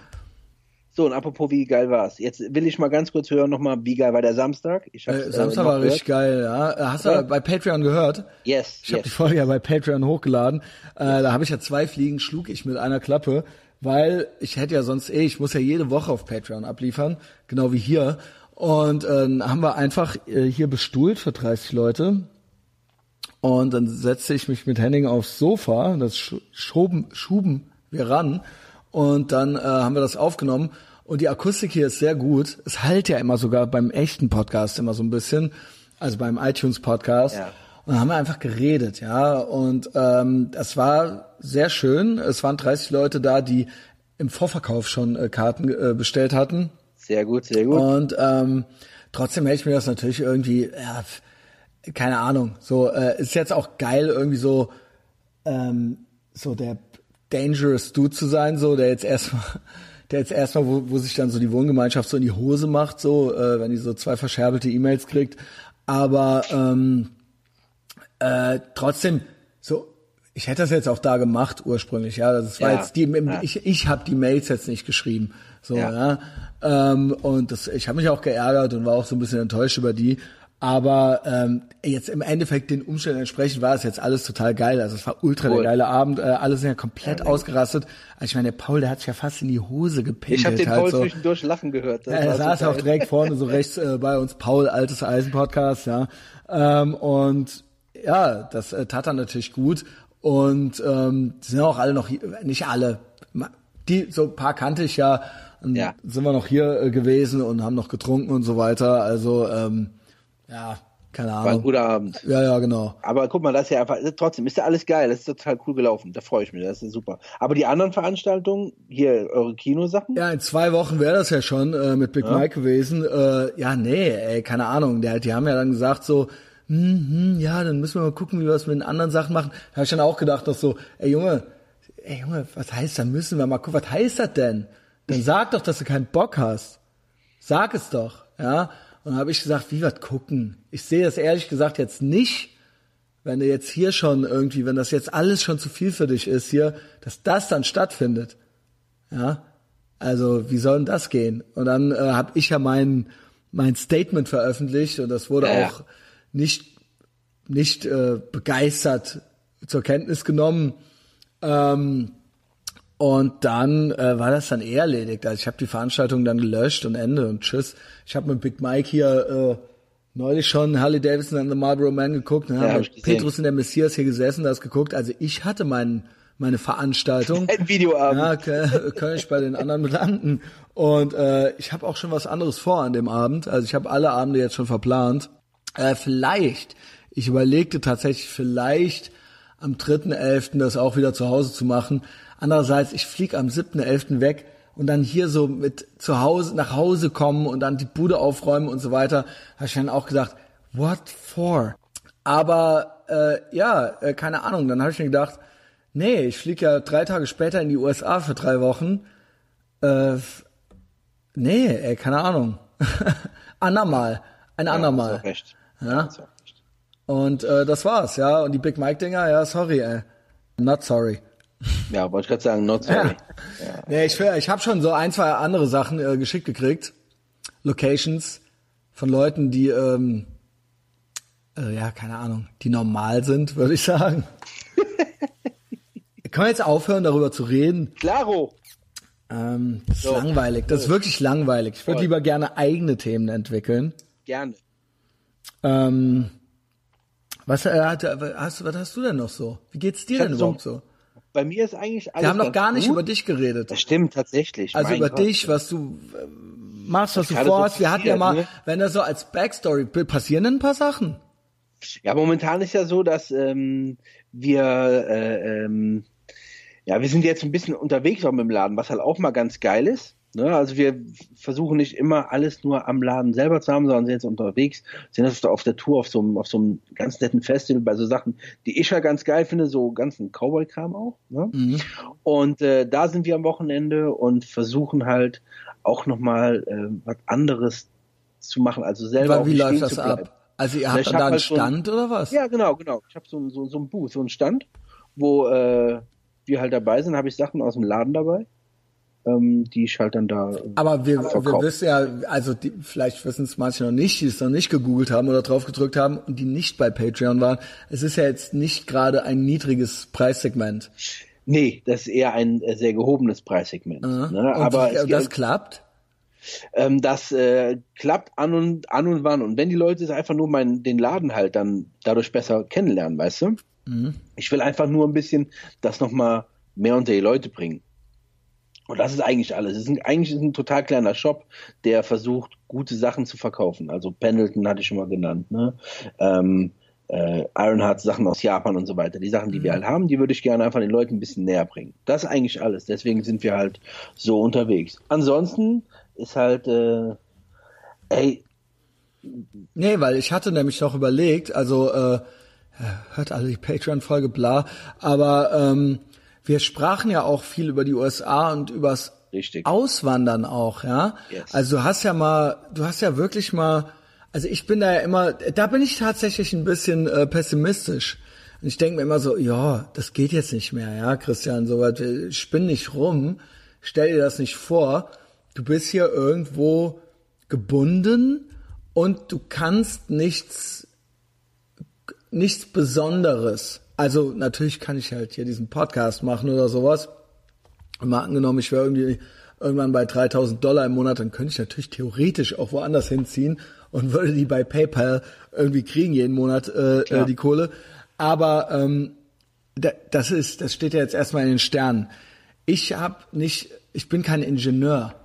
So, und apropos, wie geil war's? Jetzt will ich mal ganz kurz hören nochmal, wie geil war der Samstag? Ich hab's, äh, Samstag äh, war richtig geil, ja. Hast okay. du bei Patreon gehört? Yes. Ich yes. habe die Folge ja bei Patreon hochgeladen. Äh, yes. Da habe ich ja zwei Fliegen, schlug ich mit einer Klappe, weil ich hätte ja sonst eh, ich muss ja jede Woche auf Patreon abliefern, genau wie hier. Und äh, haben wir einfach äh, hier bestuhlt für dreißig Leute. Und dann setzte ich mich mit Henning aufs Sofa, das sch- schoben, schuben wir ran. Und dann äh, haben wir das aufgenommen Und die Akustik hier ist sehr gut. Es halt ja immer sogar beim echten Podcast immer so ein bisschen, also beim iTunes-Podcast. Ja. Und dann haben wir einfach geredet, ja. Und ähm, es war sehr schön. Es waren dreißig Leute da, die im Vorverkauf schon äh, Karten äh, bestellt hatten. Sehr gut, sehr gut. Und ähm, trotzdem hätte ich mir das natürlich irgendwie, ja, keine Ahnung, so äh, ist jetzt auch geil, irgendwie so ähm, so der Dangerous Dude zu sein, so der jetzt erstmal, der jetzt erstmal, wo, wo sich dann so die Wohngemeinschaft so in die Hose macht, so äh, wenn die so zwei verscherbelte E-Mails kriegt. Aber ähm, äh, trotzdem, so ich hätte das jetzt auch da gemacht ursprünglich, ja, das war ja, jetzt die, ja. ich ich habe die Mails jetzt nicht geschrieben, so ja, ja. Ähm, und das, ich habe mich auch geärgert und war auch so ein bisschen enttäuscht über die. Aber ähm, jetzt im Endeffekt den Umständen entsprechend war es jetzt alles total geil. Also es war ultra cool. Der geile Abend. Äh, alle sind ja komplett ja, ausgerastet. Also ich meine, der Paul, der hat sich ja fast in die Hose gepinselt. Ich habe den halt Paul so zwischendurch lachen gehört. Ja, er saß auch direkt vorne so rechts äh, bei uns. Paul, altes Eisen-Podcast, ja. Ähm, und ja, das äh, tat dann natürlich gut. Und ähm, die sind auch alle noch hier, nicht alle, die so ein paar kannte ich ja. Und ja. Sind wir noch hier äh, gewesen und haben noch getrunken und so weiter. Also ähm, ja, keine Ahnung. War ein guter Abend. Ja, ja, genau. Aber guck mal, das ist ja einfach, trotzdem ist ja alles geil, das ist total cool gelaufen, da freue ich mich, das ist super. Aber die anderen Veranstaltungen, hier eure Kinosachen? Ja, in zwei Wochen wäre das ja schon äh, mit Big ja. Mike gewesen. Äh, ja, nee, ey, keine Ahnung, der, die haben ja dann gesagt so, hm, hm, ja, dann müssen wir mal gucken, wie wir es mit den anderen Sachen machen. Da habe ich dann auch gedacht, dass so, ey Junge, ey Junge, was heißt da, müssen wir mal gucken, was heißt das denn? Dann sag doch, dass du keinen Bock hast. Sag es doch, ja. Und dann habe ich gesagt, wie was gucken? Ich sehe das ehrlich gesagt jetzt nicht, wenn du jetzt hier schon irgendwie, wenn das jetzt alles schon zu viel für dich ist hier, dass das dann stattfindet. Ja, also wie soll denn das gehen? Und dann äh, habe ich ja mein mein Statement veröffentlicht und das wurde ja. auch nicht nicht äh, begeistert zur Kenntnis genommen. Ähm, Und dann äh, war das dann eh erledigt. Also ich habe die Veranstaltung dann gelöscht und Ende und tschüss. Ich habe mit Big Mike hier äh, neulich schon Harley Davidson and the Marlboro Man geguckt. Ne? Ja, hab ich Petrus und der Messias hier gesessen, das geguckt. Also ich hatte meinen meine Veranstaltung. Ein Videoabend. Ja, okay, kann ich bei den anderen bedanken. Und äh, ich habe auch schon was anderes vor an dem Abend. Also ich habe alle Abende jetzt schon verplant. Äh, vielleicht, ich überlegte tatsächlich vielleicht am dritten elften das auch wieder zu Hause zu machen. Andererseits, ich fliege am siebten elften weg und dann hier so mit zu Hause, nach Hause kommen und dann die Bude aufräumen und so weiter, habe ich dann auch gedacht, what for? Aber äh, ja, äh, keine Ahnung, dann habe ich mir gedacht, nee, ich fliege ja drei Tage später in die U S A für drei Wochen. Äh, nee, ey, keine Ahnung. Andermal, ein andermal. Ja, das war recht. Ja? Das war recht. Und äh, das war's, ja. Und die Big Mike-Dinger, ja, sorry, ey. Not sorry. Ja, wollte ich gerade sagen, not sorry. Ja. Ja. Nee, ich ich habe schon so ein, zwei andere Sachen äh, geschickt gekriegt. Locations von Leuten, die, ähm, äh, ja, keine Ahnung, die normal sind, würde ich sagen. Können wir jetzt aufhören, darüber zu reden? Klaro! Ähm, das ist so langweilig, das ist wirklich langweilig. Ich würde lieber gerne eigene Themen entwickeln. Gerne. Ähm, was, äh, hast, was hast du denn noch so? Wie geht's dir ich denn überhaupt so? Bei mir ist eigentlich alles. Wir haben noch gar nicht gut. über dich geredet. Das stimmt tatsächlich. Also mein über Gott, dich, was du äh, machst, was du vorhast. So wir hatten ja mal, ne? Wenn das so als Backstory passieren, ein paar Sachen. Ja, momentan ist ja so, dass ähm, wir, äh, ähm, ja, wir sind jetzt ein bisschen unterwegs auch mit dem Laden, was halt auch mal ganz geil ist. Ne? Also wir versuchen nicht immer alles nur am Laden selber zu haben, sondern sind jetzt unterwegs, sind das auf der Tour auf so einem, auf so einem ganz netten Festival bei so Sachen, die ich ja ganz geil finde, so ganzen Cowboy-Kram auch. Ne? Mhm. Und äh, da sind wir am Wochenende und versuchen halt auch nochmal äh, was anderes zu machen, also selber auf die Schiene zu bleiben. Wie läuft das ab? Also ihr habt dann da einen Stand oder was? Ja, genau, genau. Ich habe so, so, so einen Booth, so einen Stand, wo äh, wir halt dabei sind, habe ich Sachen aus dem Laden dabei, die ich halt dann da Aber wir, wir wissen ja, also die, vielleicht wissen es manche noch nicht, die es noch nicht gegoogelt haben oder drauf gedrückt haben und die nicht bei Patreon waren. Es ist ja jetzt nicht gerade ein niedriges Preissegment. Nee, das ist eher ein sehr gehobenes Preissegment. Uh-huh. Ne? Aber und, es, das klappt? Ähm, das äh, klappt an und an und wann. Und wenn die Leute es einfach nur meinen, den Laden halt dann dadurch besser kennenlernen, weißt du? Mhm. Ich will einfach nur ein bisschen das nochmal mehr unter die Leute bringen. Und das ist eigentlich alles. Es ist eigentlich ist ein total kleiner Shop, der versucht, gute Sachen zu verkaufen. Also Pendleton hatte ich schon mal genannt, ne? Ähm, äh, Ironhearts Sachen aus Japan und so weiter. Die Sachen, die mhm. wir halt haben, die würde ich gerne einfach den Leuten ein bisschen näher bringen. Das ist eigentlich alles. Deswegen sind wir halt so unterwegs. Ansonsten ist halt, äh, ey. Nee, weil ich hatte nämlich noch überlegt, also, äh, hört alle die Patreon-Folge, bla, aber, ähm, wir sprachen ja auch viel über die U S A und übers Richtig. Auswandern auch, ja. Yes. Also du hast ja mal, du hast ja wirklich mal, also ich bin da ja immer, da bin ich tatsächlich ein bisschen äh, pessimistisch. Und ich denke mir immer so, ja, das geht jetzt nicht mehr, ja, Christian, so weit, spinn nicht rum, stell dir das nicht vor, du bist hier irgendwo gebunden und du kannst nichts, nichts Besonderes. Also natürlich kann ich halt hier diesen Podcast machen oder sowas. Mal angenommen, ich wäre irgendwie irgendwann bei dreitausend Dollar im Monat, dann könnte ich natürlich theoretisch auch woanders hinziehen und würde die bei PayPal irgendwie kriegen jeden Monat äh, äh, die Kohle. Aber ähm, da, das ist, das steht ja jetzt erstmal in den Sternen. Ich habe nicht, ich bin kein Ingenieur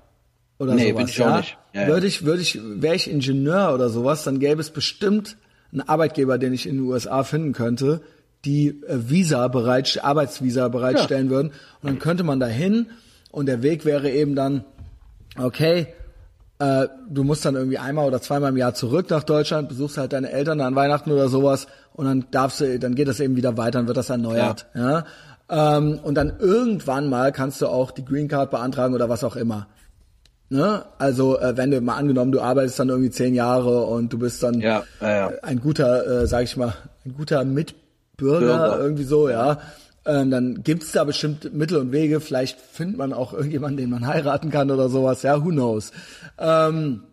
oder nee, sowas. Nee, bin ich ja? auch nicht. Ja, würde ich, würde ich, wäre ich Ingenieur oder sowas, dann gäbe es bestimmt einen Arbeitgeber, den ich in den U S A finden könnte, die Visa bereit, Arbeitsvisa bereitstellen ja. würden. Und dann könnte man da hin und der Weg wäre eben dann, okay, äh, du musst dann irgendwie einmal oder zweimal im Jahr zurück nach Deutschland, besuchst halt deine Eltern an Weihnachten oder sowas und dann darfst du, dann geht das eben wieder weiter, dann wird das erneuert. Ja. Ja? Ähm, und dann irgendwann mal kannst du auch die Green Card beantragen oder was auch immer. Ne? Also äh, wenn du mal angenommen, du arbeitest dann irgendwie zehn Jahre und du bist dann ja, ja, ja. ein guter, äh, sag ich mal, ein guter Mit Bürger, Bürger, irgendwie so, ja. Ähm, dann gibt's da bestimmt Mittel und Wege. Vielleicht findet man auch irgendjemanden, den man heiraten kann oder sowas. Ja, who knows. Ähm,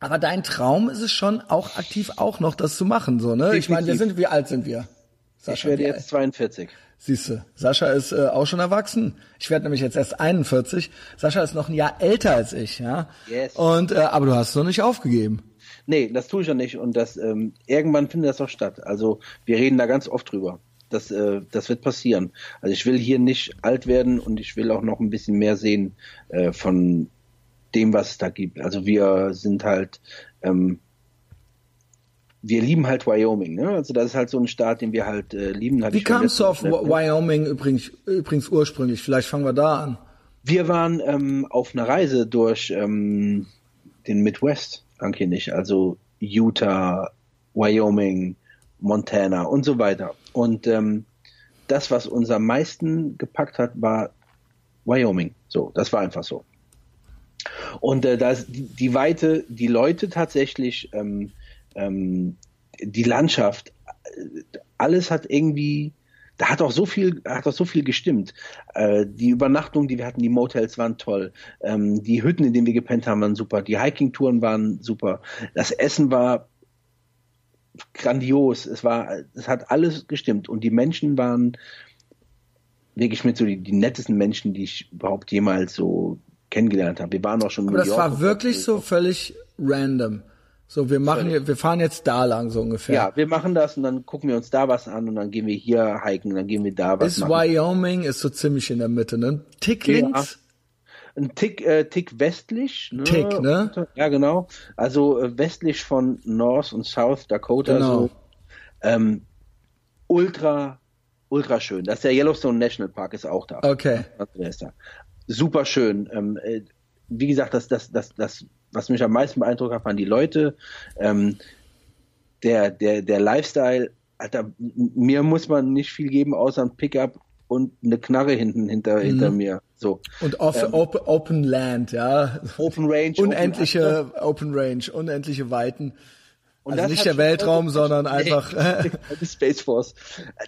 aber dein Traum ist es schon, auch aktiv auch noch das zu machen, so, ne? Definitiv. Ich meine, wir sind, wie alt sind wir? Sascha, ich werde jetzt zweiundvierzig. Siehst du, Sascha ist äh, auch schon erwachsen. Ich werde nämlich jetzt erst einundvierzig. Sascha ist noch ein Jahr älter als ich, ja. Yes. Und äh, aber du hast es noch nicht aufgegeben. Nee, das tue ich ja nicht und das ähm, irgendwann findet das auch statt. Also wir reden da ganz oft drüber. Das, äh, das wird passieren. Also ich will hier nicht alt werden und ich will auch noch ein bisschen mehr sehen äh, von dem, was es da gibt. Also wir sind halt, ähm, wir lieben halt Wyoming. Ne? Also das ist halt so ein Staat, den wir halt äh, lieben. Wie kamst du auf Wyoming übrigens, übrigens ursprünglich? Vielleicht fangen wir da an. Wir waren ähm, auf einer Reise durch ähm, den Midwest. Danke nicht. Also Utah, Wyoming, Montana und so weiter. Und ähm, das, was uns am meisten gepackt hat, war Wyoming. So, das war einfach so. Und äh, das, die, die Weite, die Leute tatsächlich, ähm, ähm, die Landschaft, alles hat irgendwie, da hat auch so viel, hat auch so viel gestimmt. Äh, die Übernachtung, die wir hatten, die Motels waren toll. Ähm, die Hütten, in denen wir gepennt haben, waren super. Die Hiking-Touren waren super. Das Essen war grandios. Es war, es hat alles gestimmt. Und die Menschen waren wirklich mit so die, die nettesten Menschen, die ich überhaupt jemals so kennengelernt habe. Wir waren auch schon in New York. Das war wirklich so völlig random. So, wir machen, wir fahren jetzt da lang, so ungefähr. Ja, wir machen das und dann gucken wir uns da was an und dann gehen wir hier hiken und dann gehen wir da was ist machen. Wyoming ist so ziemlich in der Mitte, ne? Ein Tick links? Ja. Ein Tick, äh, Tick westlich. Ne? Tick, ne? Ja, genau. Also äh, westlich von North und South Dakota. Genau. So. Ähm, ultra, ultra schön. Das ist der Yellowstone National Park, ist auch da. Okay. Der ist da. Super schön. Ähm, äh, wie gesagt, das, das, das, das, was mich am meisten beeindruckt hat, waren die Leute, ähm, der, der, der Lifestyle. Alter, mir muss man nicht viel geben, außer ein Pickup und eine Knarre hinten hinter, mhm. hinter mir. So. Und off, ähm, open, open Land, ja. Open Range. Unendliche Open, open Range, unendliche Weiten. Und also das nicht der Weltraum, schon, sondern nee, einfach die Space Force.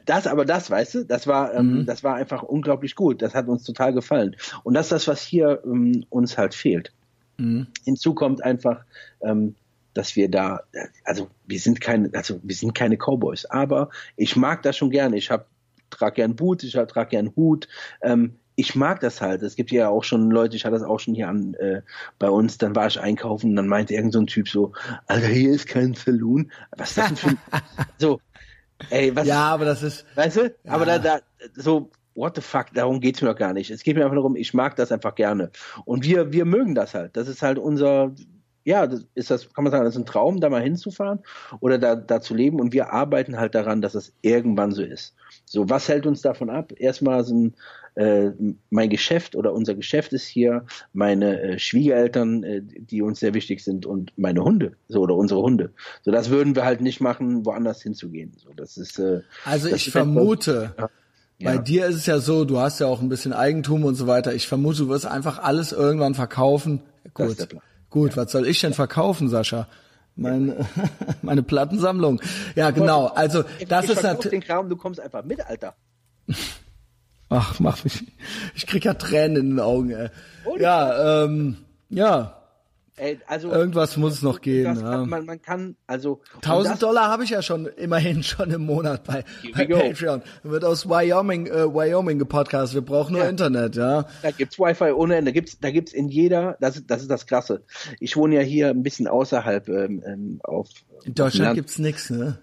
Das, aber das, weißt du, das war, ähm, mhm. das war einfach unglaublich gut. Das hat uns total gefallen. Und das ist das, was hier ähm, uns halt fehlt. Mhm. Hinzu kommt einfach, ähm, dass wir da, also wir sind keine, also wir sind keine Cowboys. Aber ich mag das schon gerne. Ich hab, trage gern Boots, ich trage gern Hut. Ähm, ich mag das halt. Es gibt ja auch schon Leute, ich hatte das auch schon hier an äh, bei uns, dann war ich einkaufen und dann meinte irgend so ein Typ so, Alter, hier ist kein Saloon. Was ist das denn für ein... so, ey, was... Ja, aber das ist... Weißt du? Ja. Aber da, da, so, what the fuck, darum geht's mir doch gar nicht. Es geht mir einfach darum, ich mag das einfach gerne. Und wir, wir mögen das halt. Das ist halt unser, ja, das ist das, kann man sagen, das ist ein Traum, da mal hinzufahren oder da, da zu leben. Und wir arbeiten halt daran, dass das irgendwann so ist. So, was hält uns davon ab? Erstmal so ein, äh, mein Geschäft oder unser Geschäft ist hier, meine äh, Schwiegereltern, äh, die uns sehr wichtig sind und meine Hunde, so, oder unsere Hunde. So, das würden wir halt nicht machen, woanders hinzugehen. So, das ist, äh, also das ich ist vermute, etwas, ja. Bei dir ist es ja so, du hast ja auch ein bisschen Eigentum und so weiter. Ich vermute, du wirst einfach alles irgendwann verkaufen. Gut, gut, ja. Was soll ich denn verkaufen, Sascha? Meine, meine Plattensammlung. Ja, genau. Also, das ich ist natürlich den Kram, du kommst einfach mit, Alter. Ach, mach mich. Ich krieg ja Tränen in den Augen, ey. Und? Ja, ähm, ja. Ey, also, irgendwas muss es noch gehen. Ja. Kann, man, man kann, also. tausend Dollar habe ich ja schon, immerhin schon im Monat bei, bei Patreon. Wird aus Wyoming, äh, Wyoming gepodcastet. Wir brauchen nur ja. Internet, ja. Da gibt's Wi-Fi ohne Ende. Da gibt's, da gibt's in jeder, das, das ist das Krasse. Ich wohne ja hier ein bisschen außerhalb, ähm, auf. In Deutschland auf gibt's nix, ne?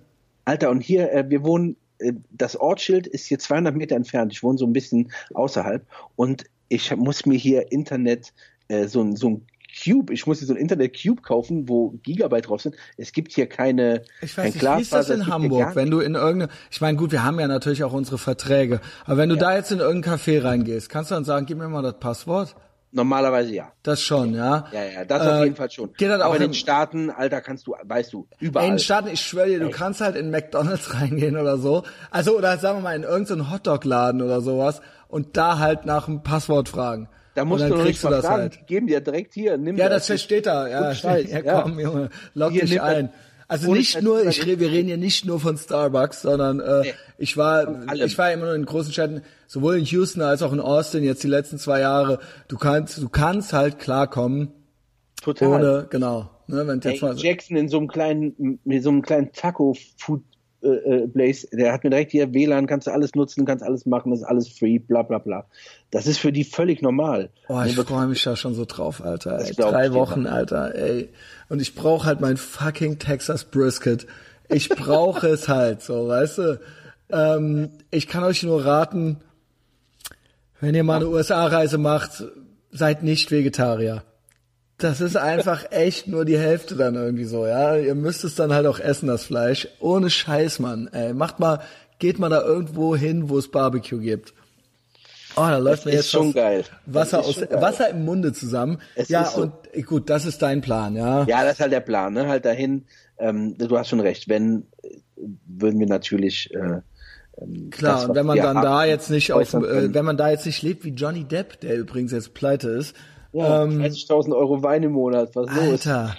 Alter, und hier, äh, wir wohnen, äh, das Ortsschild ist hier zweihundert Meter entfernt. Ich wohne so ein bisschen außerhalb. Und ich muss mir hier Internet, äh, so ein, so ein, Cube, ich muss hier so ein Internet-Cube kaufen, wo Gigabyte drauf sind. Es gibt hier keine Ich weiß kein nicht, wie ist das in Hamburg, wenn du in irgendeine, ich meine, gut, wir haben ja natürlich auch unsere Verträge, aber wenn du ja. da jetzt in irgendein Café reingehst, kannst du dann sagen, gib mir mal das Passwort? Normalerweise ja. Das schon, ja. Ja, ja, das äh, auf jeden Fall schon. Geht dann auch in den Staaten, Alter, kannst du, weißt du, überall. In den Staaten, ich schwöre dir, du Ey. kannst halt in McDonald's reingehen oder so. Also, oder sagen wir mal, in irgendeinen Hotdog-Laden oder sowas und da halt nach dem Passwort fragen. Da musst du noch nicht was sagen, halt. Die geben dir direkt hier, nimm Ja, das, das steht da, ja, Scheiß, ja, komm, ja. Junge, lock hier dich ein. Also nicht nur, ich rede, wir reden hier nicht nur von Starbucks, sondern äh, nee, ich war ich war immer nur in großen Städten, sowohl in Houston als auch in Austin, jetzt die letzten zwei Jahre, du kannst du kannst halt klarkommen. Total. Ohne, genau. Ne, wenn jetzt mal so. Jackson in so einem kleinen, mit so einem kleinen Taco-Food Äh, Blaze, der hat mir direkt hier W L A N, kannst du alles nutzen, kannst alles machen, das ist alles free, bla bla bla. Das ist für die völlig normal. Oh, ich freue mich da schon so drauf, Alter. Ey, drei Wochen, Alter, ey. Und ich brauche halt mein fucking Texas Brisket. Ich brauche es halt, so, weißt du. Ähm, ich kann euch nur raten, wenn ihr mal eine U S A-Reise macht, seid nicht Vegetarier. Das ist einfach echt nur die Hälfte dann irgendwie so, ja. Ihr müsst es dann halt auch essen, das Fleisch. Ohne Scheiß, Mann. Ey, macht mal, geht mal da irgendwo hin, wo es Barbecue gibt. Oh, da läuft das mir jetzt schon geil. Wasser aus, geil. Wasser im Munde zusammen. Es ja, so. Und gut, das ist dein Plan, ja. Ja, das ist halt der Plan, ne? Halt dahin. Ähm, du hast schon recht. Wenn, würden wir natürlich. Äh, Klar, das, und wenn man dann da jetzt nicht auf, äh, wenn man da jetzt nicht lebt wie Johnny Depp, der übrigens jetzt pleite ist. Ja, ähm, dreißigtausend Euro Wein im Monat, was los? Alter.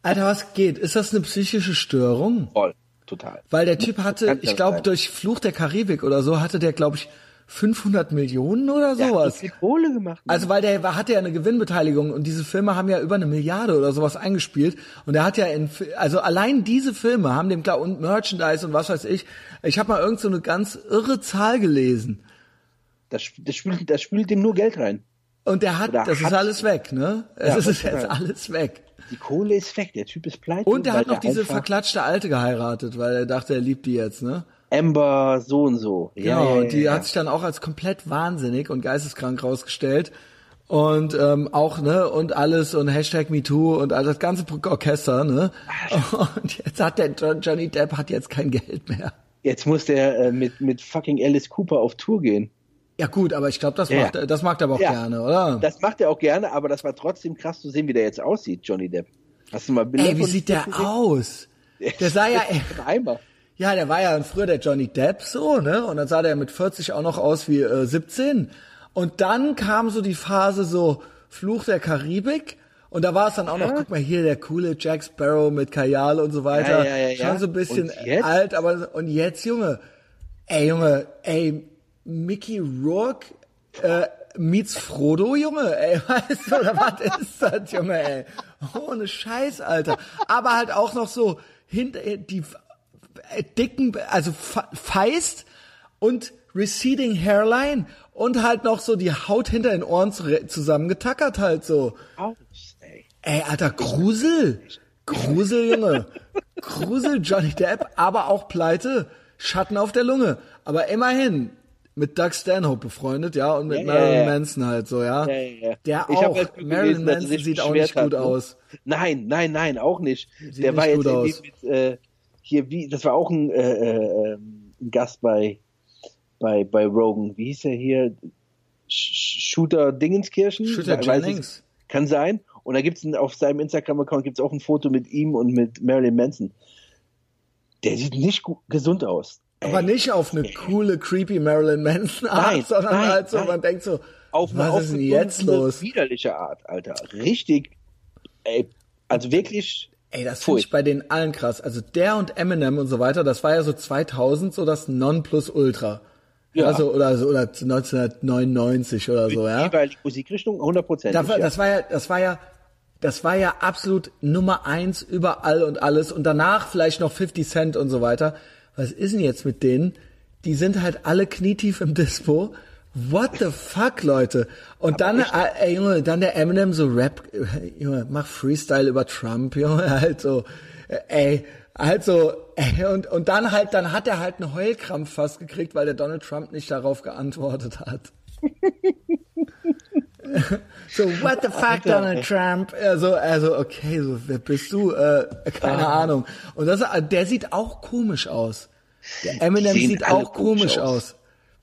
Alter, was geht? Ist das eine psychische Störung? Voll, total. Weil der Typ hatte, ich glaube, durch Fluch der Karibik oder so, hatte der, glaube ich, fünfhundert Millionen oder sowas. Der hat viel Kohle gemacht. Ne? Also, weil der hatte ja eine Gewinnbeteiligung und diese Filme haben ja über eine Milliarde oder sowas eingespielt und er hat ja, in, also allein diese Filme haben dem, klar, und Merchandise und was weiß ich, ich habe mal irgend so eine ganz irre Zahl gelesen. Das, das spült, das spült dem nur Geld rein. Und der hat, Oder das hat, ist alles weg, ne? Ja, es ist jetzt alles weg. Die Kohle ist weg, der Typ ist pleite. Und der hat noch diese verklatschte Alte geheiratet, weil er dachte, er liebt die jetzt, ne? Amber so und so. Ja, genau, ja, ja, und die ja. hat sich dann auch als komplett wahnsinnig und geisteskrank rausgestellt. Und ähm, auch, ne, und alles und Hashtag MeToo und all das ganze Orchester, ne? Und jetzt hat der Johnny Depp hat jetzt kein Geld mehr. Jetzt muss der äh, mit, mit fucking Alice Cooper auf Tour gehen. Ja gut, aber ich glaube, das, ja. das macht er aber auch ja. gerne, oder? Das macht er auch gerne, aber das war trotzdem krass zu sehen, wie der jetzt aussieht, Johnny Depp. Hast du mal Bilder Ey, wie sieht der gesehen? aus? Der sah ja... ja, der war ja früher der Johnny Depp so, ne? Und dann sah der mit vierzig auch noch aus wie äh, siebzehn. Und dann kam so die Phase so Fluch der Karibik. Und da war es dann auch ja. noch, guck mal hier, der coole Jack Sparrow mit Kajal und so weiter. Ja, ja, ja, ja. Schon so ein bisschen alt, aber... Und jetzt, Junge? Ey, Junge, ey... Mickey Rourke äh, meets Frodo, Junge, ey, weißt du, oder was ist das, Junge, ey? Ohne Scheiß, Alter. Aber halt auch noch so hinter die äh, dicken, also Feist und receding Hairline und halt noch so die Haut hinter den Ohren zu, zusammengetackert halt so. Ey, Alter, Grusel. Grusel, Junge. Grusel, Johnny Depp, aber auch pleite. Schatten auf der Lunge. Aber immerhin. mit Doug Stanhope befreundet, ja, und mit ja, Marilyn ja, ja. Manson halt so, ja. ja, ja, ja. Der ich auch. Halt Marilyn Manson sieht auch nicht gut hat, aus. Nein, nein, nein, auch nicht. Sieht der nicht war jetzt irgendwie mit, äh, hier, wie, das war auch ein, äh, äh, ein Gast bei, bei, bei Rogan. Wie hieß er hier? Shooter Dingenskirchen? Shooter Jennings. Kann sein. Und da gibt's ein, auf seinem Instagram-Account gibt's auch ein Foto mit ihm und mit Marilyn Manson. Der sieht nicht gut, gesund aus. Aber ey, nicht auf eine ey. coole, creepy Marilyn Manson Art, nein, sondern nein, halt so, nein. man denkt so, auf was eine, ist denn jetzt los? Widerliche Art, Alter. Richtig, ey, also wirklich. Ey, das finde ich bei denen allen krass. Also der und Eminem und so weiter, das war ja so zweitausend so das Nonplusultra. Ja. Also, oder, so, oder neunzehnhundertneunundneunzig oder mit so, ja. Die Musikrichtung hundert Prozent. Da, ja. Das war ja, das war ja, das war ja absolut Nummer eins überall und alles und danach vielleicht noch fifty Cent und so weiter. Was ist denn jetzt mit denen? Die sind halt alle knietief im Dispo. What the fuck, Leute? Und aber dann, ey, Junge, dann der Eminem so Rap, Junge, mach Freestyle über Trump, Junge, halt so, ey, halt so, ey, und, und dann halt, dann hat er halt einen Heulkrampf fast gekriegt, weil der Donald Trump nicht darauf geantwortet hat. So, what the fuck, Alter, Donald ey. Trump? Also, also okay, so, wer bist du? Äh, keine ah. Ahnung. Und das, der sieht auch komisch aus. Der Eminem sieht auch komisch aus.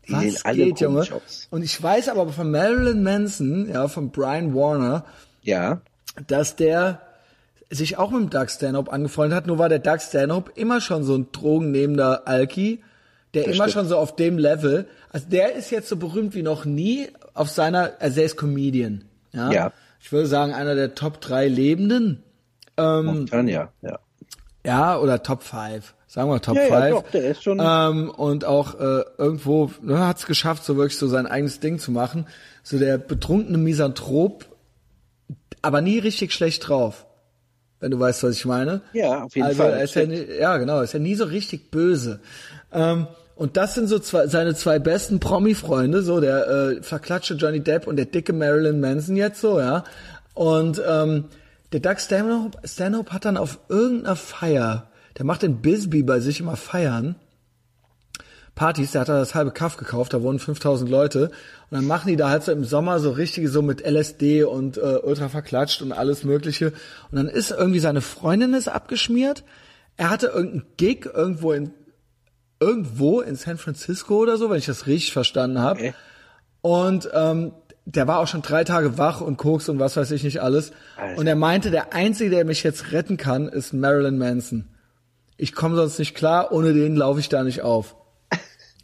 aus. Was geht, Junge? Aus. Und ich weiß aber von Marilyn Manson, ja, von Brian Warner, ja, dass der sich auch mit dem Doug Stanhope angefreundet hat. Nur war der Doug Stanhope immer schon so ein drogennehmender Alki, der das immer stimmt. schon so auf dem Level. Also der ist jetzt so berühmt wie noch nie auf seiner, also er ist Comedian. Ja? ja. Ich würde sagen, einer der Top drei Lebenden. Ähm, dann, ja, ja. Ja, oder Top fünf. Sagen wir Top ja, fünf. Ja, doch, der ist schon ähm, und auch äh, irgendwo ne, hat es geschafft, so wirklich so sein eigenes Ding zu machen. So der betrunkene Misanthrop, aber nie richtig schlecht drauf. Wenn du weißt, was ich meine. Ja, auf jeden also, Fall. Er ist ja, ja, genau, ist ja nie so richtig böse. Ähm, und das sind so zwei, seine zwei besten Promi-Freunde, so der äh, verklatsche Johnny Depp und der dicke Marilyn Manson jetzt so, ja. Und ähm, der Doug Stanhope, Stanhope hat dann auf irgendeiner Feier, der macht in Bisbee bei sich immer Feiern, Partys, der hat da das halbe Kaff gekauft, da wohnen fünftausend Leute. Und dann machen die da halt so im Sommer so richtige, so mit L S D und äh, ultra verklatscht und alles Mögliche. Und dann ist irgendwie seine Freundin ist abgeschmiert. Er hatte irgendeinen Gig irgendwo in Irgendwo in San Francisco oder so, wenn ich das richtig verstanden habe. Okay. Und ähm, der war auch schon drei Tage wach und Koks und was weiß ich nicht alles. alles. Und er meinte, der Einzige, der mich jetzt retten kann, ist Marilyn Manson. Ich komme sonst nicht klar, ohne den laufe ich da nicht auf.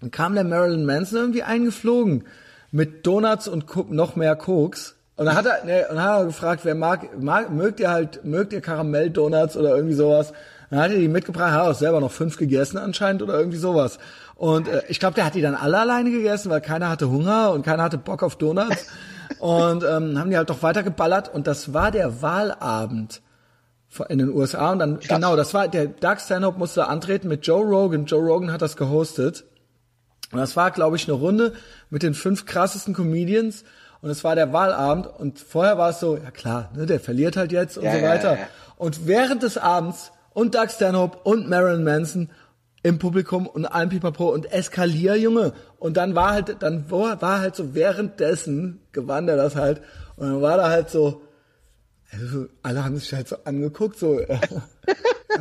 Dann kam der Marilyn Manson irgendwie eingeflogen mit Donuts und Co- noch mehr Koks. Und dann hat er, ne, und dann hat er gefragt, wer mag, mag, mögt ihr halt, mögt ihr Karamell-Donuts oder irgendwie sowas? Dann hat er die mitgebracht, hat auch selber noch fünf gegessen anscheinend oder irgendwie sowas. Und äh, ich glaube, der hat die dann alle alleine gegessen, weil keiner hatte Hunger und keiner hatte Bock auf Donuts. Und ähm, haben die halt doch weitergeballert. Und das war der Wahlabend in den U S A. Und dann, Krass. genau, das war, der Doug Stanhope musste antreten mit Joe Rogan. Joe Rogan hat das gehostet. Und das war, glaube ich, eine Runde mit den fünf krassesten Comedians. Und es war der Wahlabend. Und vorher war es so, ja klar, ne, der verliert halt jetzt und ja, so weiter. Ja, ja. Und während des Abends und Doug Stanhope und Marilyn Manson im Publikum und allem Pipapo und eskalier, Junge. Und dann war halt, dann war halt so währenddessen gewann er das halt. Und dann war da halt so, also alle haben sich halt so angeguckt, so,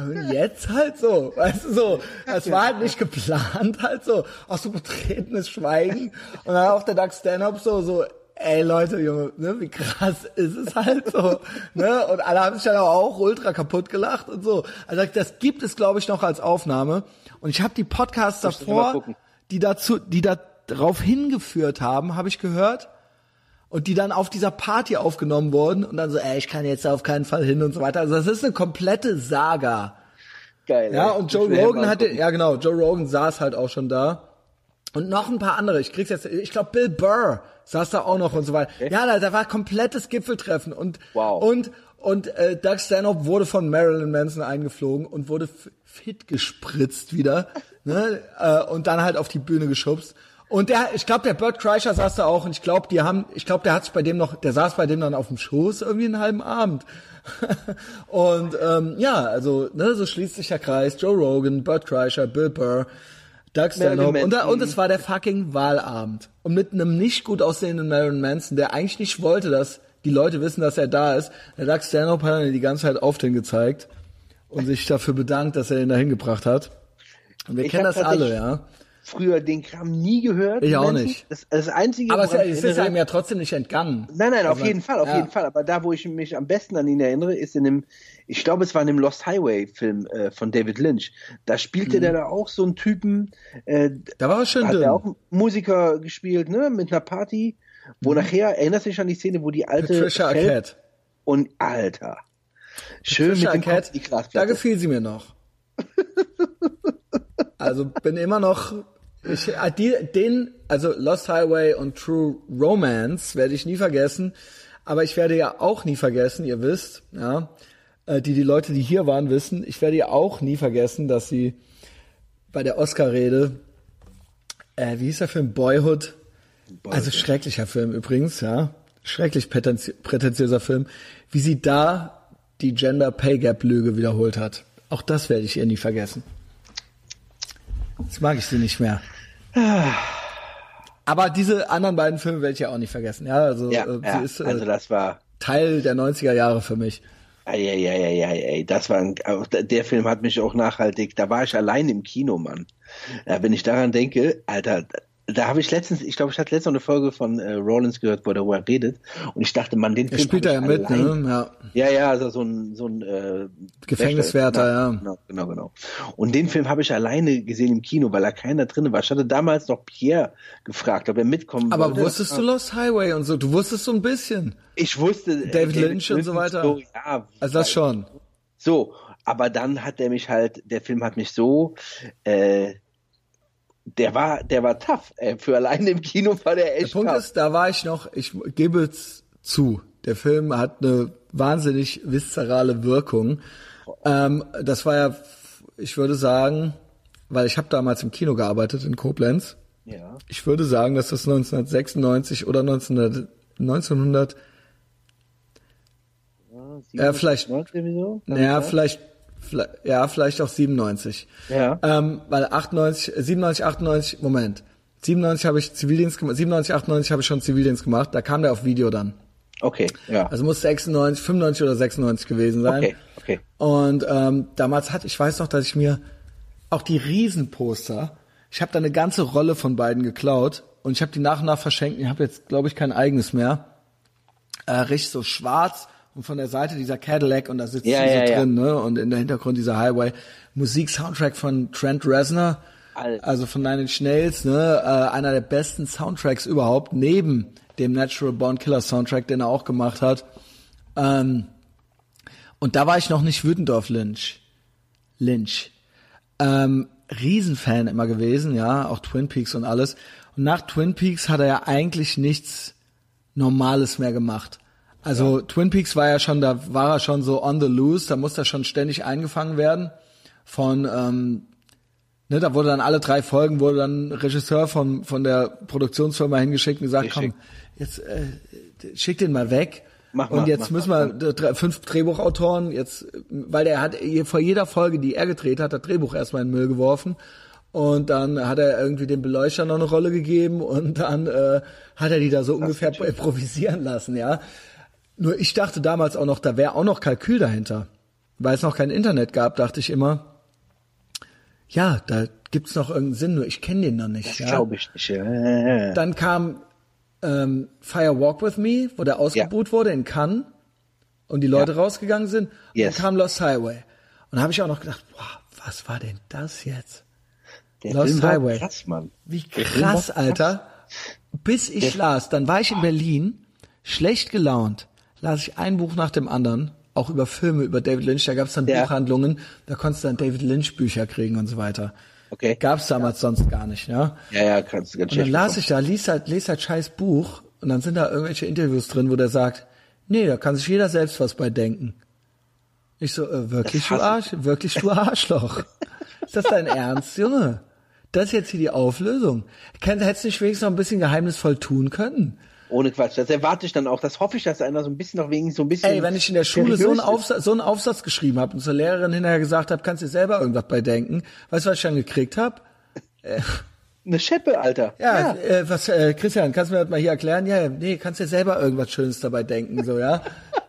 und jetzt halt so, weißt du, so, das war halt nicht geplant, halt so, auch so betretenes Schweigen. Und dann auch der Doug Stanhope so, so, ey Leute, Junge, ne, wie krass ist es halt so, ne? Und alle haben sich dann auch ultra kaputt gelacht und so. Also das gibt es, glaube ich, noch als Aufnahme. Und ich habe die Podcasts davor, die dazu, die darauf hingeführt haben, habe ich gehört. Und die dann auf dieser Party aufgenommen wurden und dann so, ey, ich kann jetzt auf keinen Fall hin und so weiter. Also das ist eine komplette Saga. Geil. Ja, und Joe Rogan hatte, ja genau, Joe Rogan saß halt auch schon da. Und noch ein paar andere, ich krieg's jetzt, ich glaube Bill Burr saß da auch noch und so weiter. Okay. Ja, da, da war komplettes Gipfeltreffen und wow. und und äh, Doug Stanhope wurde von Marilyn Manson eingeflogen und wurde f- fit gespritzt wieder, ne? äh, und dann halt auf die Bühne geschubst. Und der, ich glaube, der Bert Kreischer saß da auch und ich glaube, die haben, ich glaube, der hat sich bei dem noch, der saß bei dem dann auf dem Schoß irgendwie einen halben Abend. und ähm, ja, also ne, so schließt sich der Kreis. Joe Rogan, Bert Kreischer, Bill Burr. Doug Stanhope. Und, und es war der fucking Wahlabend. Und mit einem nicht gut aussehenden Marilyn Manson, der eigentlich nicht wollte, dass die Leute wissen, dass er da ist. Der Doug Stanhope hat ihn die ganze Zeit oft hingezeigt und sich dafür bedankt, dass er ihn da hingebracht hat. Und wir ich kennen das alle, ja. Früher den Kram nie gehört. Ich auch Menschen. Nicht. Das, das Einzige, aber es, es ist einem ja trotzdem nicht entgangen. Nein, nein, auf also, jeden Fall, auf ja. jeden Fall. Aber da, wo ich mich am besten an ihn erinnere, ist in dem, ich glaube, es war in dem Lost Highway Film äh, von David Lynch. Da spielte mhm. der da auch so einen Typen. Äh, da war er schön dünn. Hat er auch einen Musiker gespielt, ne, mit einer Party. Wo mhm. nachher, erinnerst du dich an die Szene, wo die alte Patricia Arquette und Alter. Schön Patricia mit dem Kopf, die Glasplatte. Da gefiel sie mir noch. Also bin immer noch, ich, die, den, also Lost Highway und True Romance werde ich nie vergessen, aber ich werde ja auch nie vergessen, ihr wisst, ja, die die Leute, die hier waren, wissen, ich werde ja auch nie vergessen, dass sie bei der Oscar-Rede, äh, wie hieß der Film, Boyhood, Boyhood. Also schrecklicher Film übrigens, ja, schrecklich prätenti- prätentiöser Film, wie sie da die Gender Pay Gap Lüge wiederholt hat. Auch das werde ich ihr nie vergessen. Jetzt mag ich sie nicht mehr. Aber diese anderen beiden Filme werde ich ja auch nicht vergessen. Ja, also ja, äh, sie ja, ist äh, also das war Teil der neunziger Jahre für mich. Ja, ja, ja, ja, ja, das war ein, der Film hat mich auch nachhaltig. Da war ich allein im Kino, Mann. Ja, wenn ich daran denke, Alter, da habe ich letztens, ich glaube, ich hatte letztens noch eine Folge von äh, Rollins gehört, wo der er redet, und ich dachte, man, den Film spielt er ja mit, allein. Ne? Ja. ja, ja, also so ein so ein äh, Gefängniswärter, ja. Genau, genau, genau. Und den Film habe ich alleine gesehen im Kino, weil da keiner drin war. Ich hatte damals noch Pierre gefragt, ob er mitkommen Aber wollte. Aber wusstest du Lost Highway und so? Du wusstest so ein bisschen. Ich wusste. David, David Lynch und so weiter. So, ja, also das schon. So, aber dann hat er mich halt, der Film hat mich so äh, Der war, der war tough. Für alleine im Kino war der echt. Der Punkt tough. ist, da war ich noch, ich gebe es zu, der Film hat eine wahnsinnig viszerale Wirkung. Ähm, das war ja, ich würde sagen, weil ich habe damals im Kino gearbeitet in Koblenz. Ja. Ich würde sagen, dass das neunzehnhundertsechsundneunzig oder neunzehnhundert, neunzehnhundert ja, äh, vielleicht, sowieso, ja, vielleicht Ja, vielleicht auch siebenundneunzig. Ja. Ähm, weil achtundneunzig, siebenundneunzig, achtundneunzig, Moment. siebenundneunzig habe ich Zivildienst gemacht, siebenundneunzig, achtundneunzig habe ich schon Zivildienst gemacht, da kam der auf Video dann. Okay, ja. Also muss sechsundneunzig, fünfundneunzig oder sechsundneunzig gewesen sein. Okay, okay. Und ähm, damals hatte, ich weiß noch, dass ich mir auch die Riesenposter, ich habe da eine ganze Rolle von beiden geklaut und ich habe die nach und nach verschenkt, ich habe jetzt, glaube ich, kein eigenes mehr. Äh, richtig so schwarz. Und von der Seite dieser Cadillac, und da sitzt ja, sie ja, so ja. drin, ne? Und in der Hintergrund dieser Highway. Musik-Soundtrack von Trent Reznor, Alter. Also von Nine Inch Nails, ne? Äh, einer der besten Soundtracks überhaupt, neben dem Natural Born Killer Soundtrack, den er auch gemacht hat. Ähm, und da war ich noch nicht wütend auf Lynch. Lynch. Ähm, Riesenfan immer gewesen, ja, auch Twin Peaks und alles. Und nach Twin Peaks hat er ja eigentlich nichts Normales mehr gemacht. Also ja. Twin Peaks war ja schon, da war er schon so on the loose, da musste er schon ständig eingefangen werden von, ähm, ne, da wurde dann alle drei Folgen, wurde dann Regisseur von von der Produktionsfirma hingeschickt und gesagt, ich komm, schick. jetzt äh, schick den mal weg. Mach mal, und jetzt mach, müssen wir mach. fünf Drehbuchautoren jetzt, weil der hat vor jeder Folge, die er gedreht hat, das Drehbuch erstmal in den Müll geworfen. Und dann hat er irgendwie dem Beleuchter noch eine Rolle gegeben und dann äh, hat er die da so das ungefähr improvisieren lassen, ja. Nur ich dachte damals auch noch, da wäre auch noch Kalkül dahinter. Weil es noch kein Internet gab, dachte ich immer, ja, da gibt's noch irgendeinen Sinn, nur ich kenne den noch nicht. Das ja. glaube ich nicht. Ja. Dann kam ähm, Fire Walk With Me, wo der ausgebuht ja. wurde in Cannes und die Leute ja. rausgegangen sind. Yes. Dann kam Lost Highway. Und da habe ich auch noch gedacht, boah, was war denn das jetzt? Der Lost Film Highway. War krass, Mann. Wie krass, Alter. Bis ich der las, dann war ich in Berlin, schlecht gelaunt. Las ich ein Buch nach dem anderen, auch über Filme, über David Lynch, da gab es dann ja. Buchhandlungen, da konntest du dann David Lynch Bücher kriegen und so weiter. Okay. Gab's damals ja. sonst gar nicht, ne? Ja, ja, kannst du ganz schlecht. Und dann las ich da, lies halt, lies halt scheiß Buch und dann sind da irgendwelche Interviews drin, wo der sagt, nee, da kann sich jeder selbst was bei denken. Ich so, äh, wirklich du Arsch, wirklich du Arschloch. Ist das dein Ernst, Junge? Das ist jetzt hier die Auflösung. Hättest du nicht wenigstens noch ein bisschen geheimnisvoll tun können? Ohne Quatsch, das erwarte ich dann auch, das hoffe ich, dass einer so ein bisschen noch wegen so ein bisschen... Ey, wenn ich in der Schule so einen, Aufsatz, so einen Aufsatz geschrieben habe und zur Lehrerin hinterher gesagt habe, kannst du dir selber irgendwas bei denken, weißt du, was ich dann gekriegt habe? Äh, Eine Scheppe, Alter. Ja, ja. Äh, was, äh, Christian, kannst du mir das mal hier erklären? Ja, nee, kannst dir selber irgendwas Schönes dabei denken, so, ja.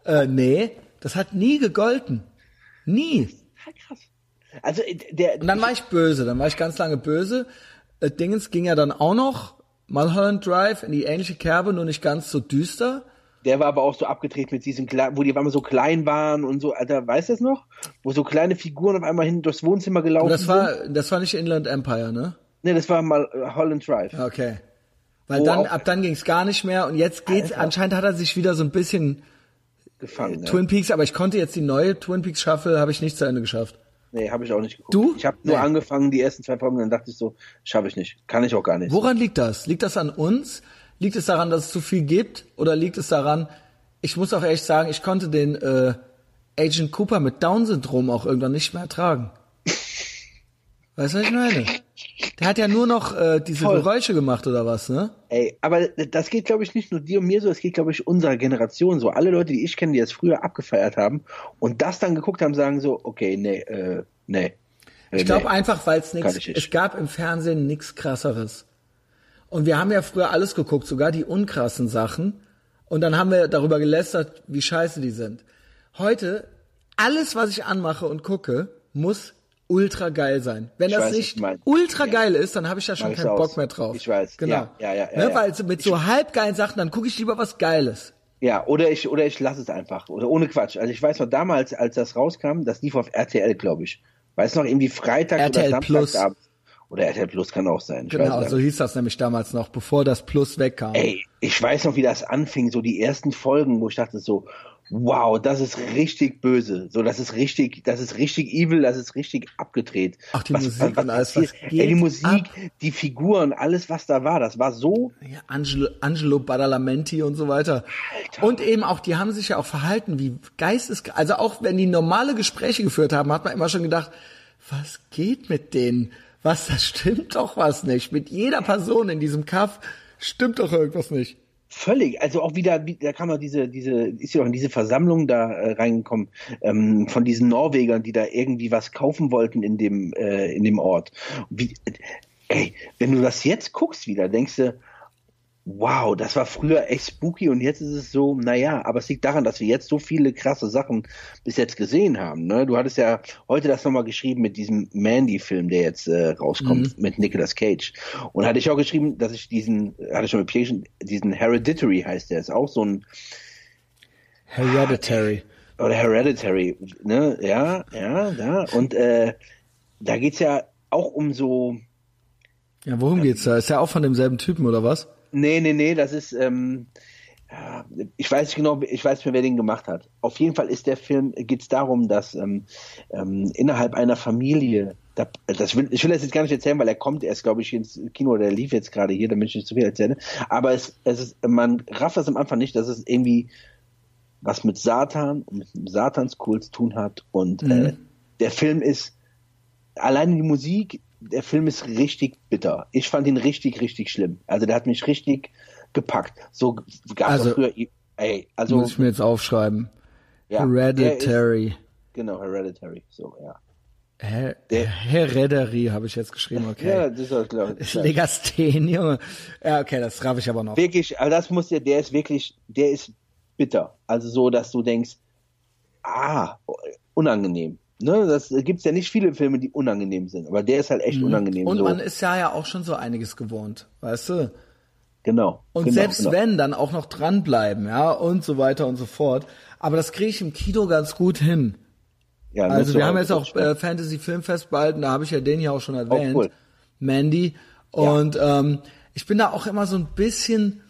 äh, nee, das hat nie gegolten. Nie. Krass. Also, der, und dann war ich böse, dann war ich ganz lange böse. Äh, Dingens ging ja dann auch noch, Mulholland Drive in die ähnliche Kerbe, nur nicht ganz so düster. Der war aber auch so abgedreht mit diesem, wo die auf einmal so klein waren und so, Alter, weißt du das noch? Wo so kleine Figuren auf einmal hin durchs Wohnzimmer gelaufen das war, sind. Das war nicht Inland Empire, ne? Ne, das war mal Holland Drive. Okay. Weil wo dann, ab dann ging's gar nicht mehr und jetzt geht's, Alter. Anscheinend hat er sich wieder so ein bisschen gefangen. Äh, Twin Peaks, aber ich konnte jetzt die neue Twin Peaks Staffel, habe ich nicht zu Ende geschafft. Nee, habe ich auch nicht geguckt. Du? Ich habe nur nee. angefangen, die ersten zwei Folgen, dann dachte ich so, schaffe ich nicht. Kann ich auch gar nicht. Woran liegt das? Liegt das an uns? Liegt es daran, dass es zu viel gibt? Oder liegt es daran, ich muss auch ehrlich sagen, ich konnte den äh, Agent Cooper mit Down-Syndrom auch irgendwann nicht mehr ertragen. Weißt du, was ich meine? Der hat ja nur noch äh, diese Voll. Geräusche gemacht oder was, ne? Ey, aber das geht, glaube ich, nicht nur dir und mir so, das geht, glaube ich, unserer Generation so. Alle Leute, die ich kenne, die das früher abgefeiert haben und das dann geguckt haben, sagen so, okay, nee, äh, nee. Äh, ich glaube nee. einfach, weil es nichts, es gab im Fernsehen nichts Krasseres. Und wir haben ja früher alles geguckt, sogar die unkrassen Sachen. Und dann haben wir darüber gelästert, wie scheiße die sind. Heute, alles, was ich anmache und gucke, muss ultra geil sein. Wenn ich das weiß, nicht ultra geil ja. ist, dann habe ich da schon Mach keinen Bock aus. mehr drauf. Ich weiß. Genau. Ja, ja, ja, ja, ne? Weil mit ich, so halbgeilen Sachen, dann gucke ich lieber was Geiles. Ja, oder ich oder ich lasse es einfach. Oder ohne Quatsch. Also ich weiß noch damals, als das rauskam, das lief auf R T L, glaube ich. Weißt du noch, irgendwie Freitag R T L oder Samstagabend. Oder R T L Plus kann auch sein. Ich genau, weiß so hieß das nämlich damals noch, bevor das Plus wegkam. Ey, ich weiß noch, wie das anfing, so die ersten Folgen, wo ich dachte so, wow, das ist richtig böse. So, das ist richtig, das ist richtig evil, das ist richtig abgedreht. Ach, die was, Musik was, was und alles, was geht Ey, die Musik, ab? Die Figuren, alles, was da war, das war so... Ja, Angelo, Angelo Badalamenti und so weiter. Alter. Und eben auch, die haben sich ja auch verhalten wie geistes... Also auch, wenn die normale Gespräche geführt haben, hat man immer schon gedacht, was geht mit denen? Was, das stimmt doch was nicht. Mit jeder Person in diesem Kaff stimmt doch irgendwas nicht. Völlig. Also auch wieder, da kam ja diese, diese, ist ja auch in diese Versammlung da äh, reingekommen, ähm, von diesen Norwegern, die da irgendwie was kaufen wollten in dem, äh, in dem Ort. Wie, äh, ey, wenn du das jetzt guckst wieder, denkst du, wow, das war früher echt spooky und jetzt ist es so, naja, aber es liegt daran, dass wir jetzt so viele krasse Sachen bis jetzt gesehen haben. Ne? Du hattest ja heute das nochmal geschrieben mit diesem Mandy-Film, der jetzt äh, rauskommt, mhm. mit Nicolas Cage. Und hatte ich auch geschrieben, dass ich diesen, hatte ich schon mit Patreon, diesen Hereditary heißt der, ist auch so ein... Hereditary. Oder Hereditary, ne, ja, ja, ja. Und äh, da geht's ja auch um so... Ja, worum ähm, geht's da? Ist ja auch von demselben Typen, oder was? Nee, nee, nee, das ist, ähm, ich weiß nicht genau, ich weiß nicht mehr, wer den gemacht hat. Auf jeden Fall ist der Film, geht's darum, dass ähm, ähm, innerhalb einer Familie, da, das will, ich will das jetzt gar nicht erzählen, weil er kommt erst, glaube ich, ins Kino, oder er lief jetzt gerade hier, damit ich nicht zu viel erzähle, aber es, es ist, man rafft das am Anfang nicht, dass es irgendwie was mit Satan und mit dem Satanskult zu tun hat und mhm. äh, der Film ist, alleine die Musik, der Film ist richtig bitter. Ich fand ihn richtig, richtig schlimm. Also der hat mich richtig gepackt. So gab es also, früher... Ey, also, muss ich mir jetzt aufschreiben. Ja, Hereditary. Ist, genau, Hereditary. So, ja. Her- der, Hereditary habe ich jetzt geschrieben, okay. Ja, das ist auch klar. Legasthenie, Junge. Ja, okay, das raff ich aber noch. Wirklich, also das muss ja, der ist wirklich, der ist bitter. Also so, dass du denkst, ah, unangenehm. Ne, das gibt's ja nicht viele Filme, die unangenehm sind, aber der ist halt echt unangenehm. Und so. Man ist ja ja auch schon so einiges gewohnt, weißt du? Genau. Und genau, selbst genau. wenn, dann auch noch dranbleiben, ja, und so weiter und so fort. Aber das kriege ich im Kino ganz gut hin. Ja, also wir haben jetzt auch äh, Fantasy Filmfest bald, und da habe ich ja den hier auch schon erwähnt, oh, cool. Mandy. Und ja. ähm, ich bin da auch immer so ein bisschen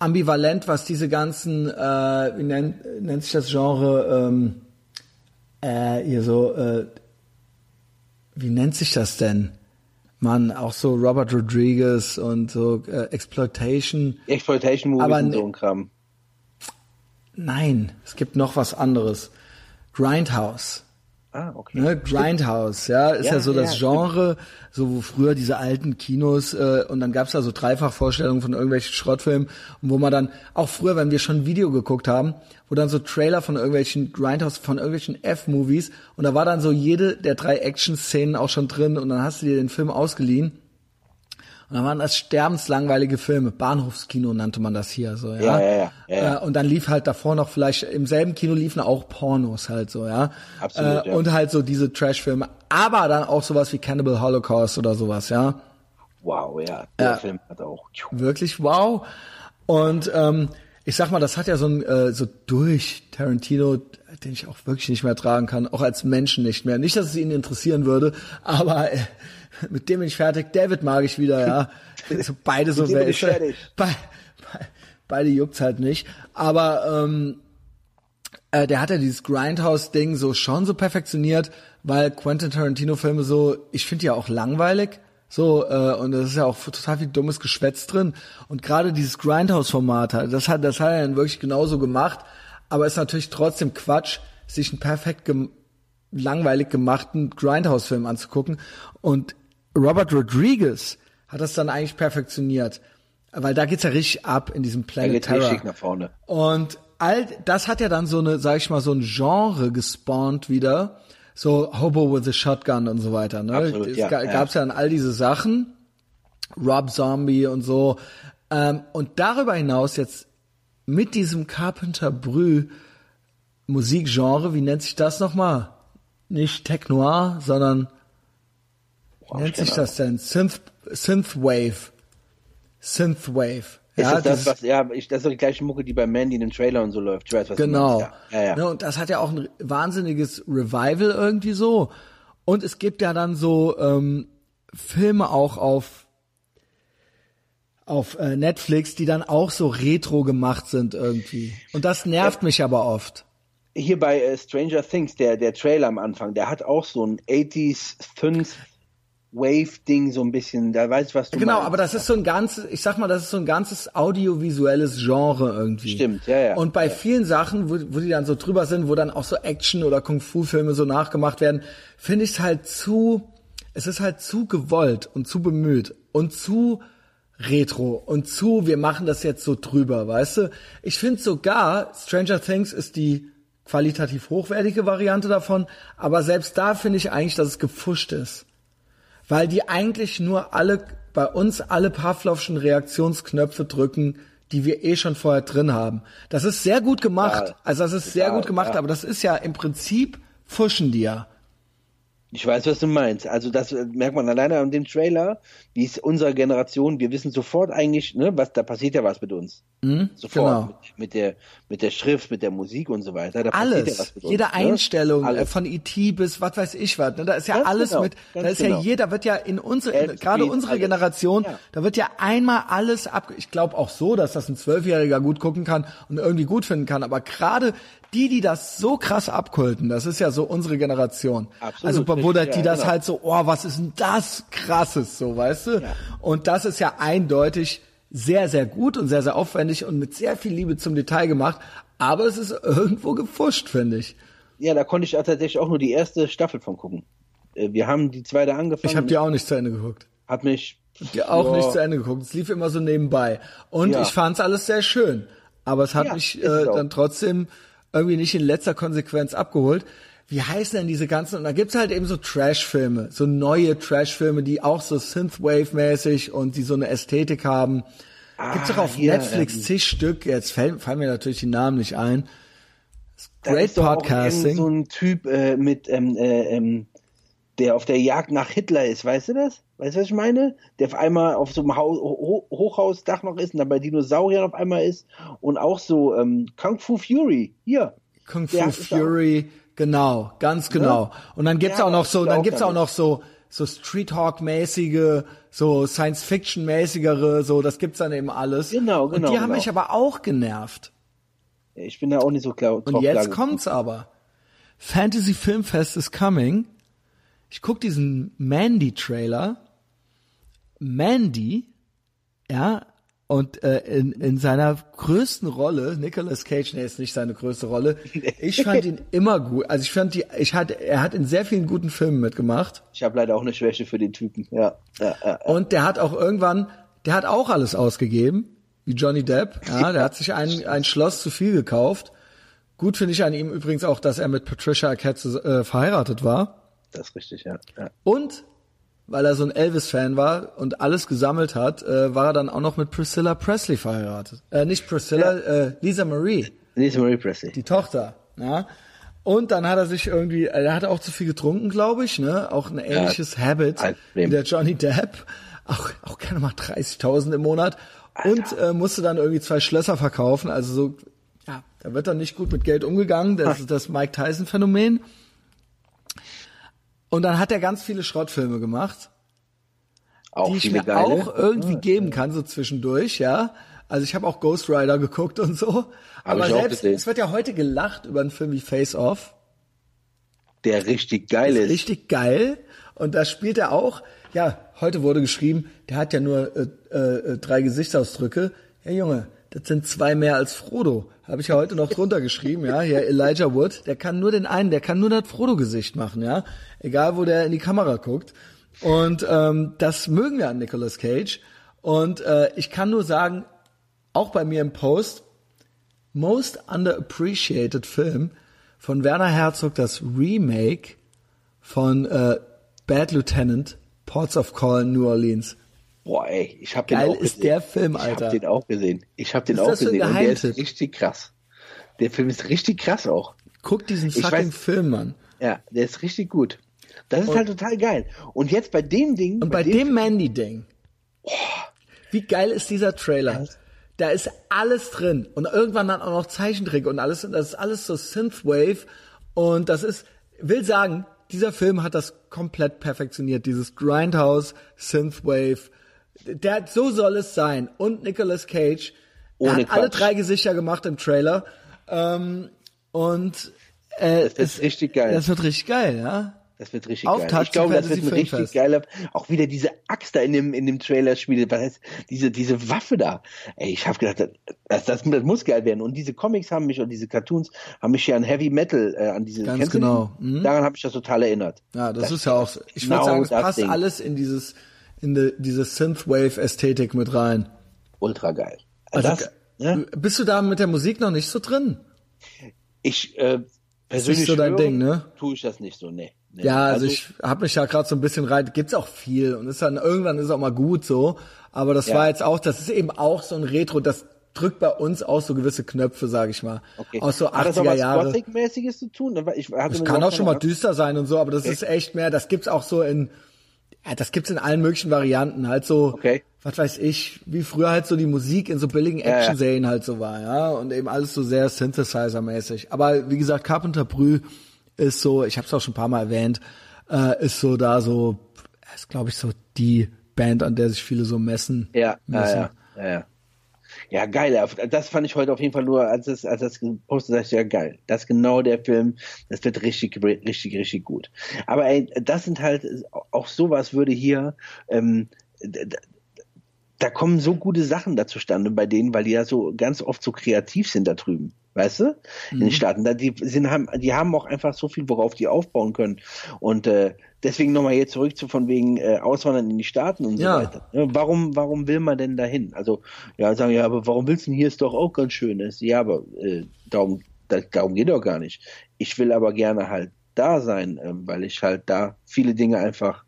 ambivalent, was diese ganzen, äh, wie nennt, nennt sich das Genre, ähm, Äh, hier so, äh, wie nennt sich das denn? Mann, auch so Robert Rodriguez und so äh, Exploitation. Exploitation-Movies und so ein Kram. Nein, es gibt noch was anderes. Grindhouse. Ah, okay. Ne, Grindhouse, stimmt. ja, ist ja, ja so das ja, Genre, stimmt. so wo früher diese alten Kinos äh, und dann gab's da so Dreifachvorstellungen von irgendwelchen Schrottfilmen, wo man dann, auch früher, wenn wir schon ein Video geguckt haben, wo dann so Trailer von irgendwelchen Grindhouse, von irgendwelchen F-Movies und da war dann so jede der drei Action-Szenen auch schon drin und dann hast du dir den Film ausgeliehen Und dann waren das sterbenslangweilige Filme. Bahnhofskino nannte man das hier, so, ja. Ja, ja, ja, ja, ja. Und dann lief halt davor noch vielleicht, im selben Kino liefen auch Pornos halt so, ja. Absolut, äh, ja. Und halt so diese Trash-Filme. Aber dann auch sowas wie Cannibal Holocaust oder sowas, ja. Wow, ja. Der äh, Film hat auch... Wirklich wow. Und ähm, ich sag mal, das hat ja so ein, äh, so durch Tarantino... den ich auch wirklich nicht mehr tragen kann, auch als Menschen nicht mehr. Nicht, dass es ihn interessieren würde, aber äh, mit dem bin ich fertig. David mag ich wieder, ja. So beide so welche. Be- be- beide juckt's halt nicht. Aber ähm, äh, der hat ja dieses Grindhouse-Ding so schon so perfektioniert, weil Quentin Tarantino-Filme so, ich finde die ja auch langweilig. So, äh, und das ist ja auch total viel dummes Geschwätz drin. Und gerade dieses Grindhouse-Format, halt, das hat, das hat er dann wirklich genauso gemacht. Aber es ist natürlich trotzdem Quatsch, sich einen perfekt gem- langweilig gemachten Grindhouse-Film anzugucken. Und Robert Rodriguez hat das dann eigentlich perfektioniert. Weil da geht's ja richtig ab in diesem Planet Terror. Da geht's richtig nach vorne. Und all das hat ja dann so eine, sag ich mal, so ein Genre gespawnt wieder. So Hobo with a Shotgun und so weiter, ne? Absolut, es ja, g- ja. gab's ja dann all diese Sachen. Rob Zombie und so. Ähm, und darüber hinaus jetzt mit diesem Carpenter-Brü-Musikgenre, wie nennt sich das nochmal? Nicht Tech-Noir, sondern wow, wie nennt sich das denn? Synth, Synthwave. Synthwave. Ist ja, das, das, was, ja, ich, das ist doch die gleiche Mucke, die bei Mandy in dem Trailer und so läuft. Ich weiß, was genau. Du meinst, ja. Ja, ja. Und das hat ja auch ein wahnsinniges Revival irgendwie so. Und es gibt ja dann so ähm, Filme auch auf auf äh, Netflix, die dann auch so retro gemacht sind irgendwie. Und das nervt ja, mich aber oft. Hier bei äh, Stranger Things, der der Trailer am Anfang, der hat auch so ein achtziger Synth-Wave-Ding so ein bisschen, da weiß ich, was du genau, meinst. Genau, aber das ist so ein ganzes, ich sag mal, das ist so ein ganzes audiovisuelles Genre irgendwie. Stimmt, ja, ja. Und bei ja. vielen Sachen, wo, wo die dann so drüber sind, wo dann auch so Action- oder Kung-Fu-Filme so nachgemacht werden, finde ich es halt zu, es ist halt zu gewollt und zu bemüht und zu Retro und zu, wir machen das jetzt so drüber, weißt du? Ich finde sogar, Stranger Things ist die qualitativ hochwertige Variante davon, aber selbst da finde ich eigentlich, dass es gepfuscht ist. Weil die eigentlich nur alle, bei uns alle Pavlovschen Reaktionsknöpfe drücken, die wir eh schon vorher drin haben. Das ist sehr gut gemacht, ja, also das ist total, sehr gut gemacht, ja. Aber das ist ja im Prinzip, pfuschen die ja. Ich weiß, was du meinst. Also das merkt man alleine an dem Trailer, wie es unserer Generation, wir wissen sofort eigentlich, ne, was da passiert ja was mit uns. Mhm, sofort. Genau. Mit, mit der mit der Schrift, mit der Musik und so weiter. Da alles. Passiert ja was mit uns, jede ne? Einstellung alles. Von E T bis was weiß ich was. Ne? Da ist ja ganz alles genau, mit, da ist genau. ja jeder, wird ja in unsere, gerade unsere alles. Generation, ja. Da wird ja einmal alles ab. Ich glaube auch so, dass das ein Zwölfjähriger gut gucken kann und irgendwie gut finden kann. Aber gerade die, die das so krass abkulten, das ist ja so unsere Generation. Absolut, also, wo die ja, das genau. halt so, oh, was ist denn das Krasses, so, weißt du? Ja. Und das ist ja eindeutig sehr, sehr gut und sehr, sehr aufwendig und mit sehr viel Liebe zum Detail gemacht. Aber es ist irgendwo gepfuscht, finde ich. Ja, da konnte ich tatsächlich auch nur die erste Staffel von gucken. Wir haben die zweite angefangen. Ich habe die auch nicht zu Ende geguckt. Hat mich... Ja, auch nicht zu Ende geguckt. Es lief immer so nebenbei. Und ja. ich fand's alles sehr schön. Aber es hat ja, mich äh, dann trotzdem irgendwie nicht in letzter Konsequenz abgeholt. Wie heißen denn diese ganzen? Und da gibt's halt eben so Trash-Filme, so neue Trash-Filme, die auch so Synthwave-mäßig und die so eine Ästhetik haben. Ah, gibt's doch auf hier, Netflix ähm, zig Stück. Jetzt fallen, fallen mir natürlich die Namen nicht ein. Great Podcasting. So ein Typ äh, mit, ähm, äh, ähm, der auf der Jagd nach Hitler ist. Weißt du das? Weißt du, was ich meine? Der auf einmal auf so einem Haus, Ho- Hochhausdach noch ist und dann bei Dinosauriern auf einmal ist und auch so ähm, Kung Fu Fury. Hier. Kung Fu der Fury. Genau, ganz genau. Ja. Und dann gibt's ja, auch noch so, dann gibt's auch noch so, so Street Hawk-mäßige, so Science-Fiction-mäßigere, so, das gibt's dann eben alles. Genau, genau. Und die haben genau. mich aber auch genervt. Ich bin da auch nicht so klar. Und jetzt kommt's aber. Fantasy Filmfest is coming. Ich guck diesen Mandy-Trailer. Mandy, ja, und äh, in, in seiner größten Rolle, Nicolas Cage, nee, ist nicht seine größte Rolle. Ich fand ihn immer gut. Also ich fand die, ich hatte, er hat in sehr vielen guten Filmen mitgemacht. Ich habe leider auch eine Schwäche für den Typen. Ja. Ja, ja, ja. Und der hat auch irgendwann, der hat auch alles ausgegeben, wie Johnny Depp. Ja, der hat sich ein ein Schloss zu viel gekauft. Gut finde ich an ihm übrigens auch, dass er mit Patricia Arquette äh, verheiratet war. Das ist richtig, ja. ja. Und weil er so ein Elvis-Fan war und alles gesammelt hat, äh, war er dann auch noch mit Priscilla Presley verheiratet. Äh, nicht Priscilla, ja. äh, Lisa Marie. Lisa Marie Presley. Die Tochter, ja. Und dann hat er sich irgendwie, er hat auch zu viel getrunken, glaube ich, ne? Auch ein ähnliches ja, Habit wie der Johnny Depp. Auch, auch gerne mal dreißigtausend im Monat. Alter. Und äh, musste dann irgendwie zwei Schlösser verkaufen. Also so, ja, da wird dann nicht gut mit Geld umgegangen. Das Ach. ist das Mike Tyson-Phänomen. Und dann hat er ganz viele Schrottfilme gemacht. Auch die ich mir geile. auch irgendwie oh, geben kann, so zwischendurch, ja. Also ich habe auch Ghost Rider geguckt und so. Aber selbst, es wird ja heute gelacht über einen Film wie Face Off. Der richtig geil ist. Richtig geil. Und da spielt er auch, ja, heute wurde geschrieben, der hat ja nur äh, äh, drei Gesichtsausdrücke. Ja, Junge, das sind zwei mehr als Frodo. Habe ich ja heute noch drunter geschrieben, ja. Hier Elijah Wood, der kann nur den einen, der kann nur das Frodo-Gesicht machen, ja. Egal, wo der in die Kamera guckt. Und ähm, das mögen wir an Nicolas Cage. Und äh, ich kann nur sagen, auch bei mir im Post, Most Underappreciated Film von Werner Herzog, das Remake von äh, Bad Lieutenant, Ports of Call in New Orleans. Boah, ey, ich hab den Geil auch gesehen. Geil ist der Film, Alter. Ich hab den auch gesehen. Ich hab den Was auch ist das gesehen. Für ein Geheimtipp? Und der ist richtig krass. Der Film ist richtig krass auch. Guck diesen ich fucking weiß, Film, Mann. Ja, der ist richtig gut. Das ist und, halt total geil. Und jetzt bei dem Ding. Und bei, bei dem, dem Mandy-Ding. Oh, wie geil ist dieser Trailer? Alter. Da ist alles drin. Und irgendwann dann auch noch Zeichentrick und alles. Und das ist alles so Synthwave. Und das ist, will sagen, dieser Film hat das komplett perfektioniert. Dieses Grindhouse, Synthwave. Der, so soll es sein. Und Nicolas Cage. Er hat Quatsch. alle drei Gesichter gemacht im Trailer. Ähm, und, äh, das ist richtig geil. Das wird richtig geil, ja. Das wird richtig Auftakt geil. Ich glaube, das wird ein richtig geiler, auch wieder diese Axt da in dem, in dem Trailer spielt, was heißt, diese, diese Waffe da. Ey, ich habe gedacht, das, das, das muss geil werden. Und diese Comics haben mich, und diese Cartoons haben mich ja an Heavy Metal, äh, an diese, ganz genau. Mhm. Daran habe ich das total erinnert. Ja, das, das ist ja auch, ich würde sagen, es passt Ding. alles in dieses, in die, diese Synthwave-Ästhetik mit rein. Ultra geil. Also, also das, ne? Bist du da mit der Musik noch nicht so drin? Ich, äh, persönlich so dein Ding, ne? Tue ich das nicht so, ne. Nee, ja, also, also ich habe mich ja gerade so ein bisschen rein, gibt's auch viel und ist dann irgendwann ist es auch mal gut so, aber das ja. war jetzt auch, das ist eben auch so ein Retro, das drückt bei uns auch so gewisse Knöpfe, sage ich mal, okay. aus so achtziger Jahre. Hat das auch was Gothic-mäßiges zu tun? Ich hatte das kann auch schon mal Angst. düster sein und so, aber das okay. ist echt mehr, das gibt's auch so in, ja, das gibt's in allen möglichen Varianten, halt so, okay. was weiß ich, wie früher halt so die Musik in so billigen Action-Serien ja, ja. halt so war, ja, und eben alles so sehr Synthesizer-mäßig, aber wie gesagt, Carpenter Brü ist so, ich habe es auch schon ein paar Mal erwähnt, äh, ist so da so, ist glaube ich so die Band, an der sich viele so messen. Ja, ja, ja, ja. Ja, geil. Das fand ich heute auf jeden Fall nur, als das, als das gepostet habe, ja geil. Das ist genau der Film, das wird richtig, richtig, richtig gut. Aber ey, das sind halt, auch sowas würde hier, ähm, da kommen so gute Sachen da zustande bei denen, weil die ja so ganz oft so kreativ sind da drüben. Weißt du? In den Staaten. Die, sind, haben, die haben auch einfach so viel, worauf die aufbauen können. Und äh, deswegen nochmal hier zurück zu von wegen äh, Auswandern in die Staaten und ja. so weiter. Warum, warum will man denn dahin? Also, ja, sagen ja, aber warum willst du denn hier? Ist doch auch ganz schön. Ist, ja, aber äh, darum, darum geht doch gar nicht. Ich will aber gerne halt da sein, äh, weil ich halt da viele Dinge einfach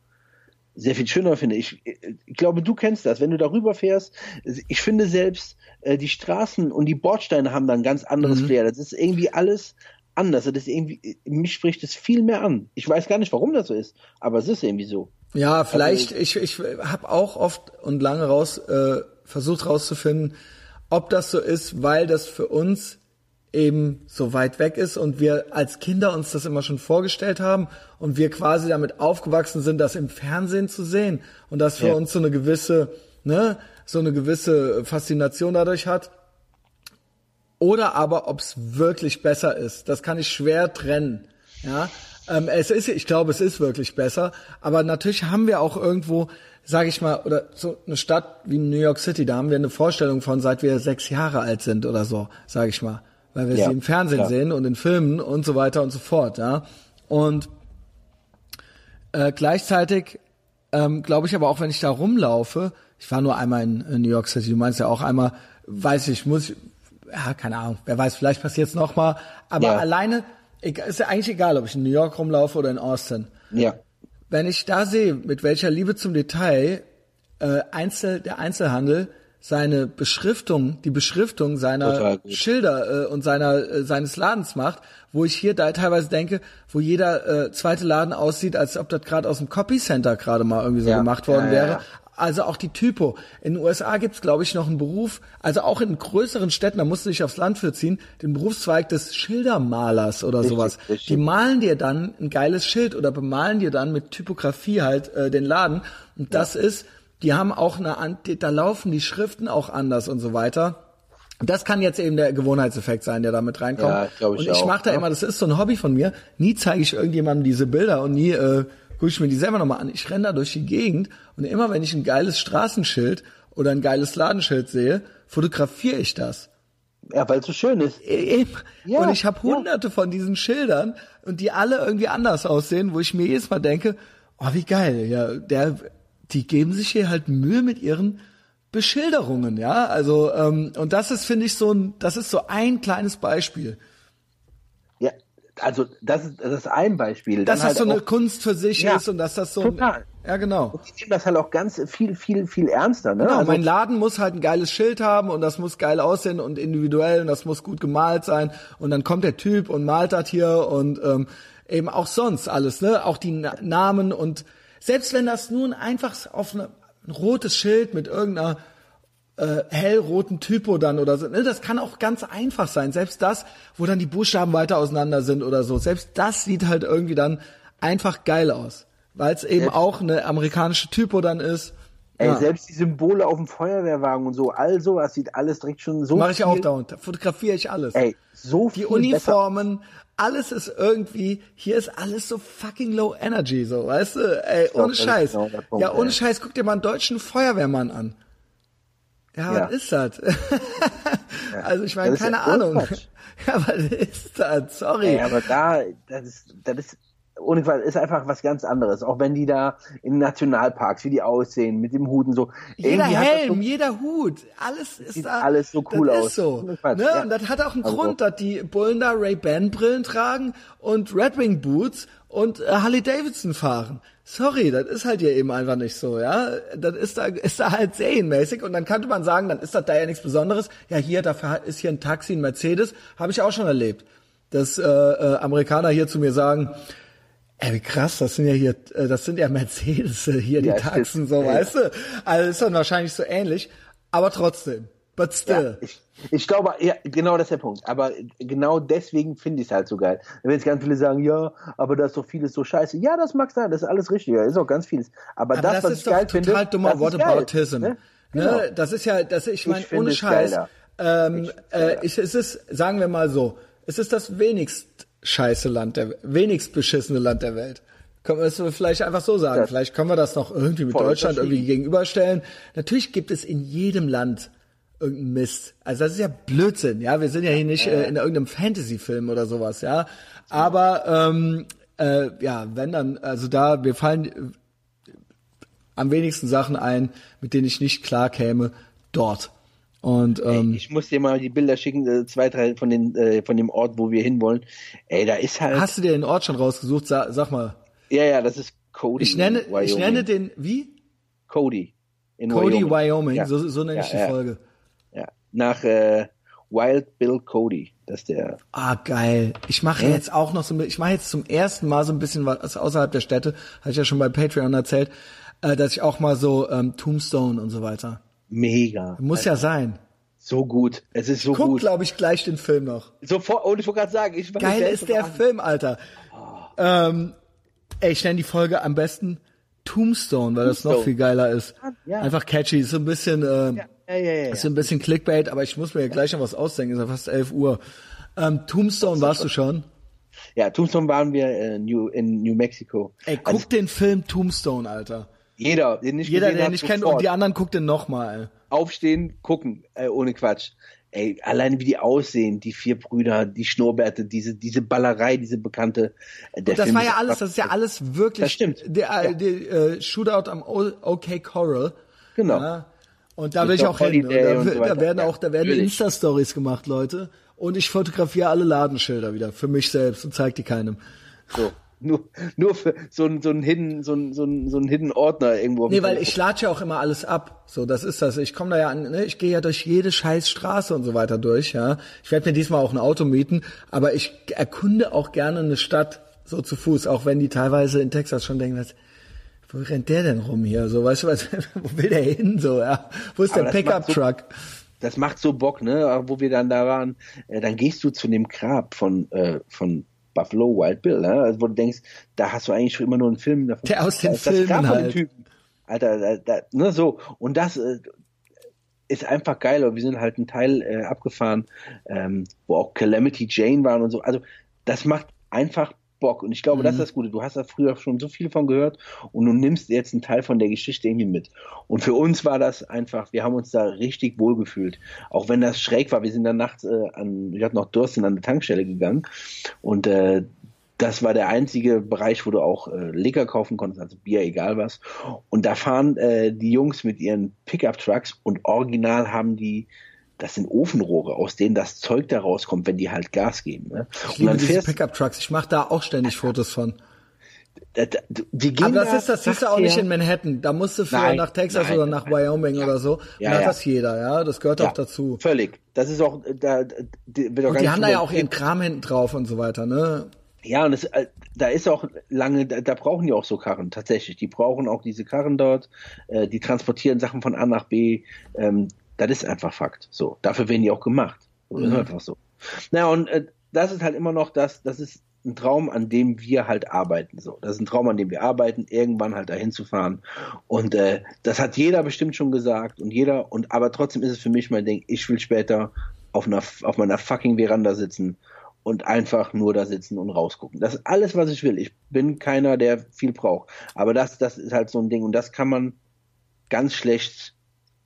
sehr viel schöner finde. Ich, ich glaube, du kennst das. Wenn du darüber fährst, ich finde selbst, äh, die Straßen und die Bordsteine haben da ein ganz anderes mhm. Flair. Das ist irgendwie alles anders. Das ist irgendwie, mich spricht es viel mehr an. Ich weiß gar nicht, warum das so ist, aber es ist irgendwie so. Ja, vielleicht, also, ich, ich habe auch oft und lange raus äh, versucht rauszufinden, ob das so ist, weil das für uns eben so weit weg ist und wir als Kinder uns das immer schon vorgestellt haben und wir quasi damit aufgewachsen sind, das im Fernsehen zu sehen und das für ja. uns so eine gewisse, ne, so eine gewisse Faszination dadurch hat. Oder aber, ob es wirklich besser ist. Das kann ich schwer trennen. Ja, ähm, es ist, ich glaube, es ist wirklich besser. Aber natürlich haben wir auch irgendwo, sage ich mal, oder so eine Stadt wie New York City, da haben wir eine Vorstellung von, seit wir sechs Jahre alt sind oder so, sage ich mal. Weil wir ja, sie im Fernsehen klar. sehen und in Filmen und so weiter und so fort, ja. Und äh, gleichzeitig ähm, glaube ich aber auch, wenn ich da rumlaufe, ich war nur einmal in, in New York City, du meinst ja auch einmal, weiß ich, muss ich, ja, keine Ahnung, wer weiß, vielleicht passiert es nochmal, aber ja. alleine, ist ja eigentlich egal, ob ich in New York rumlaufe oder in Austin. Ja. wenn ich da sehe, mit welcher Liebe zum Detail äh, Einzel, der Einzelhandel seine Beschriftung, die Beschriftung seiner Schilder äh, und seiner äh, seines Ladens macht, wo ich hier da teilweise denke, wo jeder äh, zweite Laden aussieht, als ob das gerade aus dem Copy Center gerade mal irgendwie so ja. gemacht worden ja, ja, wäre. Ja. Also auch die Typo. In den U S A gibt's, glaube ich, noch einen Beruf, also auch in größeren Städten, da musst du dich aufs Land für ziehen, den Berufszweig des Schildermalers oder richtig, sowas. Richtig. Die malen dir dann ein geiles Schild oder bemalen dir dann mit Typografie halt äh, den Laden. Und das ja. ist, die haben auch eine, da laufen die Schriften auch anders und so weiter. Das kann jetzt eben der Gewohnheitseffekt sein, der da mit reinkommt. Ja, glaub ich und ich mache da ja. immer, das ist so ein Hobby von mir, nie zeige ich irgendjemandem diese Bilder und nie... Äh, gucke ich mir die selber nochmal an. Ich renne da durch die Gegend und immer, wenn ich ein geiles Straßenschild oder ein geiles Ladenschild sehe, fotografiere ich das. Ja, weil es so schön ist. Eben. Ja, und ich habe hunderte ja. von diesen Schildern und die alle irgendwie anders aussehen, wo ich mir jedes Mal denke, oh, wie geil. Ja, der, die geben sich hier halt Mühe mit ihren Beschilderungen. Ja, also ähm, und das ist, finde ich, so ein, das ist so ein kleines Beispiel. Also das ist, das ist ein Beispiel. Dass das halt so eine auch, Kunst für sich ja, ist und dass das so... Total. Ja, genau. Und die nehmen das halt auch ganz viel, viel, viel ernster. Ne? Genau, also, mein Laden muss halt ein geiles Schild haben und das muss geil aussehen und individuell und das muss gut gemalt sein. Und dann kommt der Typ und malt das hier und ähm, eben auch sonst alles. Ne? Auch die Na- Namen und selbst wenn das nun einfach auf eine, ein rotes Schild mit irgendeiner Äh, hellroten Typo dann oder so. Ne, das kann auch ganz einfach sein. Selbst das, wo dann die Buchstaben weiter auseinander sind oder so. Selbst das sieht halt irgendwie dann einfach geil aus. Weil es eben ja. auch eine amerikanische Typo dann ist. Ey, ja. selbst die Symbole auf dem Feuerwehrwagen und so, all sowas sieht alles direkt schon so mache ich auch dauernd. Da fotografiere ich alles. Ey, so viel die Uniformen, besser. Alles ist irgendwie, hier ist alles so fucking low energy, so, weißt du? Ey, ich ohne glaub, Scheiß. Genau Punkt, ja, ohne ey. Scheiß, guck dir mal einen deutschen Feuerwehrmann an. Ja, ja, was ist das? Ja, also ich meine, keine ja Ahnung. Ja, was ist das? Sorry. Ey, aber da, das ist, das ist, ohne Fall, ist einfach was ganz anderes. Auch wenn die da in Nationalparks, wie die aussehen, mit dem Hut und so. Jeder irgendwie Helm, so, jeder Hut, alles ist sieht da. Alles so cool das aus. Ist so. Ne? Ja. Und das hat auch einen also Grund, dass die Bullen da Ray-Ban-Brillen tragen und Red Wing Boots und Harley Davidson fahren. Sorry, das ist halt hier eben einfach nicht so, ja. Das ist da, ist da halt serienmäßig und dann könnte man sagen, dann ist das da ja nichts Besonderes. Ja, hier, dafür ist hier ein Taxi, ein Mercedes, habe ich auch schon erlebt, dass äh, äh, Amerikaner hier zu mir sagen, ey, wie krass, das sind ja hier, äh, das sind ja Mercedes hier, die ja, Taxen, so, ja. weißt du. Also ist dann wahrscheinlich so ähnlich, aber trotzdem, but still. Ja, ich, ich glaube, ja, genau das ist der Punkt, aber genau deswegen finde ich es halt so geil. Wenn jetzt ganz viele sagen, ja, aber da ist doch vieles so scheiße. Ja, das mag sein, das ist alles richtig, da ist auch ganz vieles. Aber, aber das, das was ist ich doch geil total finde, dummer Whataboutism. Ne? Genau. Ne? Das ist ja, das, ich meine, ohne Scheiß, ähm, ich äh, ich, es ist, sagen wir mal so, es ist das wenigst scheiße Land, der wenigst beschissene Land der Welt. Können wir es vielleicht einfach so sagen. Das vielleicht können wir das noch irgendwie mit Deutschland irgendwie gegenüberstellen. Natürlich gibt es in jedem Land irgendeinen Mist. Also das ist ja Blödsinn, ja. Wir sind ja hier nicht äh, in irgendeinem Fantasy-Film oder sowas, ja. Aber ähm, äh, ja, wenn dann, also da, mir fallen äh, am wenigsten Sachen ein, mit denen ich nicht klar käme, dort. Und, ähm, ey, ich muss dir mal die Bilder schicken, zwei, drei von, den, äh, von dem Ort, wo wir hinwollen. Ey, da ist halt... Hast du dir den Ort schon rausgesucht? Sa- sag mal. Ja, ja, das ist Cody, ich nenne, Wyoming. Ich nenne den, wie? Cody. In Cody, Wyoming. Wyoming. Ja. So, so nenne ja, ich die ja. Folge. Ja, nach äh, Wild Bill Cody. Das ist der... Ah, geil. Ich mache ja. jetzt auch noch so ein bisschen... Ich mache jetzt zum ersten Mal so ein bisschen was außerhalb der Städte. Habe ich ja schon bei Patreon erzählt. Äh, dass ich auch mal so ähm, Tombstone und so weiter... Mega. Muss also, ja sein. So gut. Es ist so ich guck, gut. Guck, glaube ich, gleich den Film noch. Sofort. Und ich wollte gerade sagen, ich geil ist der an. Film, Alter. Oh. Ähm, ey, ich nenne die Folge am besten Tombstone, weil Tombstone. Das noch viel geiler ist. Ja. Einfach catchy. Ist so ein bisschen, äh, ja. Ja, ja, ja, ja. Ist so ein bisschen Clickbait, aber ich muss mir ja gleich noch was ausdenken. Ist ja fast elf Uhr. Ähm, Tombstone warst du schon? Ja, Tombstone waren wir äh, New, in New Mexico. Ey, guck also, den Film Tombstone, Alter. Jeder, den nicht Jeder, der nicht kennt, und die anderen guckt den nochmal. Aufstehen, gucken, äh, ohne Quatsch. Ey, allein wie die aussehen, die vier Brüder, die Schnurrbärte, diese, diese Ballerei, diese bekannte. Äh, der das Film war ja alles, das ist ja alles wirklich. Das stimmt. Der, ja. der äh, Shootout am OK Corral. Genau. Ja, und da will ich auch hin. Und da, und so da werden auch, da werden ja, Insta-Stories gemacht, Leute. Und ich fotografiere alle Ladenschilder wieder für mich selbst und zeige die keinem. So. Nur, nur für so einen so einen Hidden, so einen, so einen, so einen Hidden Ordner irgendwo. Nee, weil ich latsche ja auch immer alles ab. So, das ist das. Ich komme da ja an, ne? Ich gehe ja durch jede scheiß Straße und so weiter durch, ja. Ich werde mir diesmal auch ein Auto mieten, aber ich erkunde auch gerne eine Stadt so zu Fuß, auch wenn die teilweise in Texas schon denken, dass, wo rennt der denn rum hier? So, weißt du was, wo will der hin? So, ja. Wo ist aber der Pickup-Truck? Das macht so Bock, ne? Wo wir dann da waren, äh, dann gehst du zu dem Grab von äh, von Buffalo Wild Bill, ne? Also, wo du denkst, da hast du eigentlich schon immer nur einen Film davon. Der aus den Filmen halt. Das Grab von dem Typen. Alter, da, da, ne, so. Und das äh, ist einfach geil. Und wir sind halt einen Teil äh, abgefahren, ähm, wo auch Calamity Jane waren und so. Also, das macht einfach Bock. Und ich glaube, mhm. das ist das Gute. Du hast da früher schon so viel von gehört und du nimmst jetzt einen Teil von der Geschichte irgendwie mit. Und für uns war das einfach, wir haben uns da richtig wohl gefühlt. Auch wenn das schräg war. Wir sind dann nachts äh, an, wir hatten noch Durst, sind an eine Tankstelle gegangen. Und äh, das war der einzige Bereich, wo du auch äh, Liquor kaufen konntest, also Bier, egal was. Und da fahren äh, die Jungs mit ihren Pickup-Trucks und original haben die, das sind Ofenrohre, aus denen das Zeug da rauskommt, wenn die halt Gas geben. Ne? Ich liebe diese Pickup-Trucks, ich mache da auch ständig Fotos von. Da, da, die gehen. Aber das da, ist, das siehst du auch nicht in Manhattan. Da musst du für nein, nach Texas nein, oder nach nein, Wyoming ja, oder so. Ja, da hat ja. das jeder, ja. Das gehört ja, auch dazu. Völlig. Das ist auch. Da, die, wird auch und die haben da ja auch ihren Kram hinten drauf und so weiter, ne? Ja, und es, da ist auch lange, da, da brauchen die auch so Karren, tatsächlich. Die brauchen auch diese Karren dort. Die transportieren Sachen von A nach B. Ähm, Das ist einfach Fakt. So, dafür werden die auch gemacht. Das ist mhm. einfach so. Naja, und äh, das ist halt immer noch das, das ist ein Traum, an dem wir halt arbeiten. So, das ist ein Traum, an dem wir arbeiten, irgendwann halt dahin zu fahren. Und äh, das hat jeder bestimmt schon gesagt und jeder, und aber trotzdem ist es für mich mein Ding, ich will später auf einer auf meiner fucking Veranda sitzen und einfach nur da sitzen und rausgucken. Das ist alles, was ich will. Ich bin keiner, der viel braucht. Aber das, das ist halt so ein Ding und das kann man ganz schlecht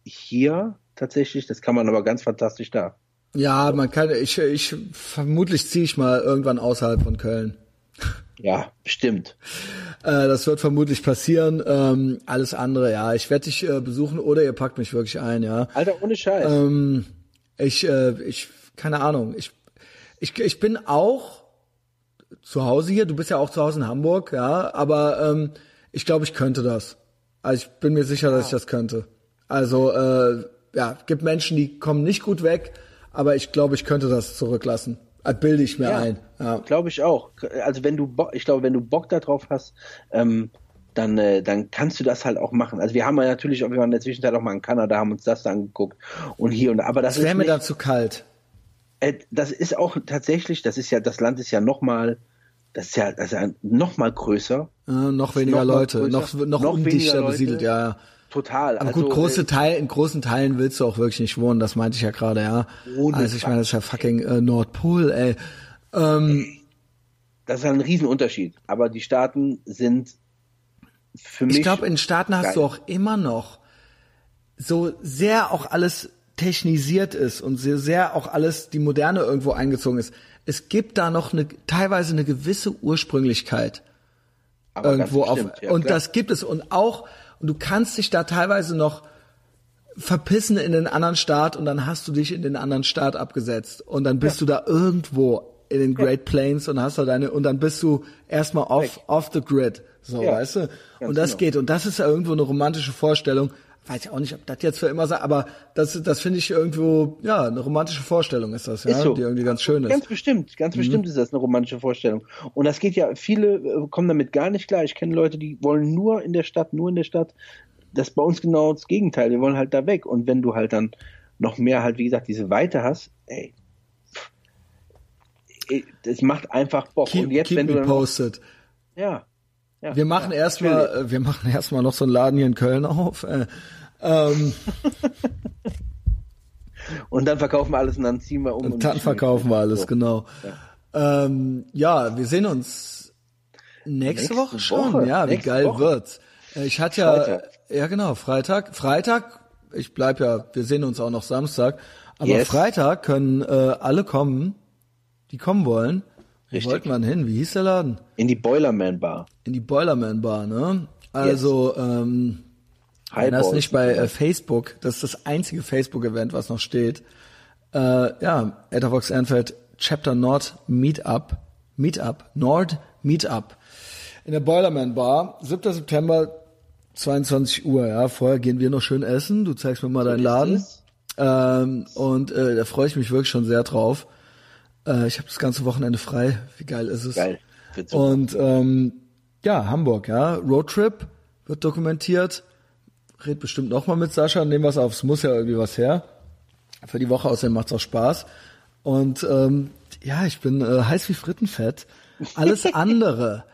hier tatsächlich, das kann man aber ganz fantastisch da. Ja, man kann, ich, ich, vermutlich ziehe ich mal irgendwann außerhalb von Köln. Ja, bestimmt. äh, das wird vermutlich passieren. Ähm, alles andere, ja. Ich werde dich äh, besuchen oder ihr packt mich wirklich ein, ja. Alter, ohne Scheiß. Ähm, ich, äh, ich, keine Ahnung. Ich, ich, ich bin auch zu Hause hier. Du bist ja auch zu Hause in Hamburg, ja. Aber ähm, ich glaube, ich könnte das. Also ich bin mir sicher, ja. dass ich das könnte. Also, äh, ja, gibt Menschen, die kommen nicht gut weg, aber ich glaube, ich könnte das zurücklassen. Das bilde ich mir ja, ein. Ja. Glaube ich auch. Also wenn du, Bo- ich glaube, wenn du Bock da drauf hast, ähm, dann, äh, dann kannst du das halt auch machen. Also wir haben ja natürlich, auch, wir waren in der Zwischenzeit auch mal in Kanada, haben uns das dann angeguckt und hier und da. Aber das, das wäre mir dann zu kalt. Äh, das ist auch tatsächlich. Das ist ja, das Land ist ja noch mal, das ist ja, das ist ja noch mal größer. Äh, noch weniger noch Leute, größer, noch noch, noch undichter besiedelt, ja. ja. Total. Aber also, gut, große Teil, in großen Teilen willst du auch wirklich nicht wohnen, das meinte ich ja gerade, ja. Also ich meine, das ist ja fucking äh, Nordpol, ey. Ähm, das ist ein Riesenunterschied, aber die Staaten sind für mich... Ich glaube, in Staaten hast du auch immer noch, so sehr auch alles technisiert ist und so sehr auch alles die Moderne irgendwo eingezogen ist, es gibt da noch eine teilweise eine gewisse Ursprünglichkeit. Aber irgendwo ganz bestimmt, auf ja, und klar. Das gibt es und auch... Und du kannst dich da teilweise noch verpissen in den anderen Staat und dann hast du dich in den anderen Staat abgesetzt. Und dann bist ja. du da irgendwo in den Great Plains und hast da deine, und dann bist du erstmal off, off the grid. So, ja. weißt du? Ganz und das genau. geht. Und das ist ja irgendwo eine romantische Vorstellung. Weiß ich auch nicht, ob das jetzt für immer sei, aber das, das finde ich irgendwo, ja, eine romantische Vorstellung ist das, ja, ist so. Die irgendwie ganz schön ist. Ganz bestimmt, ganz mhm. bestimmt ist das eine romantische Vorstellung. Und das geht ja, viele kommen damit gar nicht klar. Ich kenne Leute, die wollen nur in der Stadt, nur in der Stadt. Das ist bei uns genau das Gegenteil. Wir wollen halt da weg. Und wenn du halt dann noch mehr halt, wie gesagt, diese Weite hast, ey, das macht einfach Bock. Keep, Und jetzt, keep wenn me du dann posted. Noch, ja. Ja, wir machen ja, erstmal, wir machen erstmal noch so einen Laden hier in Köln auf. Äh, ähm. Und dann verkaufen wir alles und dann ziehen wir um. Und, und dann verkaufen wir alles, so. Genau. Ja. Ähm, ja, wir sehen uns nächste, nächste Woche schon. Woche. Ja, wie nächste geil Woche. Wird's. Ich hatte ja, Freitag. ja genau, Freitag. Freitag, ich bleib ja, wir sehen uns auch noch Samstag. Aber yes. Freitag können äh, alle kommen, die kommen wollen. Richtig. Wollten wir hin? Wie hieß der Laden? In die Boilerman Bar. In die Boilerman Bar, ne? Also, yes. ähm, wenn das nicht bei äh, Facebook, das ist das einzige Facebook-Event, was noch steht. Äh, ja, Etherbox Ehrenfeld Chapter Nord Meetup, Meetup, Nord Meetup in der Boilerman Bar, siebter September, zweiundzwanzig Uhr. Ja, vorher gehen wir noch schön essen. Du zeigst mir mal so deinen Laden. Ähm, und äh, da freue ich mich wirklich schon sehr drauf. Äh, ich habe das ganze Wochenende frei. Wie geil ist es? Geil. Und ähm, ja, Hamburg, ja. Roadtrip wird dokumentiert. Red bestimmt nochmal mit Sascha, nehmen was auf. Es muss ja irgendwie was her. Für die Woche, außerdem macht's auch Spaß. Und ähm, ja, ich bin äh, heiß wie Frittenfett. Alles andere.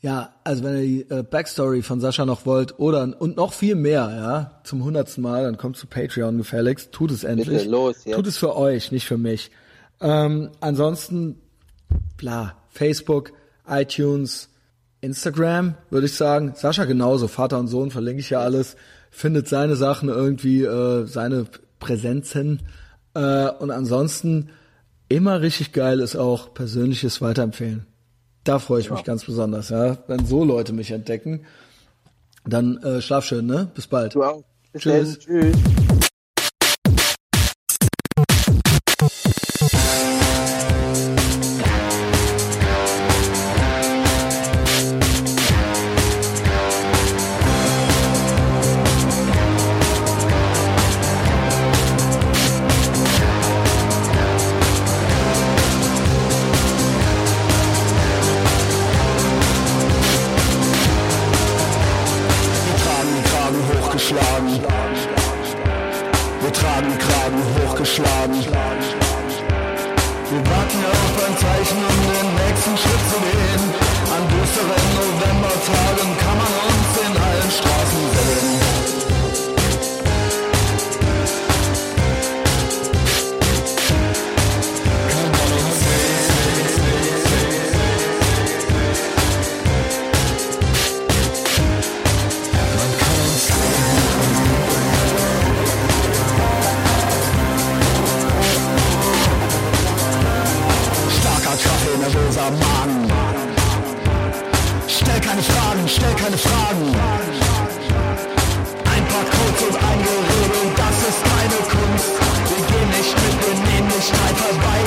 Ja, also wenn ihr die äh, Backstory von Sascha noch wollt oder und noch viel mehr, ja, zum hundertsten Mal, dann kommt zu Patreon gefälligst. Tut es endlich. Bitte los, ja. Tut es für euch, nicht für mich. Ähm, ansonsten, bla, Facebook, iTunes, Instagram, würde ich sagen. Sascha genauso, Vater und Sohn, verlinke ich ja alles. Findet seine Sachen irgendwie, äh, seine Präsenzen. Äh, und ansonsten, immer richtig geil ist auch persönliches Weiterempfehlen. Da freue ich ja. mich ganz besonders, ja. Wenn so Leute mich entdecken, dann äh, schlaf schön, ne? Bis bald. Du auch. Bis Tschüss. Dann. Tschüss. Bye.